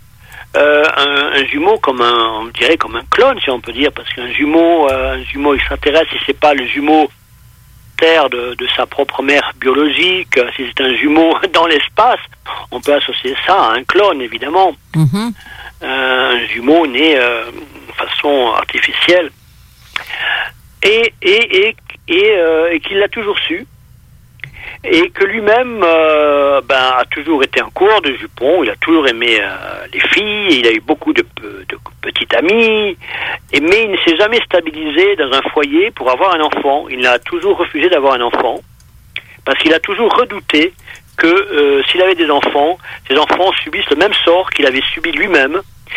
Euh, un, un jumeau comme un, on dirait comme un clone, si on peut dire, parce qu'un jumeau, euh, un jumeau extraterrestre, si c'est pas le jumeau terre de, de sa propre mère biologique, si c'est un jumeau dans l'espace, on peut associer ça à un clone, évidemment. Mm-hmm. Euh, un jumeau né euh, de façon artificielle. Et, et, et, et, euh, et qu'il l'a toujours su. et que lui-même euh, ben, a toujours été un coureur de jupons, il a toujours aimé euh, les filles, il a eu beaucoup de, de, de petites amies, et, mais il ne s'est jamais stabilisé dans un foyer pour avoir un enfant. Il a toujours refusé d'avoir un enfant, parce qu'il a toujours redouté que euh, s'il avait des enfants, ses enfants subissent le même sort qu'il avait subi lui-même,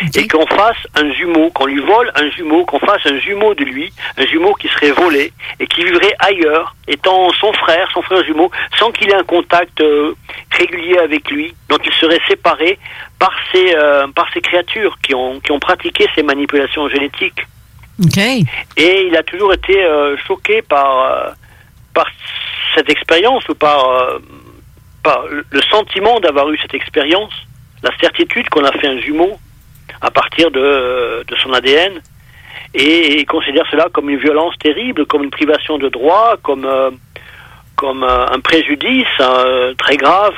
okay. Et qu'on fasse un jumeau, qu'on lui vole un jumeau, qu'on fasse un jumeau de lui, un jumeau qui serait volé et qui vivrait ailleurs, étant son frère, son frère jumeau, sans qu'il ait un contact euh, régulier avec lui, dont il serait séparé par ces, euh, par ces créatures qui ont, qui ont pratiqué ces manipulations génétiques. Okay. Et il a toujours été euh, choqué par, euh, par cette expérience, ou par, euh, par le sentiment d'avoir eu cette expérience, la certitude qu'on a fait un jumeau à partir de, de son A D N, et il considère cela comme une violence terrible, comme une privation de droit, comme, euh, comme euh, un préjudice euh, très grave,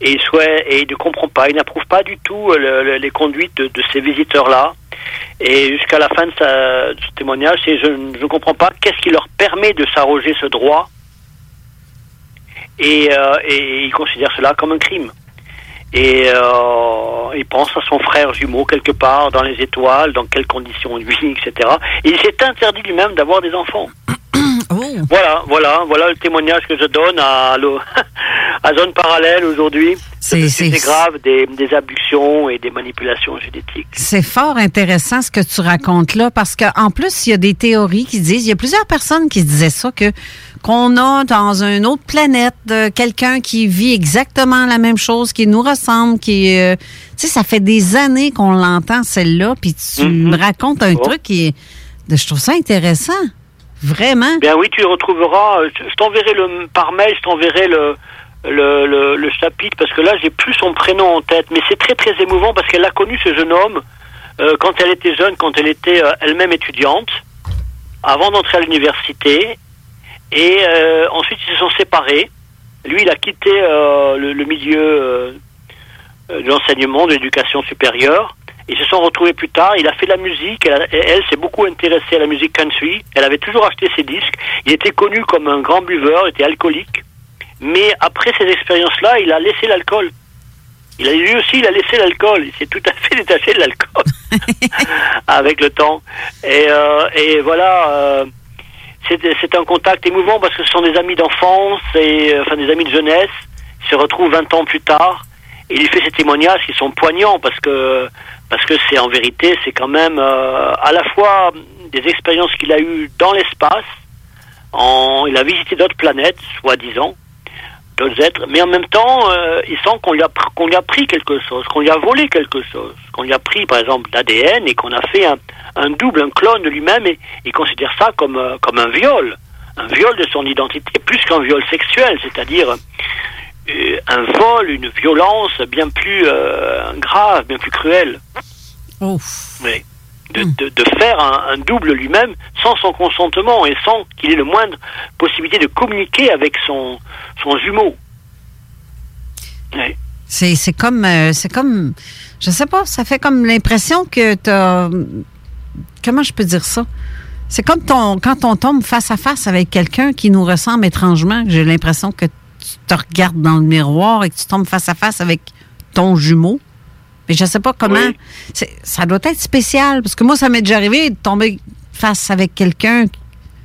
et il, souhait, et il ne comprend pas, il n'approuve pas du tout le, le, les conduites de, de ces visiteurs-là, et jusqu'à la fin de, sa, de ce témoignage, c'est je ne comprends pas qu'est-ce qui leur permet de s'arroger ce droit, et, euh, et il considère cela comme un crime. Et euh, il pense à son frère jumeau quelque part, dans les étoiles, dans quelles conditions il vit, et cetera. Et il s'est interdit lui-même d'avoir des enfants. Oh. Voilà, voilà, voilà le témoignage que je donne à, à Zone Parallèle aujourd'hui. C'est, c'est, c'est grave, des, des abductions et des manipulations génétiques. C'est fort intéressant ce que tu racontes là, parce qu'en plus, il y a des théories qui disent, il y a plusieurs personnes qui disaient ça, que qu'on a dans une autre planète euh, quelqu'un qui vit exactement la même chose, qui nous ressemble, qui... Euh, tu sais, ça fait des années qu'on l'entend, celle-là, puis tu mm-hmm. me racontes un oh. truc qui est... Je trouve ça intéressant. Vraiment? Bien oui, tu le retrouveras. Je t'enverrai le, par mail, je t'enverrai le, le, le, le chapitre, parce que là, j'ai plus son prénom en tête. Mais c'est très, très émouvant, parce qu'elle a connu ce jeune homme euh, quand elle était jeune, quand elle était euh, elle-même étudiante, avant d'entrer à l'université. Et euh, ensuite, ils se sont séparés. Lui, il a quitté euh, le, le milieu euh, de l'enseignement, de l'éducation supérieure. Ils se sont retrouvés plus tard, il a fait de la musique, elle, elle s'est beaucoup intéressée à la musique country, elle avait toujours acheté ses disques, il était connu comme un grand buveur, était alcoolique, mais après ces expériences-là, il a laissé l'alcool. Il a, lui aussi, il a laissé l'alcool, il s'est tout à fait détaché de l'alcool avec le temps. Et, euh, et voilà, euh, c'est, c'est un contact émouvant, parce que ce sont des amis d'enfance, et, enfin des amis de jeunesse, ils se retrouvent vingt ans plus tard, et il fait ces témoignages qui sont poignants, parce que Parce que c'est en vérité, c'est quand même euh, à la fois des expériences qu'il a eues dans l'espace, en, il a visité d'autres planètes, soi-disant, d'autres êtres, mais en même temps, euh, il sent qu'on lui, a, qu'on lui a pris quelque chose, qu'on lui a volé quelque chose, qu'on lui a pris par exemple l'A D N et qu'on a fait un, un double, un clone de lui-même, et il considère ça comme, euh, comme un viol, un viol de son identité, plus qu'un viol sexuel, c'est-à-dire... un vol, une violence bien plus euh, grave, bien plus cruelle. Ouf. Oui. De, de, de faire un, un double lui-même sans son consentement et sans qu'il ait le moindre possibilité de communiquer avec son, son jumeau. Oui. C'est, c'est comme, euh, c'est comme, je sais pas, ça fait comme l'impression que t'as... Comment je peux dire ça? C'est comme ton, quand on tombe face à face avec quelqu'un qui nous ressemble étrangement, j'ai l'impression que tu te regardes dans le miroir et que tu tombes face à face avec ton jumeau. Mais je ne sais pas comment... Oui. C'est, ça doit être spécial, parce que moi, ça m'est déjà arrivé de tomber face avec quelqu'un.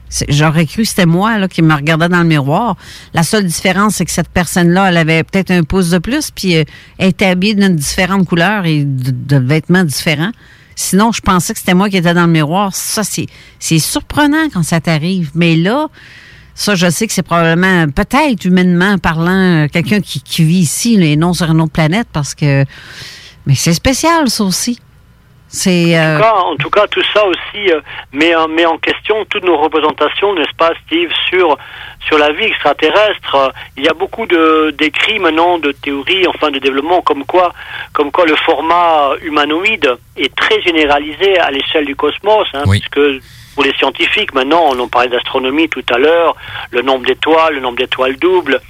C'est, j'aurais cru que c'était moi là, qui me regardait dans le miroir. La seule différence, c'est que cette personne-là, elle avait peut-être un pouce de plus, puis euh, elle était habillée d'une différente couleur et de, de vêtements différents. Sinon, je pensais que c'était moi qui étais dans le miroir. Ça, c'est, c'est surprenant quand ça t'arrive. Mais là... Ça, je sais que c'est probablement, peut-être humainement parlant, quelqu'un qui, qui vit ici là, et non sur une autre planète, parce que... Mais c'est spécial, ça aussi. C'est, euh... en, tout cas, en tout cas, tout ça aussi euh, met, euh, met en question toutes nos représentations, n'est-ce pas, Steve, sur, sur la vie extraterrestre. Euh, il y a beaucoup de, d'écrits maintenant, de théories, enfin de développement, comme quoi, comme quoi le format humanoïde est très généralisé à l'échelle du cosmos, hein, oui. Puisque... Pour les scientifiques, maintenant, on parlait d'astronomie tout à l'heure, le nombre d'étoiles, le nombre d'étoiles doubles.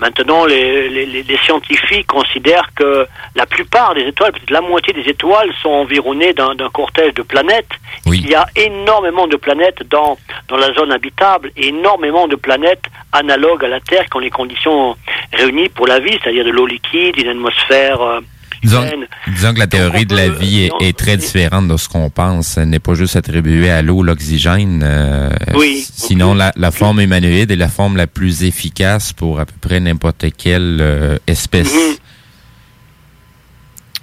Maintenant, les, les, les scientifiques considèrent que la plupart des étoiles, peut-être la moitié des étoiles, sont environnées d'un, d'un cortège de planètes Oui. Il y a énormément de planètes dans, dans la zone habitable, énormément de planètes analogues à la Terre qui ont les conditions réunies pour la vie, c'est-à-dire de l'eau liquide, une atmosphère... Euh, Disons, disons que la théorie de la vie est, est très différente de ce qu'on pense. Elle n'est pas juste attribuée à l'eau, l'oxygène. Euh, oui. Sinon, okay. la, la forme humanoïde est la forme la plus efficace pour à peu près n'importe quelle euh, espèce. Mm-hmm.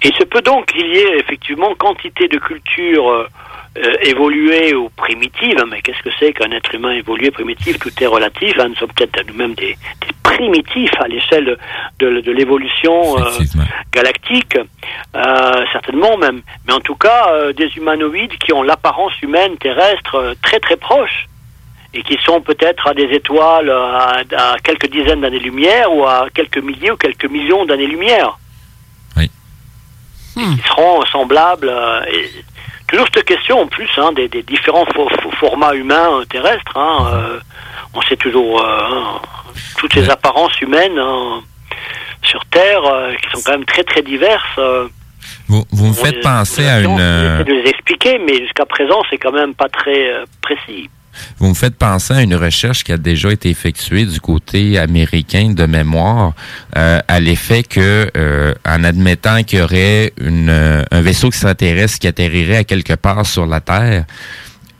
Il se peut donc qu'il y ait effectivement quantité de cultures euh, euh, évoluées ou primitives. Hein, mais qu'est-ce que c'est qu'un être humain évolué, primitif? Tout est relatif. Hein, nous sommes peut-être à nous-mêmes des, des primitifs à l'échelle de, de, de l'évolution euh, galactique, euh, certainement même. Mais en tout cas, euh, des humanoïdes qui ont l'apparence humaine terrestre euh, très très proche et qui sont peut-être à des étoiles à, à quelques dizaines d'années-lumière ou à quelques milliers ou quelques millions d'années-lumière. Hmm. Qui seront semblables. Euh, et toujours cette question en plus hein, des, des différents fo- formats humains terrestres. Hein, euh, on sait toujours euh, hein, toutes ces apparences humaines hein, sur Terre euh, qui sont quand même très très diverses. Euh, vous vous me faites les, penser les, à une. J'essaie de les expliquer, mais jusqu'à présent c'est quand même pas très euh, précis. Vous me faites penser à une recherche qui a déjà été effectuée du côté américain de mémoire, euh, à l'effet que, euh, en admettant qu'il y aurait une, euh, un vaisseau extraterrestre qui atterrirait à quelque part sur la Terre,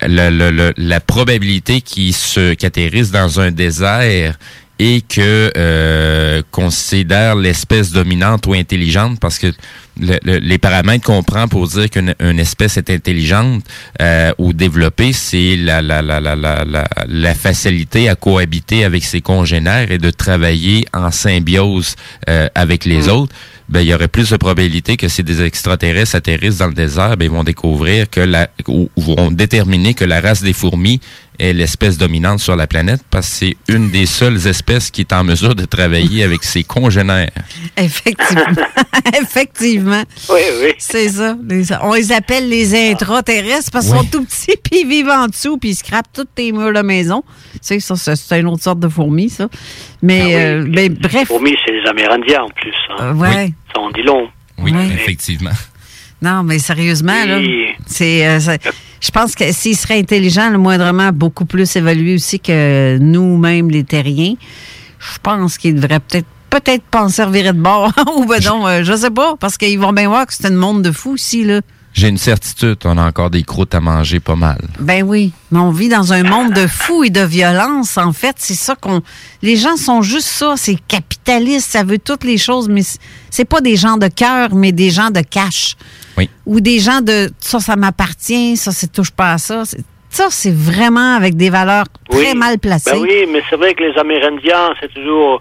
le, le, le, la probabilité qu'il se, qu'il atterrisse dans un désert et que euh, considère l'espèce dominante ou intelligente, parce que le, le, les paramètres qu'on prend pour dire qu'une une espèce est intelligente euh, ou développée, c'est la, la, la, la, la, la, la facilité à cohabiter avec ses congénères et de travailler en symbiose euh, avec les mmh. autres. Ben, il y aurait plus de probabilité que si des extraterrestres atterrissent dans le désert, ben, ils vont découvrir que la, ou, ou vont déterminer que la race des fourmis est l'espèce dominante sur la planète parce que c'est une des seules espèces qui est en mesure de travailler avec ses congénères. Effectivement. Effectivement. Oui, oui. C'est ça. On les appelle les intraterrestres parce qu'ils oui. sont tout petits puis ils vivent en dessous puis ils scrapent tous tes murs de maison. Tu sais, ça, c'est une autre sorte de fourmi, ça. Mais, ah oui, euh, ben, bref. Les fourmis, c'est les Amérindiens en plus. Hein. Euh, ouais. Oui. Ça en dit long. Oui, oui. Effectivement. Non, mais sérieusement, oui. là, c'est, euh, c'est, je pense que s'ils seraient intelligents, le moindrement beaucoup plus évolués aussi que nous-mêmes, les terriens, je pense qu'ils devraient peut-être peut-être penser à virer de bord. Ou ben non, euh, je sais pas, parce qu'ils vont bien voir que c'est un monde de fous ici, là. J'ai une certitude, on a encore des croûtes à manger pas mal. Ben oui, mais on vit dans un monde de fous et de violence, en fait. C'est ça qu'on... Les gens sont juste ça, c'est capitaliste, ça veut toutes les choses, mais c'est pas des gens de cœur, mais des gens de cash. Oui. Ou des gens de... Ça, ça m'appartient, ça, ça touche pas à ça. C'est, ça, c'est vraiment avec des valeurs très oui. mal placées. Ben oui, mais c'est vrai que les Amérindiens, c'est toujours...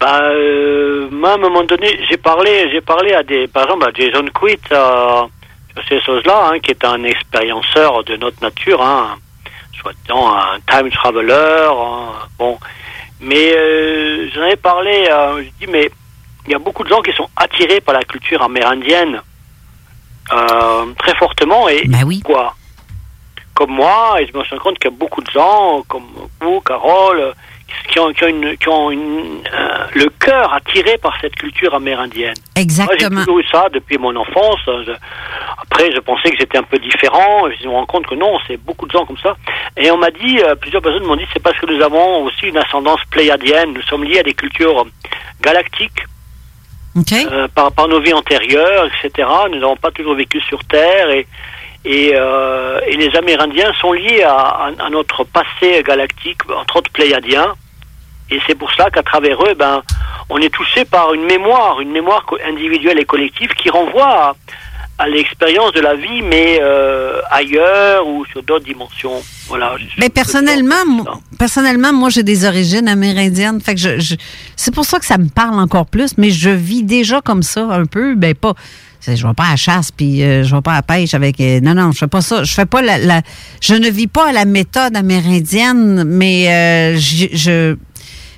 Ben, euh, moi, à un moment donné, j'ai parlé, j'ai parlé à des... Par exemple, à Jason Quitt... Euh, ces choses-là, hein, qui est un expérienceur de notre nature, hein, soit disant un time traveler, hein, bon. Mais euh, j'en avais parlé, euh, je dis, mais il y a beaucoup de gens qui sont attirés par la culture amérindienne euh, très fortement, et bah oui. quoi comme moi, et je me rends compte qu'il y a beaucoup de gens, comme vous, Carole, qui ont, qui ont, une, qui ont une, euh, le cœur attiré par cette culture amérindienne. Exactement. Moi, j'ai toujours eu ça depuis mon enfance. Je, après, je pensais que j'étais un peu différent. Je me rends compte que non, c'est beaucoup de gens comme ça. Et on m'a dit, euh, plusieurs personnes m'ont dit, c'est parce que nous avons aussi une ascendance pléiadienne. Nous sommes liés à des cultures galactiques. Okay. Euh, par, par nos vies antérieures, et cetera. Nous n'avons pas toujours vécu sur Terre et... Et, euh, et les Amérindiens sont liés à, à, à notre passé galactique, entre autres pléiadiens. Et c'est pour cela qu'à travers eux, ben, on est touché par une mémoire, une mémoire individuelle et collective qui renvoie à, à l'expérience de la vie, mais euh, ailleurs ou sur d'autres dimensions. Voilà. Mais personnellement, moi, personnellement, moi, j'ai des origines amérindiennes. Fait que je, je, c'est pour ça que ça me parle encore plus. Mais je vis déjà comme ça un peu, ben pas. Je vais pas à la chasse, puis euh, je vais pas à la pêche avec... Euh, non, non, je fais pas ça. Je fais pas la, la... Je ne vis pas la méthode amérindienne, mais euh, je, je...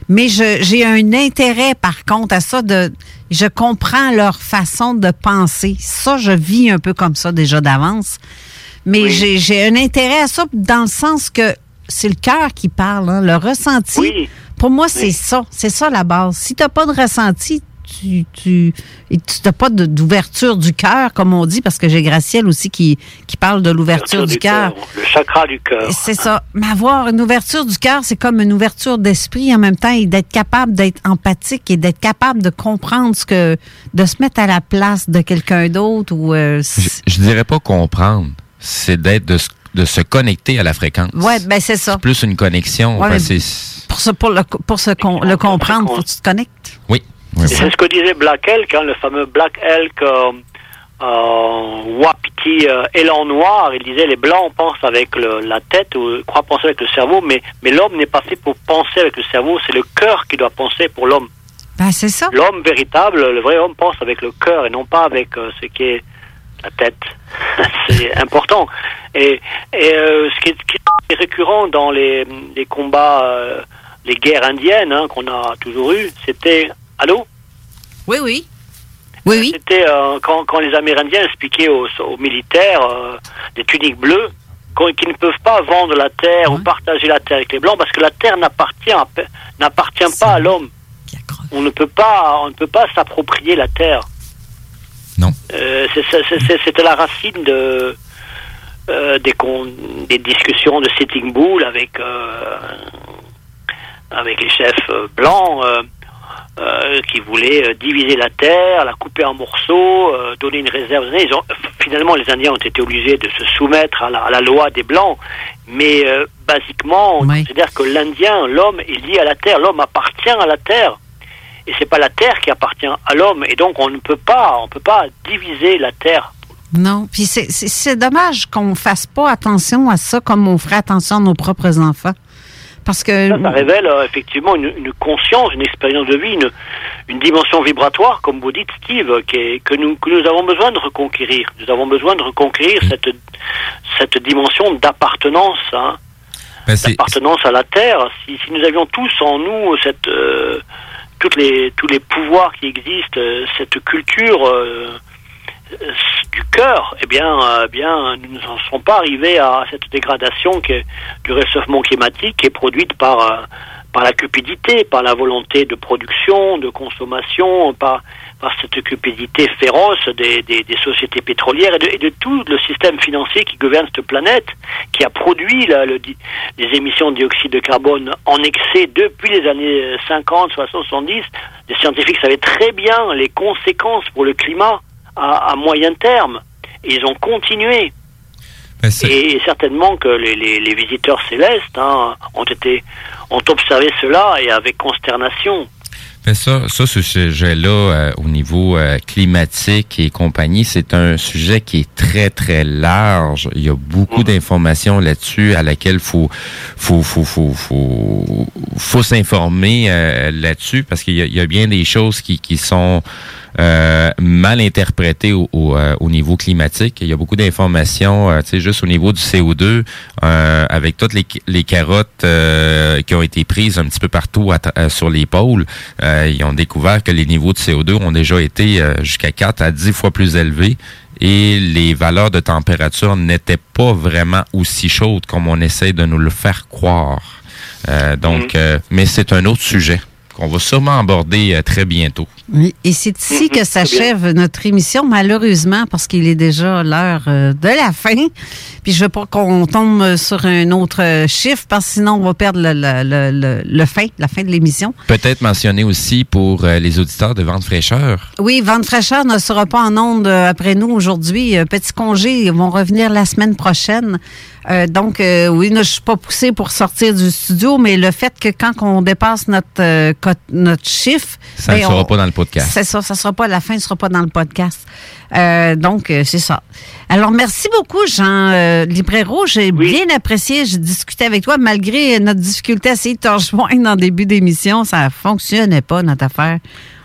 Mais je, j'ai un intérêt, par contre, à ça de... Je comprends leur façon de penser. Ça, je vis un peu comme ça, déjà d'avance. Mais oui. j'ai, j'ai un intérêt à ça, dans le sens que c'est le cœur qui parle, hein, le ressenti. Oui. Pour moi, oui. c'est ça. C'est ça, la base. Si t'as pas de ressenti... tu tu tu n'as pas de, d'ouverture du cœur, comme on dit, parce que j'ai Gracielle aussi qui, qui parle de l'ouverture, l'ouverture du, du cœur. Le chakra du cœur. C'est ça. Mais avoir une ouverture du cœur, c'est comme une ouverture d'esprit en même temps, et d'être capable d'être empathique et d'être capable de comprendre ce que... de se mettre à la place de quelqu'un d'autre. Ou euh, je ne dirais pas comprendre, c'est d'être de se de se connecter à la fréquence. Oui, bien, c'est ça. C'est plus une connexion. Ouais, enfin, pour, ce, pour le, pour ce con, le comprendre, il faut que tu te connectes. Oui. oui c'est ce que disait Black Elk, hein, le fameux Black Elk euh, euh, Wapiti euh, élan noir. Il disait, les Blancs pensent avec le, la tête, ou croient penser avec le cerveau, mais, mais l'homme n'est pas fait pour penser avec le cerveau, c'est le cœur qui doit penser pour l'homme. Ben, c'est ça. L'homme véritable, le vrai homme, pense avec le cœur et non pas avec euh, ce qui est la tête. C'est important. Et, et euh, ce qui est, qui est récurrent dans les, les combats, euh, les guerres indiennes, hein, qu'on a toujours eues, c'était... Allô? Oui, oui. oui, oui. C'était euh, quand, quand les Amérindiens expliquaient aux, aux militaires euh, des tuniques bleues qu'ils ne peuvent pas vendre la terre ouais. ou partager la terre avec les Blancs parce que la terre n'appartient, à, n'appartient pas à l'homme. On ne peut pas, on ne peut pas s'approprier la terre. Non. Euh, c'est, c'est, c'est, c'était la racine de, euh, des, con, des discussions de Sitting Bull avec, euh, avec les chefs blancs euh, euh, qui voulaient diviser la terre, la couper en morceaux, euh, donner une réserve. Ils ont, finalement, les Indiens ont été obligés de se soumettre à la, à la loi des Blancs, mais euh, basiquement, on oui. considère que l'Indien, l'homme, est lié à la terre, l'homme appartient à la terre. Et c'est pas la terre qui appartient à l'homme, et donc on ne peut pas, on peut pas diviser la terre. Non, puis c'est, c'est, c'est dommage qu'on fasse pas attention à ça comme on ferait attention à nos propres enfants, parce que ça, ça révèle euh, effectivement une, une conscience, une expérience de vie, une, une dimension vibratoire, comme vous dites, Steve, qui est, que nous que nous avons besoin de reconquérir. Nous avons besoin de reconquérir cette cette dimension d'appartenance, hein, ben, d'appartenance à la terre. Si, si nous avions tous en nous cette euh, Toutes les, tous les pouvoirs qui existent, euh, cette culture euh, euh, du cœur, eh bien, euh, bien, nous n'en sommes pas arrivés à cette dégradation qui est, du réchauffement climatique qui est produite par, euh, par la cupidité, par la volonté de production, de consommation, par, par cette cupidité féroce des, des, des sociétés pétrolières et de, et de tout le système financier qui gouverne cette planète, qui a produit là, le, les émissions de dioxyde de carbone en excès depuis les années cinquante, soixante, soixante-dix. Les scientifiques savaient très bien les conséquences pour le climat à, à moyen terme. Et ils ont continué. Et certainement que les, les, les visiteurs célestes hein, ont, été, ont observé cela et avec consternation. Mais ça, ça, ce sujet-là, euh, au niveau euh, climatique et compagnie, c'est un sujet qui est très, très large. Il y a beaucoup mmh. d'informations là-dessus à laquelle faut, faut, faut, faut, faut, faut s'informer euh, là-dessus, parce qu'il y a, il y a bien des choses qui, qui sont euh, mal interprétées au, au, euh, au niveau climatique. Il y a beaucoup d'informations, euh, tu sais, juste au niveau du C O deux, euh, avec toutes les, les carottes euh, qui ont été prises un petit peu partout à, euh, sur les pôles. Euh, Ils ont découvert que les niveaux de C O deux ont déjà été jusqu'à quatre à dix fois plus élevés et les valeurs de température n'étaient pas vraiment aussi chaudes comme on essaie de nous le faire croire. Euh, donc, mmh. euh, mais c'est un autre sujet qu'on va sûrement aborder euh, très bientôt. Oui, et c'est ici que s'achève notre émission, malheureusement, parce qu'il est déjà l'heure euh, de la fin. Puis je veux pas qu'on tombe sur un autre chiffre, parce que sinon on va perdre le, le, le, le fin, la fin de l'émission. Peut-être mentionner aussi pour euh, les auditeurs de Vente Fraîcheur. Oui, Vente Fraîcheur ne sera pas en onde après nous aujourd'hui. Petit congé, ils vont revenir la semaine prochaine. Euh, donc, euh, oui, je ne suis pas poussée pour sortir du studio, mais le fait que quand on dépasse notre euh, notre chiffre... Ça ben, ne sera on, pas dans le podcast. C'est ça, ça ne sera pas à la fin, ça ne sera pas dans le podcast. Euh, donc, euh, c'est ça. Alors, merci beaucoup, Jean euh, Librero. J'ai oui. bien apprécié, j'ai discuté avec toi, malgré notre difficulté à essayer de te rejoindre en début d'émission. Ça ne fonctionnait pas, notre affaire.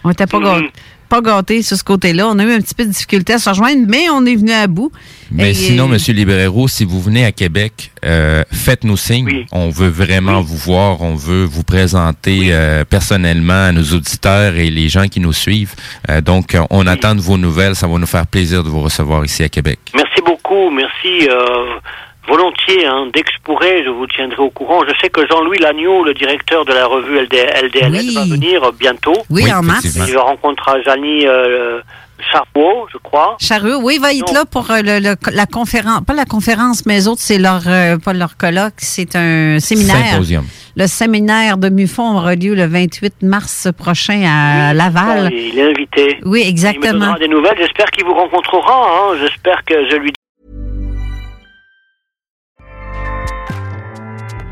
On n'était pas... Mmh. pas gâté sur ce côté-là. On a eu un petit peu de difficulté à se rejoindre, mais on est venu à bout. Mais et sinon, euh... M. Librero, si vous venez à Québec, euh, faites-nous signe. Oui. On veut vraiment oui. vous voir. On veut vous présenter oui. euh, personnellement à nos auditeurs et les gens qui nous suivent. Euh, donc, on oui. attend de vos nouvelles. Ça va nous faire plaisir de vous recevoir ici à Québec. Merci beaucoup. Merci. Euh, Volontiers, hein. Dès que je pourrai, je vous tiendrai au courant. Je sais que Jean-Louis Lagneau, le directeur de la revue L D L S, oui. va venir bientôt. Oui, oui en mars. Je rencontrerai Janie euh, Charreau, je crois. Charreau, oui, va être là pour le, le, la conférence. Pas la conférence, mais les autres, c'est leur, euh, pas leur colloque, c'est un séminaire. Symposium. Le séminaire de MUFON aura lieu le vingt-huit mars prochain à oui, Laval. Oui, il est invité. Oui, exactement. Il me donnera des nouvelles. J'espère qu'il vous rencontrera. Hein. J'espère que je lui